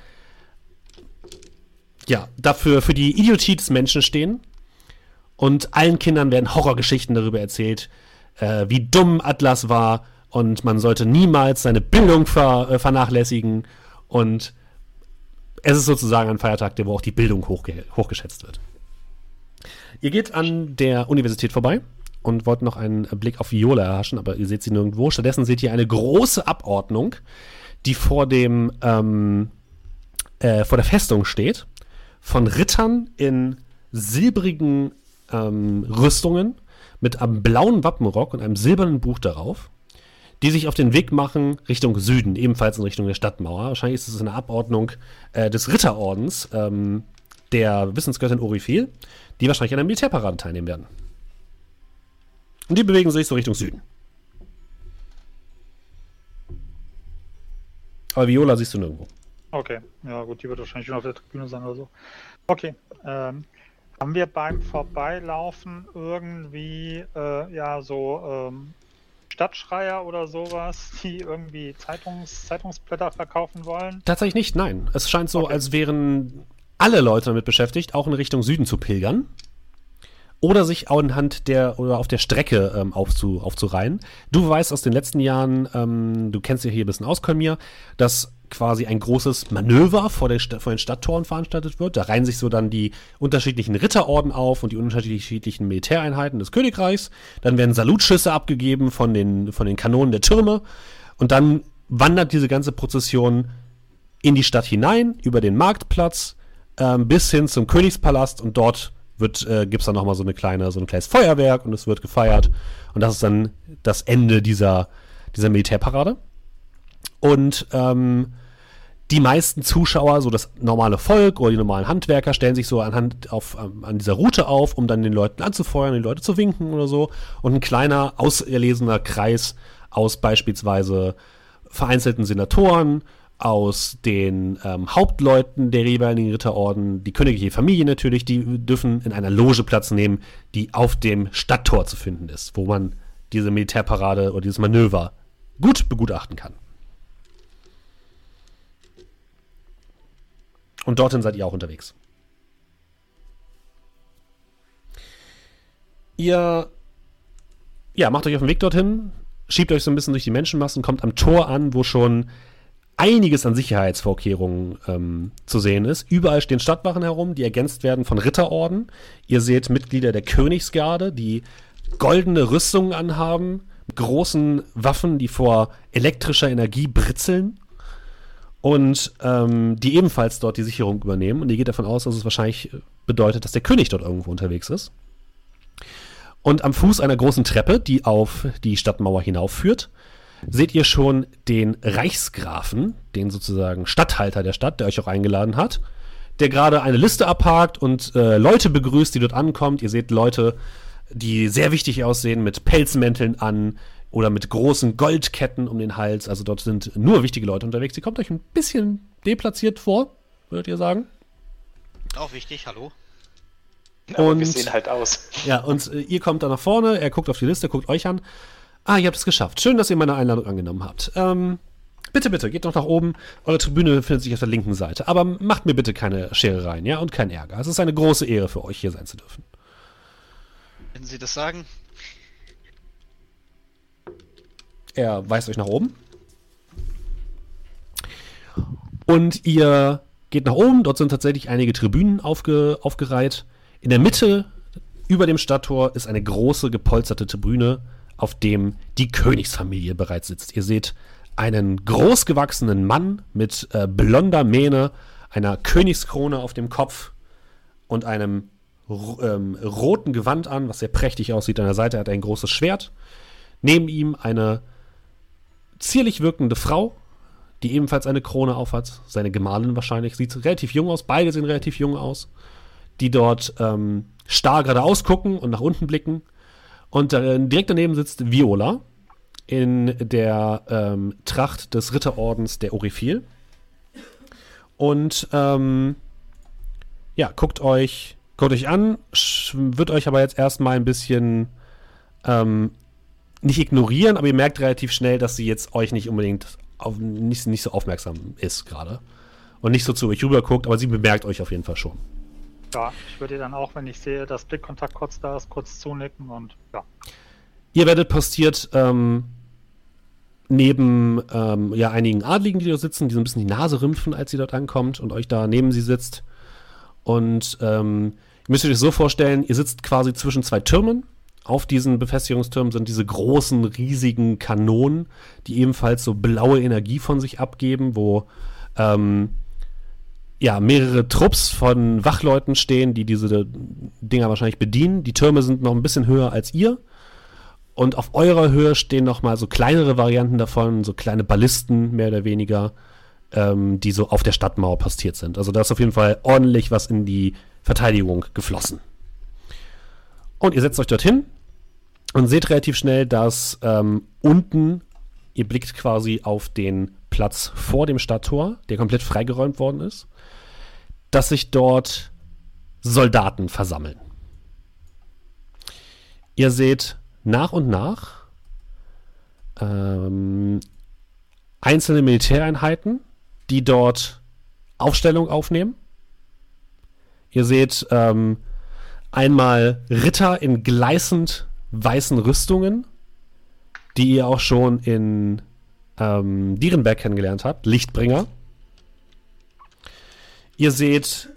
ja dafür für die Idiotie des Menschen stehen. Und allen Kindern werden Horrorgeschichten darüber erzählt, wie dumm Atlas war und man sollte niemals seine Bildung vernachlässigen, und es ist sozusagen ein Feiertag, wo auch die Bildung hochgeschätzt wird. Ihr geht an der Universität vorbei und wollt noch einen Blick auf Viola erhaschen, aber ihr seht sie nirgendwo. Stattdessen seht ihr eine große Abordnung, die vor der Festung steht, von Rittern in silbrigen Rüstungen mit einem blauen Wappenrock und einem silbernen Buch darauf, die sich auf den Weg machen Richtung Süden, ebenfalls in Richtung der Stadtmauer. Wahrscheinlich ist es eine Abordnung des Ritterordens der Wissensgöttin Oriphel, die wahrscheinlich an der Militärparade teilnehmen werden. Und die bewegen sich so Richtung Süden. Aber Viola siehst du nirgendwo. Okay, ja gut, die wird wahrscheinlich schon auf der Tribüne sein oder so. Okay, haben wir beim Vorbeilaufen irgendwie Stadtschreier oder sowas, die irgendwie Zeitungsblätter verkaufen wollen? Tatsächlich nicht, nein. Es scheint so, als wären alle Leute damit beschäftigt, auch in Richtung Süden zu pilgern. Oder sich auf der Strecke aufzureihen. Du weißt aus den letzten Jahren, du kennst dich hier ein bisschen aus, Colmier, dass quasi ein großes Manöver vor den Stadttoren veranstaltet wird. Da reihen sich so dann die unterschiedlichen Ritterorden auf und die unterschiedlichen Militäreinheiten des Königreichs. Dann werden Salutschüsse abgegeben von den Kanonen der Türme. Und dann wandert diese ganze Prozession in die Stadt hinein, über den Marktplatz, bis hin zum Königspalast. Und dort gibt es dann nochmal so ein kleines Feuerwerk und es wird gefeiert. Und das ist dann das Ende dieser Militärparade. Und die meisten Zuschauer, so das normale Volk oder die normalen Handwerker, stellen sich so an dieser Route auf, um dann den Leuten anzufeuern, den Leuten zu winken oder so. Und ein kleiner, auserlesener Kreis aus beispielsweise vereinzelten Senatoren, aus den Hauptleuten der jeweiligen Ritterorden, die königliche Familie natürlich, die dürfen in einer Loge Platz nehmen, die auf dem Stadttor zu finden ist, wo man diese Militärparade oder dieses Manöver gut begutachten kann. Und dorthin seid ihr auch unterwegs. Ihr macht euch auf den Weg dorthin, schiebt euch so ein bisschen durch die Menschenmassen, kommt am Tor an, wo schon einiges an Sicherheitsvorkehrungen zu sehen ist. Überall stehen Stadtwachen herum, die ergänzt werden von Ritterorden. Ihr seht Mitglieder der Königsgarde, die goldene Rüstungen anhaben, großen Waffen, die vor elektrischer Energie britzeln und die ebenfalls dort die Sicherung übernehmen. Und die geht davon aus, dass es wahrscheinlich bedeutet, dass der König dort irgendwo unterwegs ist. Und am Fuß einer großen Treppe, die auf die Stadtmauer hinaufführt, seht ihr schon den Reichsgrafen, den sozusagen Statthalter der Stadt, der euch auch eingeladen hat, der gerade eine Liste abhakt und Leute begrüßt, die dort ankommen. Ihr seht Leute, die sehr wichtig aussehen, mit Pelzmänteln an oder mit großen Goldketten um den Hals. Also dort sind nur wichtige Leute unterwegs. Die kommt euch ein bisschen deplatziert vor, würdet ihr sagen. Auch wichtig, hallo. Und wir sehen halt aus. Ja, und ihr kommt da nach vorne, er guckt auf die Liste, guckt euch an. Ah, ihr habt es geschafft. Schön, dass ihr meine Einladung angenommen habt. Bitte, geht doch nach oben. Eure Tribüne befindet sich auf der linken Seite. Aber macht mir bitte keine Scherereien, ja? Und keinen Ärger. Es ist eine große Ehre für euch, hier sein zu dürfen. Wenn Sie das sagen. Er weist euch nach oben. Und ihr geht nach oben. Dort sind tatsächlich einige Tribünen aufgereiht. In der Mitte, über dem Stadttor, ist eine große, gepolsterte Tribüne, auf dem die Königsfamilie bereits sitzt. Ihr seht einen großgewachsenen Mann mit blonder Mähne, einer Königskrone auf dem Kopf und einem roten Gewand an, was sehr prächtig aussieht. An der Seite hat er ein großes Schwert. Neben ihm eine zierlich wirkende Frau, die ebenfalls eine Krone aufhat. Seine Gemahlin wahrscheinlich. Sieht relativ jung aus. Beide sehen relativ jung aus. Die dort starr geradeaus gucken und nach unten blicken. Und direkt daneben sitzt Viola in der Tracht des Ritterordens der Oriphel. Und guckt euch an, wird euch aber jetzt erstmal ein bisschen nicht ignorieren, aber ihr merkt relativ schnell, dass sie jetzt euch nicht unbedingt nicht so aufmerksam ist gerade. Und nicht so zu euch rüberguckt, aber sie bemerkt euch auf jeden Fall schon. Ja, ich würde dann auch, wenn ich sehe, dass Blickkontakt kurz da ist, kurz zunicken und ja. Ihr werdet postiert neben einigen Adligen, die dort sitzen, die so ein bisschen die Nase rümpfen, als sie dort ankommt und euch da neben sie sitzt. Und ihr müsst euch so vorstellen, ihr sitzt quasi zwischen zwei Türmen. Auf diesen Befestigungstürmen sind diese großen, riesigen Kanonen, die ebenfalls so blaue Energie von sich abgeben, wo mehrere Trupps von Wachleuten stehen, die diese Dinger wahrscheinlich bedienen. Die Türme sind noch ein bisschen höher als ihr. Und auf eurer Höhe stehen noch mal so kleinere Varianten davon, so kleine Ballisten mehr oder weniger, die so auf der Stadtmauer postiert sind. Also da ist auf jeden Fall ordentlich was in die Verteidigung geflossen. Und ihr setzt euch dorthin und seht relativ schnell, dass unten, ihr blickt quasi auf den Platz vor dem Stadttor, der komplett freigeräumt worden ist, dass sich dort Soldaten versammeln. Ihr seht nach und nach einzelne Militäreinheiten, die dort Aufstellung aufnehmen. Ihr seht einmal Ritter in gleißend weißen Rüstungen, die ihr auch schon in Dierenberg kennengelernt habt, Lichtbringer. Ihr seht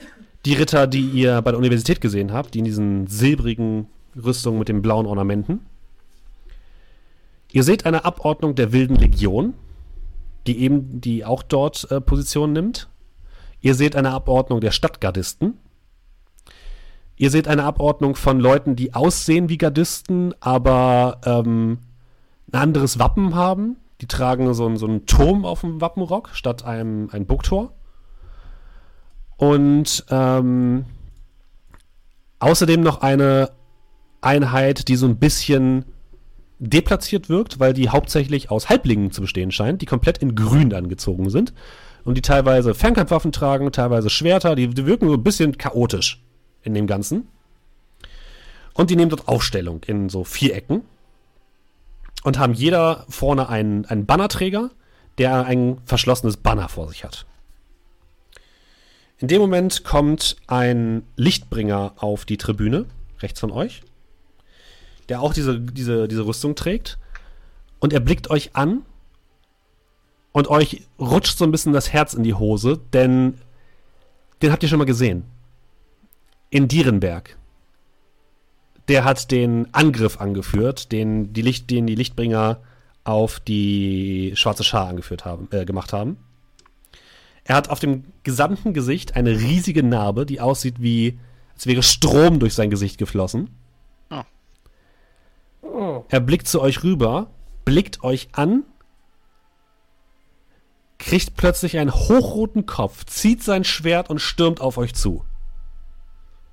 die Ritter, die ihr bei der Universität gesehen habt, die in diesen silbrigen Rüstungen mit den blauen Ornamenten. Ihr seht eine Abordnung der Wilden Legion, die auch dort Position nimmt. Ihr seht eine Abordnung der Stadtgardisten. Ihr seht eine Abordnung von Leuten, die aussehen wie Gardisten, aber ein anderes Wappen haben. Die tragen so einen Turm auf dem Wappenrock statt einem Burgtor. Und außerdem noch eine Einheit, die so ein bisschen deplatziert wirkt, weil die hauptsächlich aus Halblingen zu bestehen scheint, die komplett in Grün angezogen sind und die teilweise Fernkampfwaffen tragen, teilweise Schwerter, die wirken so ein bisschen chaotisch in dem Ganzen. Und die nehmen dort Aufstellung in so Vierecken. Und haben jeder vorne einen Bannerträger, der ein verschlossenes Banner vor sich hat. In dem Moment kommt ein Lichtbringer auf die Tribüne, rechts von euch, der auch diese Rüstung trägt. Und er blickt euch an und euch rutscht so ein bisschen das Herz in die Hose, denn den habt ihr schon mal gesehen. In Dierenberg. der hat den Angriff angeführt, den die Lichtbringer auf die schwarze Schar gemacht haben. Er hat auf dem gesamten Gesicht eine riesige Narbe, die aussieht wie, als wäre Strom durch sein Gesicht geflossen. Oh. Er blickt zu euch rüber, blickt euch an, kriegt plötzlich einen hochroten Kopf, zieht sein Schwert und stürmt auf euch zu.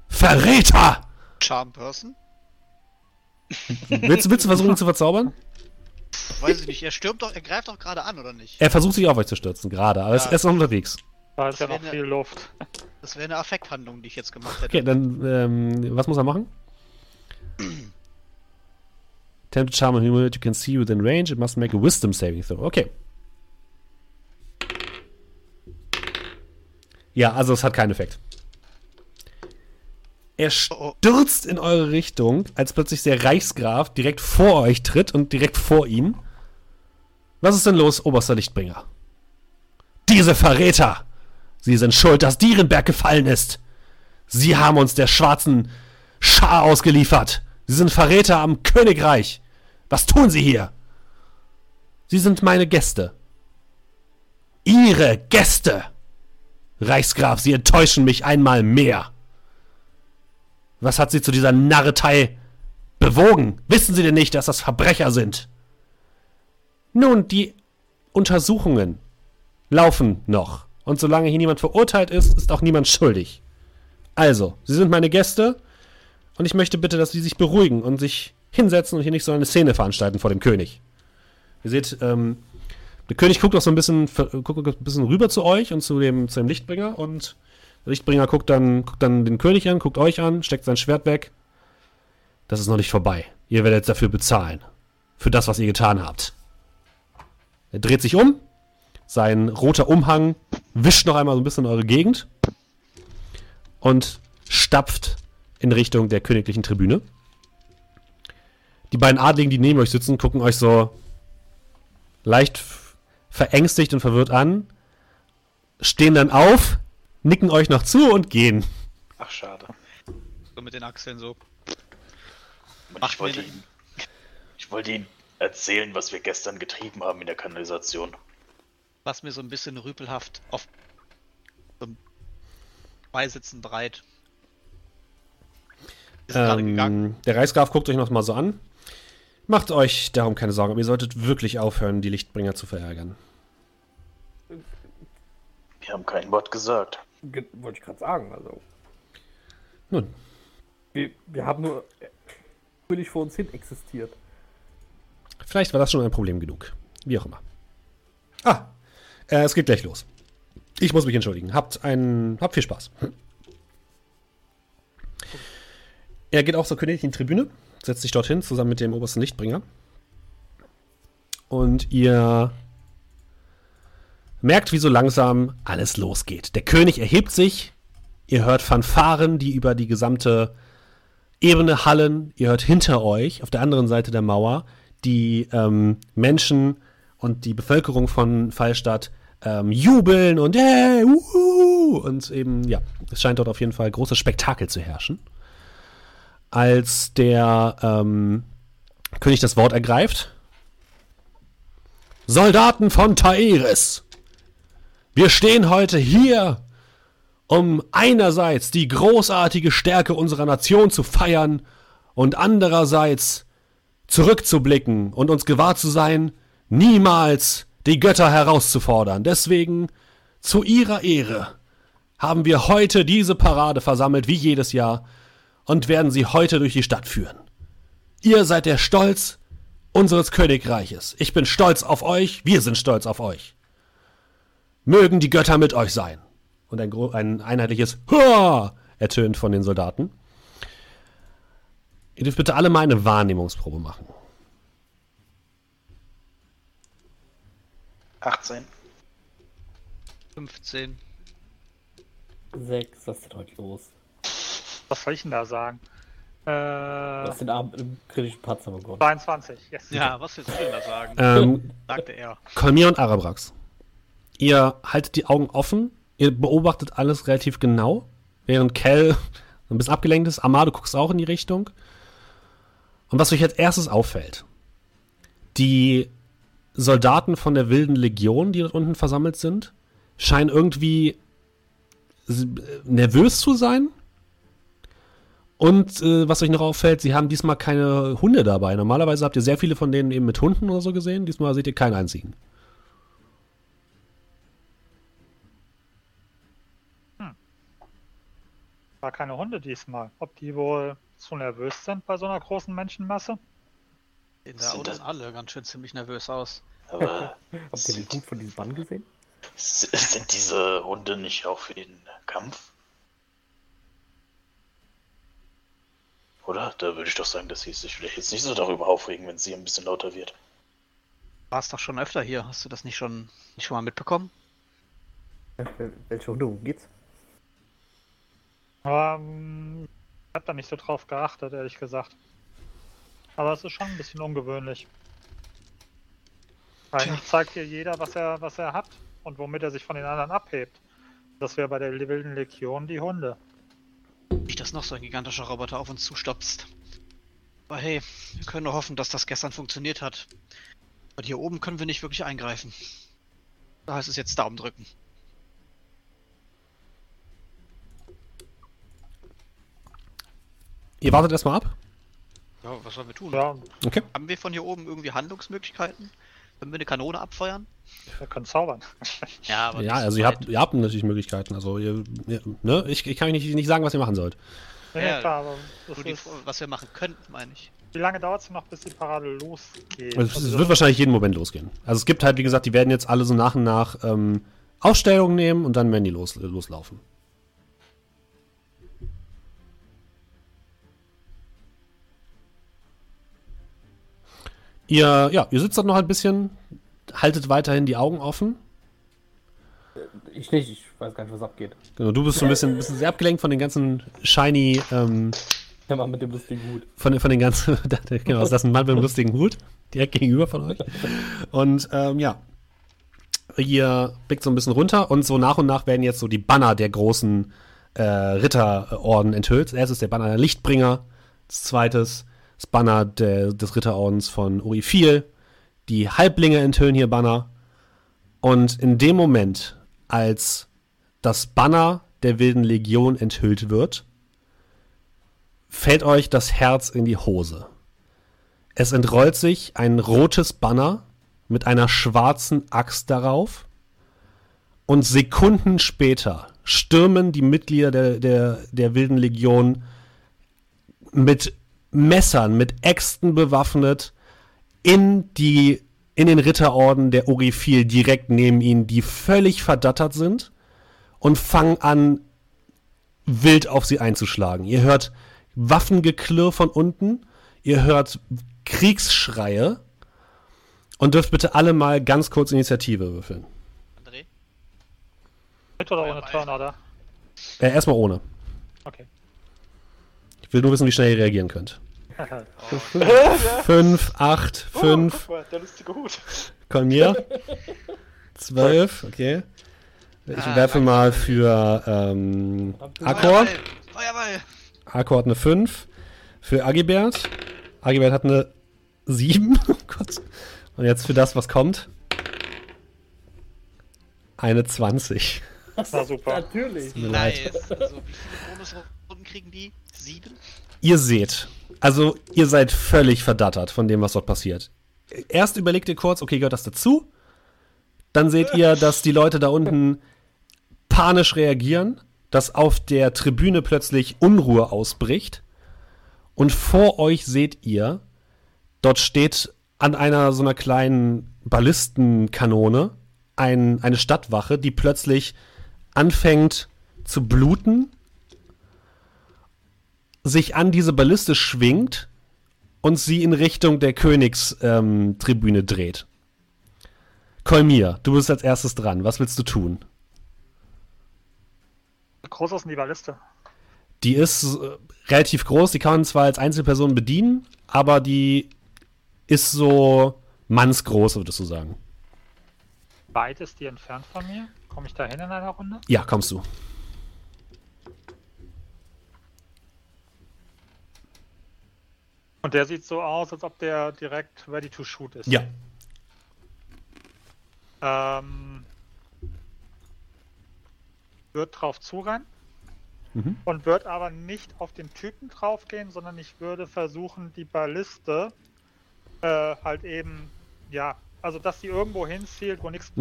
Verräter! Charm Person? Willst du versuchen, ihn zu verzaubern? Weiß ich nicht, er greift doch gerade an, oder nicht? Er versucht sich auf euch zu stürzen, gerade, aber er ist noch unterwegs. Da ist ja noch viel Luft. Das wäre eine Affekthandlung, die ich jetzt gemacht hätte. Okay, dann, was muss er machen? Attempt to charm a humanoid you can see within range, it must make a wisdom saving throw. Okay. Ja, also es hat keinen Effekt. Er stürzt in eure Richtung, als plötzlich der Reichsgraf direkt vor euch tritt und direkt vor ihm. Was ist denn los, Oberster Lichtbringer? Diese Verräter! Sie sind schuld, dass Dierenberg gefallen ist! Sie haben uns der schwarzen Schar ausgeliefert! Sie sind Verräter am Königreich! Was tun sie hier? Sie sind meine Gäste. Ihre Gäste! Reichsgraf, Sie enttäuschen mich einmal mehr! Was hat Sie zu dieser Narretei bewogen? Wissen Sie denn nicht, dass das Verbrecher sind? Nun, die Untersuchungen laufen noch. Und solange hier niemand verurteilt ist, ist auch niemand schuldig. Also, Sie sind meine Gäste und ich möchte bitte, dass Sie sich beruhigen und sich hinsetzen und hier nicht so eine Szene veranstalten vor dem König. Ihr seht, der König guckt auch so ein bisschen rüber zu euch und zu dem Lichtbringer und der Lichtbringer guckt dann den König an, guckt euch an, steckt sein Schwert weg. Das ist noch nicht vorbei. Ihr werdet dafür bezahlen. Für das, was ihr getan habt. Er dreht sich um. Sein roter Umhang wischt noch einmal so ein bisschen in eure Gegend. Und stapft in Richtung der königlichen Tribüne. Die beiden Adligen, die neben euch sitzen, gucken euch so leicht verängstigt und verwirrt an. Stehen dann auf. Nicken euch noch zu und gehen. Ach, schade. So mit den Achseln so. Ich wollte Ihnen erzählen, was wir gestern getrieben haben in der Kanalisation. Was mir so ein bisschen rüpelhaft auf dem Beisitzen breit. Ist gerade gegangen. Der Reichsgraf guckt euch noch mal so an. Macht euch darum keine Sorgen, aber ihr solltet wirklich aufhören, die Lichtbringer zu verärgern. Wir haben kein Wort gesagt. Wollte ich gerade sagen, also. Nun. Wir haben nur völlig vor uns hin existiert. Vielleicht war das schon ein Problem genug. Wie auch immer. Es geht gleich los. Ich muss mich entschuldigen. Habt viel Spaß. Er geht auch zur königlichen Tribüne, setzt sich dorthin, zusammen mit dem obersten Lichtbringer. Und ihr merkt, wie so langsam alles losgeht. Der König erhebt sich. Ihr hört Fanfaren, die über die gesamte Ebene hallen. Ihr hört hinter euch, auf der anderen Seite der Mauer, die Menschen und die Bevölkerung von Fallstadt jubeln und hey, wuhu! Und eben, ja, es scheint dort auf jeden Fall großes Spektakel zu herrschen. Als der König das Wort ergreift. Soldaten von Tairis! Wir stehen heute hier, um einerseits die großartige Stärke unserer Nation zu feiern und andererseits zurückzublicken und uns gewahr zu sein, niemals die Götter herauszufordern. Deswegen, zu ihrer Ehre, haben wir heute diese Parade versammelt, wie jedes Jahr, und werden sie heute durch die Stadt führen. Ihr seid der Stolz unseres Königreiches. Ich bin stolz auf euch, wir sind stolz auf euch. Mögen die Götter mit euch sein. Und ein einheitliches Hurra ertönt von den Soldaten. Ihr dürft bitte alle mal eine Wahrnehmungsprobe machen. 18. 15. 6. Was ist denn heute los? Was soll ich denn da sagen? Was den Abend im kritischen Patzer begonnen? 22. Yes. Ja, was willst du denn da sagen? Sagte er. Colmier und Arabrax. Ihr haltet die Augen offen, ihr beobachtet alles relativ genau, während Kel ein bisschen abgelenkt ist. Amar, du guckst auch in die Richtung. Und was euch als erstes auffällt, die Soldaten von der Wilden Legion, die dort unten versammelt sind, scheinen irgendwie nervös zu sein. Und was euch noch auffällt, sie haben diesmal keine Hunde dabei. Normalerweise habt ihr sehr viele von denen eben mit Hunden oder so gesehen. Diesmal seht ihr keinen einzigen. War keine Hunde diesmal. Ob die wohl zu nervös sind bei so einer großen Menschenmasse? Sehen da das alle ganz schön ziemlich nervös aus. Aber habt ihr den Punkt von diesem Mann gesehen? Sind diese Hunde nicht auch für den Kampf? Oder? Da würde ich doch sagen, dass sie sich vielleicht jetzt nicht so darüber aufregen, wenn sie ein bisschen lauter wird. Du warst doch schon öfter hier. Hast du das nicht schon mal mitbekommen? Welche Hunde geht's? Ich hab da nicht so drauf geachtet, ehrlich gesagt. Aber es ist schon ein bisschen ungewöhnlich. Eigentlich zeigt hier jeder, was er hat und womit er sich von den anderen abhebt. Das wäre bei der Wilden Legion die Hunde. Nicht, dass noch so ein gigantischer Roboter auf uns zustopst. Aber hey, wir können nur hoffen, dass das gestern funktioniert hat. Und hier oben können wir nicht wirklich eingreifen. Da heißt es jetzt Daumen drücken. Ihr wartet erstmal ab? Ja, was sollen wir tun? Ja. Okay. Haben wir von hier oben irgendwie Handlungsmöglichkeiten? Können wir eine Kanone abfeuern? Wir können zaubern. Ja, aber ja, also ihr habt natürlich Möglichkeiten. Also ihr, ne? Ich kann euch nicht sagen, was ihr machen sollt. Ja, klar, aber was wir machen könnten, meine ich. Wie lange dauert es noch, bis die Parade losgeht? Also es wird wahrscheinlich jeden Moment losgehen. Also es gibt halt, wie gesagt, die werden jetzt alle so nach und nach Aufstellungen nehmen und dann werden die loslaufen. Ihr sitzt dort noch ein bisschen, haltet weiterhin die Augen offen. Ich nicht, ich weiß gar nicht, was abgeht. Genau, du bist so ein bisschen sehr abgelenkt von den ganzen shiny, der Mann mit dem lustigen Hut. Von den ganzen, genau, das ist ein Mann mit dem lustigen Hut, direkt gegenüber von euch. Und, ihr blickt so ein bisschen runter und so nach und nach werden jetzt so die Banner der großen Ritterorden enthüllt. Erstes der Banner der Lichtbringer, das zweites das Banner des Ritterordens von Oriphel. Die Halblinge enthüllen hier Banner. Und in dem Moment, als das Banner der Wilden Legion enthüllt wird, fällt euch das Herz in die Hose. Es entrollt sich ein rotes Banner mit einer schwarzen Axt darauf. Und Sekunden später stürmen die Mitglieder der Wilden Legion mit Messern mit Äxten bewaffnet in den Ritterorden der Oriphel direkt neben ihnen, die völlig verdattert sind und fangen an, wild auf sie einzuschlagen. Ihr hört Waffengeklirr von unten, ihr hört Kriegsschreie und dürft bitte alle mal ganz kurz Initiative würfeln. André? Mit oder ohne Turn, oder? Erstmal ohne. Okay. Ich will nur wissen, wie schnell ihr reagieren könnt. 5, 8, 5. Der lustige Hut. Colmier. 12, okay. Ich werfe mal für Akor. Akor hat eine 5. Für Agibert. Agibert hat eine 7. Gott. Und jetzt für das, was kommt. Eine 20. Das war super. Natürlich. Nice. Also, wie viele Bonusrunden kriegen die? 7? Ihr seht, also ihr seid völlig verdattert von dem, was dort passiert. Erst überlegt ihr kurz, okay, gehört das dazu? Dann seht ihr, dass die Leute da unten panisch reagieren, dass auf der Tribüne plötzlich Unruhe ausbricht. Und vor euch seht ihr, dort steht an einer so einer kleinen Ballistenkanone eine Stadtwache, die plötzlich anfängt zu bluten, sich an diese Balliste schwingt und sie in Richtung der Königstribüne dreht. Colmier, du bist als erstes dran. Was willst du tun? Groß ist denn die Balliste? Die ist relativ groß. Die kann man zwar als Einzelperson bedienen, aber die ist so mannsgroß, würdest du sagen. Weit ist die entfernt von mir? Komme ich da hin in einer Runde? Ja, kommst du. Und der sieht so aus, als ob der direkt ready to shoot ist. Ja. Wird drauf zurennen. Mhm. Und wird aber nicht auf den Typen drauf gehen, sondern ich würde versuchen, die Balliste halt eben, ja, also dass sie irgendwo hinzielt, wo nichts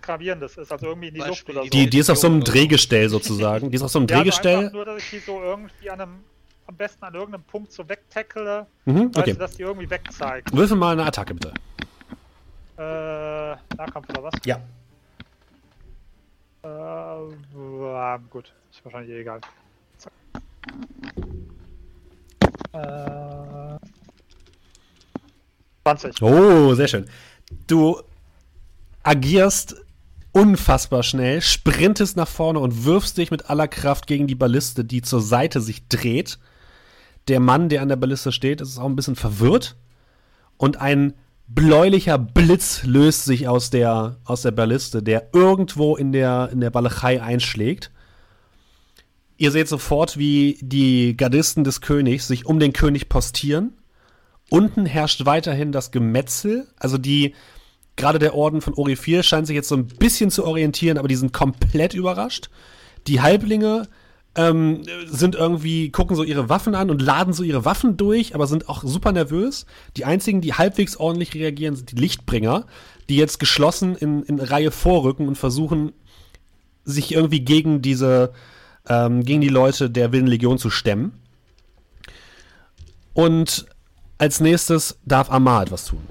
Gravierendes ist, also irgendwie in die Luft oder so. Die ist auf so einem Drehgestell sozusagen. Die ist auf so einem Drehgestell. Ja, also nur, dass ich die so irgendwie an einem, am besten an irgendeinem Punkt so wegtackle, okay. Dass die irgendwie wegzeigt. Würfel mal eine Attacke bitte. Nahkampf oder was? Ja. Gut, ist wahrscheinlich egal. Zack. So. 20. Oh, sehr schön. Du agierst unfassbar schnell, sprintest nach vorne und wirfst dich mit aller Kraft gegen die Balliste, die zur Seite sich dreht. Der Mann, der an der Balliste steht, ist auch ein bisschen verwirrt. Und ein bläulicher Blitz löst sich aus der Balliste, der irgendwo in der Walachei einschlägt. Ihr seht sofort, wie die Gardisten des Königs sich um den König postieren. Unten herrscht weiterhin das Gemetzel. Also gerade der Orden von Oriphel scheint sich jetzt so ein bisschen zu orientieren, aber die sind komplett überrascht. Die Halblinge gucken so ihre Waffen an und laden so ihre Waffen durch, aber sind auch super nervös. Die einzigen, die halbwegs ordentlich reagieren, sind die Lichtbringer, die jetzt geschlossen in Reihe vorrücken und versuchen, sich irgendwie gegen gegen die Leute der Wilden Legion zu stemmen. Und als nächstes darf Amar etwas tun.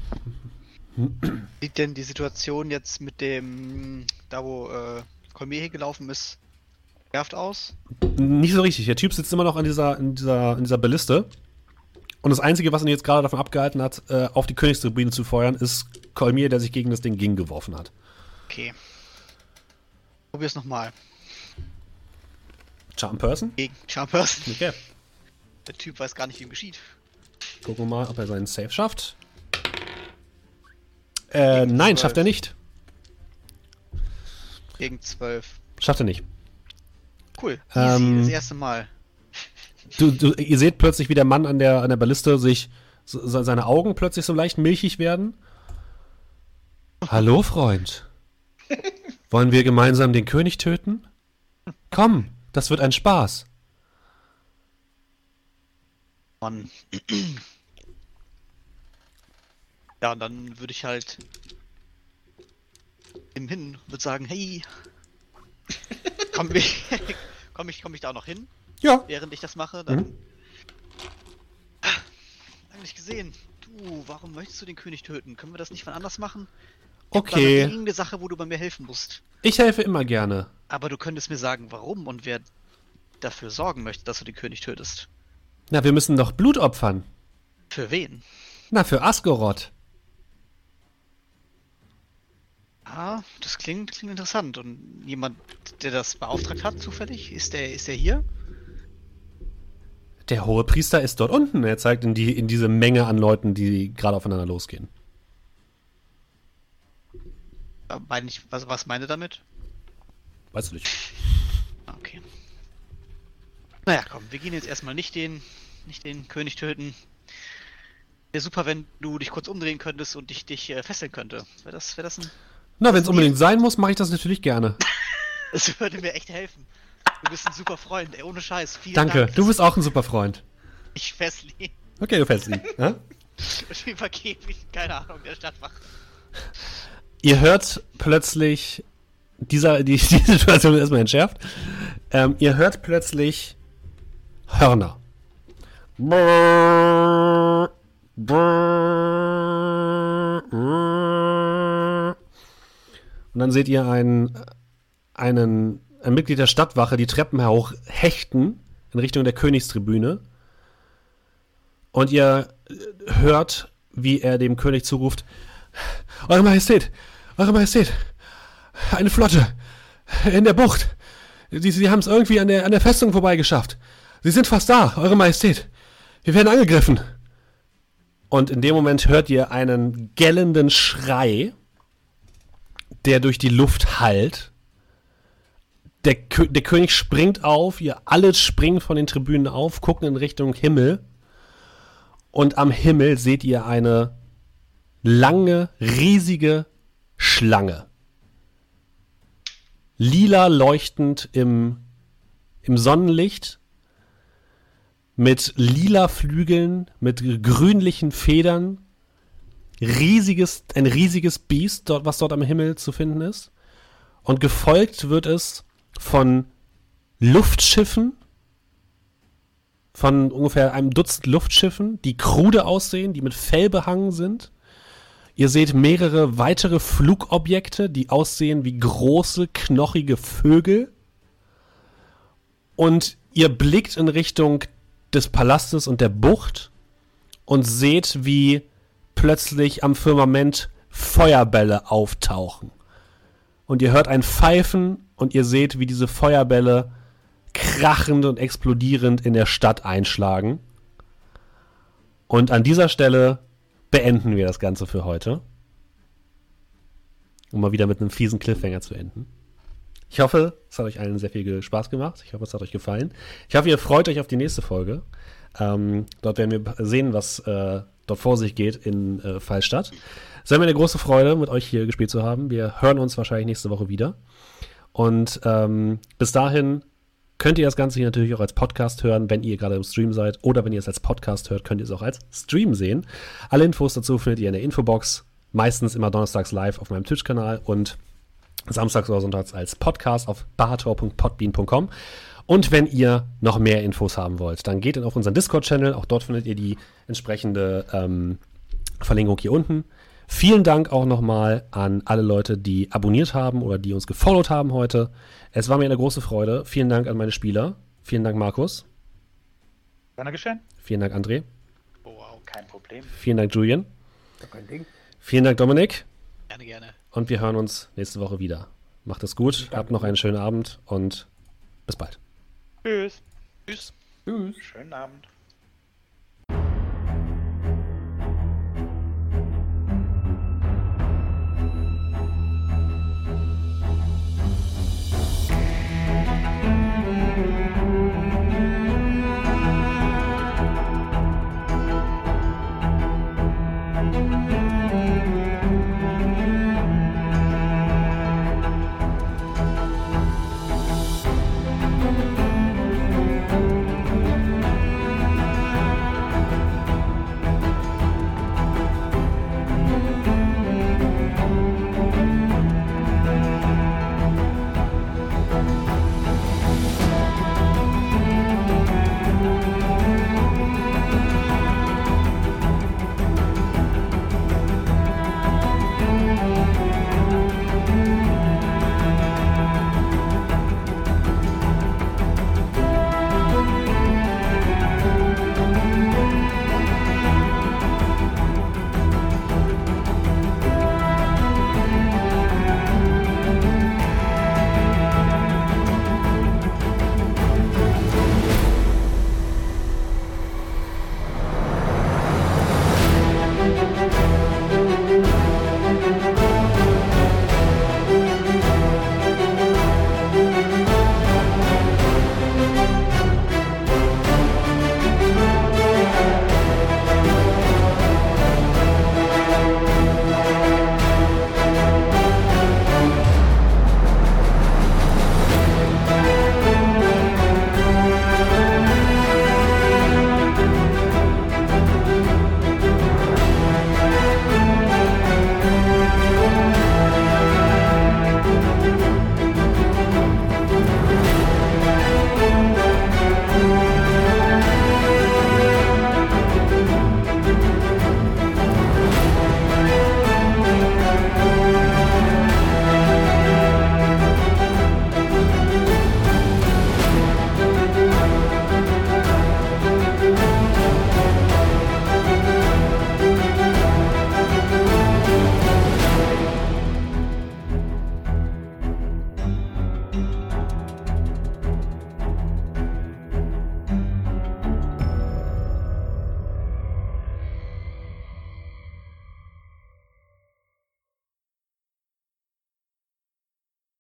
Liegt denn die Situation jetzt mit dem, da wo Colmier hingelaufen ist, nervt aus? Nicht so richtig. Der Typ sitzt immer noch in dieser Balliste. Und das Einzige, was ihn jetzt gerade davon abgehalten hat, auf die Königstribüne zu feuern, ist Colmier, der sich gegen das Ding geworfen hat. Okay. Probier's nochmal. Charm Person? Gegen Charm Person. Okay. Der Typ weiß gar nicht, wie ihm geschieht. Gucken wir mal, ob er seinen Save schafft. Nein, 12. Schafft er nicht. Gegen 12. Schafft er nicht. Cool. Easy, das erste Mal. Ihr seht plötzlich, wie der Mann an der Balliste sich seine Augen plötzlich so leicht milchig werden. Hallo, Freund. Wollen wir gemeinsam den König töten? Komm, das wird ein Spaß. Mann. Ja, und dann würde ich halt ihm hin und würde sagen, hey, komm ich da auch noch hin? Ja. Während ich das mache, dann... Hab ich gesehen. Du, warum möchtest du den König töten? Können wir das nicht mal anders machen? Okay. Das ist eine Sache, wo du bei mir helfen musst. Ich helfe immer gerne. Aber du könntest mir sagen, warum und wer dafür sorgen möchte, dass du den König tötest. Na, wir müssen doch Blut opfern. Für wen? Na, für Asgeroth. Ah, das klingt interessant. Und jemand, der das beauftragt hat, zufällig? Ist der hier? Der Hohepriester ist dort unten. Er zeigt in diese Menge an Leuten, die gerade aufeinander losgehen. Was meint ihr damit? Weißt du nicht. Okay. Naja, komm, wir gehen jetzt erstmal nicht den König töten. Wäre super, wenn du dich kurz umdrehen könntest und ich dich fesseln könnte. Wäre das ein... Na, wenn es unbedingt sein muss, mache ich das natürlich gerne. Das würde mir echt helfen. Du bist ein super Freund, ey, ohne Scheiß. Vielen Dank. Danke, du bist auch ein super Freund. Ich fessel ihn. Okay, du fesseln ihn. Ja? Ich übergebe ihn, keine Ahnung, der Stadtwache. Ihr hört plötzlich... Die Situation ist erstmal entschärft. Ihr hört plötzlich... Hörner. Brrr, brrr, brrr. Und dann seht ihr ein Mitglied der Stadtwache die Treppen hoch hechten in Richtung der Königstribüne. Und ihr hört, wie er dem König zuruft: Eure Majestät! Eure Majestät! Eine Flotte! In der Bucht! Sie haben es irgendwie an der Festung vorbeigeschafft! Sie sind fast da, Eure Majestät. Wir werden angegriffen. Und in dem Moment hört ihr einen gellenden Schrei, der durch die Luft hallt. Der König springt auf, ihr alle springt von den Tribünen auf, gucken in Richtung Himmel. Und am Himmel seht ihr eine lange, riesige Schlange. Lila leuchtend im Sonnenlicht, mit lila Flügeln, mit grünlichen Federn. Ein riesiges Biest, was dort am Himmel zu finden ist. Und gefolgt wird es von Luftschiffen, von ungefähr einem Dutzend Luftschiffen, die krude aussehen, die mit Fell behangen sind. Ihr seht mehrere weitere Flugobjekte, die aussehen wie große, knochige Vögel. Und ihr blickt in Richtung des Palastes und der Bucht und seht, wie plötzlich am Firmament Feuerbälle auftauchen. Und ihr hört ein Pfeifen und ihr seht, wie diese Feuerbälle krachend und explodierend in der Stadt einschlagen. Und an dieser Stelle beenden wir das Ganze für heute. Um mal wieder mit einem fiesen Cliffhanger zu enden. Ich hoffe, es hat euch allen sehr viel Spaß gemacht. Ich hoffe, es hat euch gefallen. Ich hoffe, ihr freut euch auf die nächste Folge. Dort werden wir sehen, was dort vor sich geht in Fallstadt. Es war mir eine große Freude, mit euch hier gespielt zu haben. Wir hören uns wahrscheinlich nächste Woche wieder. Und bis dahin könnt ihr das Ganze hier natürlich auch als Podcast hören, wenn ihr gerade im Stream seid. Oder wenn ihr es als Podcast hört, könnt ihr es auch als Stream sehen. Alle Infos dazu findet ihr in der Infobox. Meistens immer donnerstags live auf meinem Twitch-Kanal und samstags oder sonntags als Podcast auf barthor.podbean.com. Und wenn ihr noch mehr Infos haben wollt, dann geht dann auf unseren Discord-Channel. Auch dort findet ihr die entsprechende Verlinkung hier unten. Vielen Dank auch nochmal an alle Leute, die abonniert haben oder die uns gefollowt haben heute. Es war mir eine große Freude. Vielen Dank an meine Spieler. Vielen Dank, Markus. Gerne geschehen. Vielen Dank, André. Oh, wow, kein Problem. Vielen Dank, Julian. Kein Ding. Vielen Dank, Dominik. Gerne, gerne. Und wir hören uns nächste Woche wieder. Macht es gut, habt noch einen schönen Abend und bis bald. Tschüss. Tschüss. Tschüss. Schönen Abend.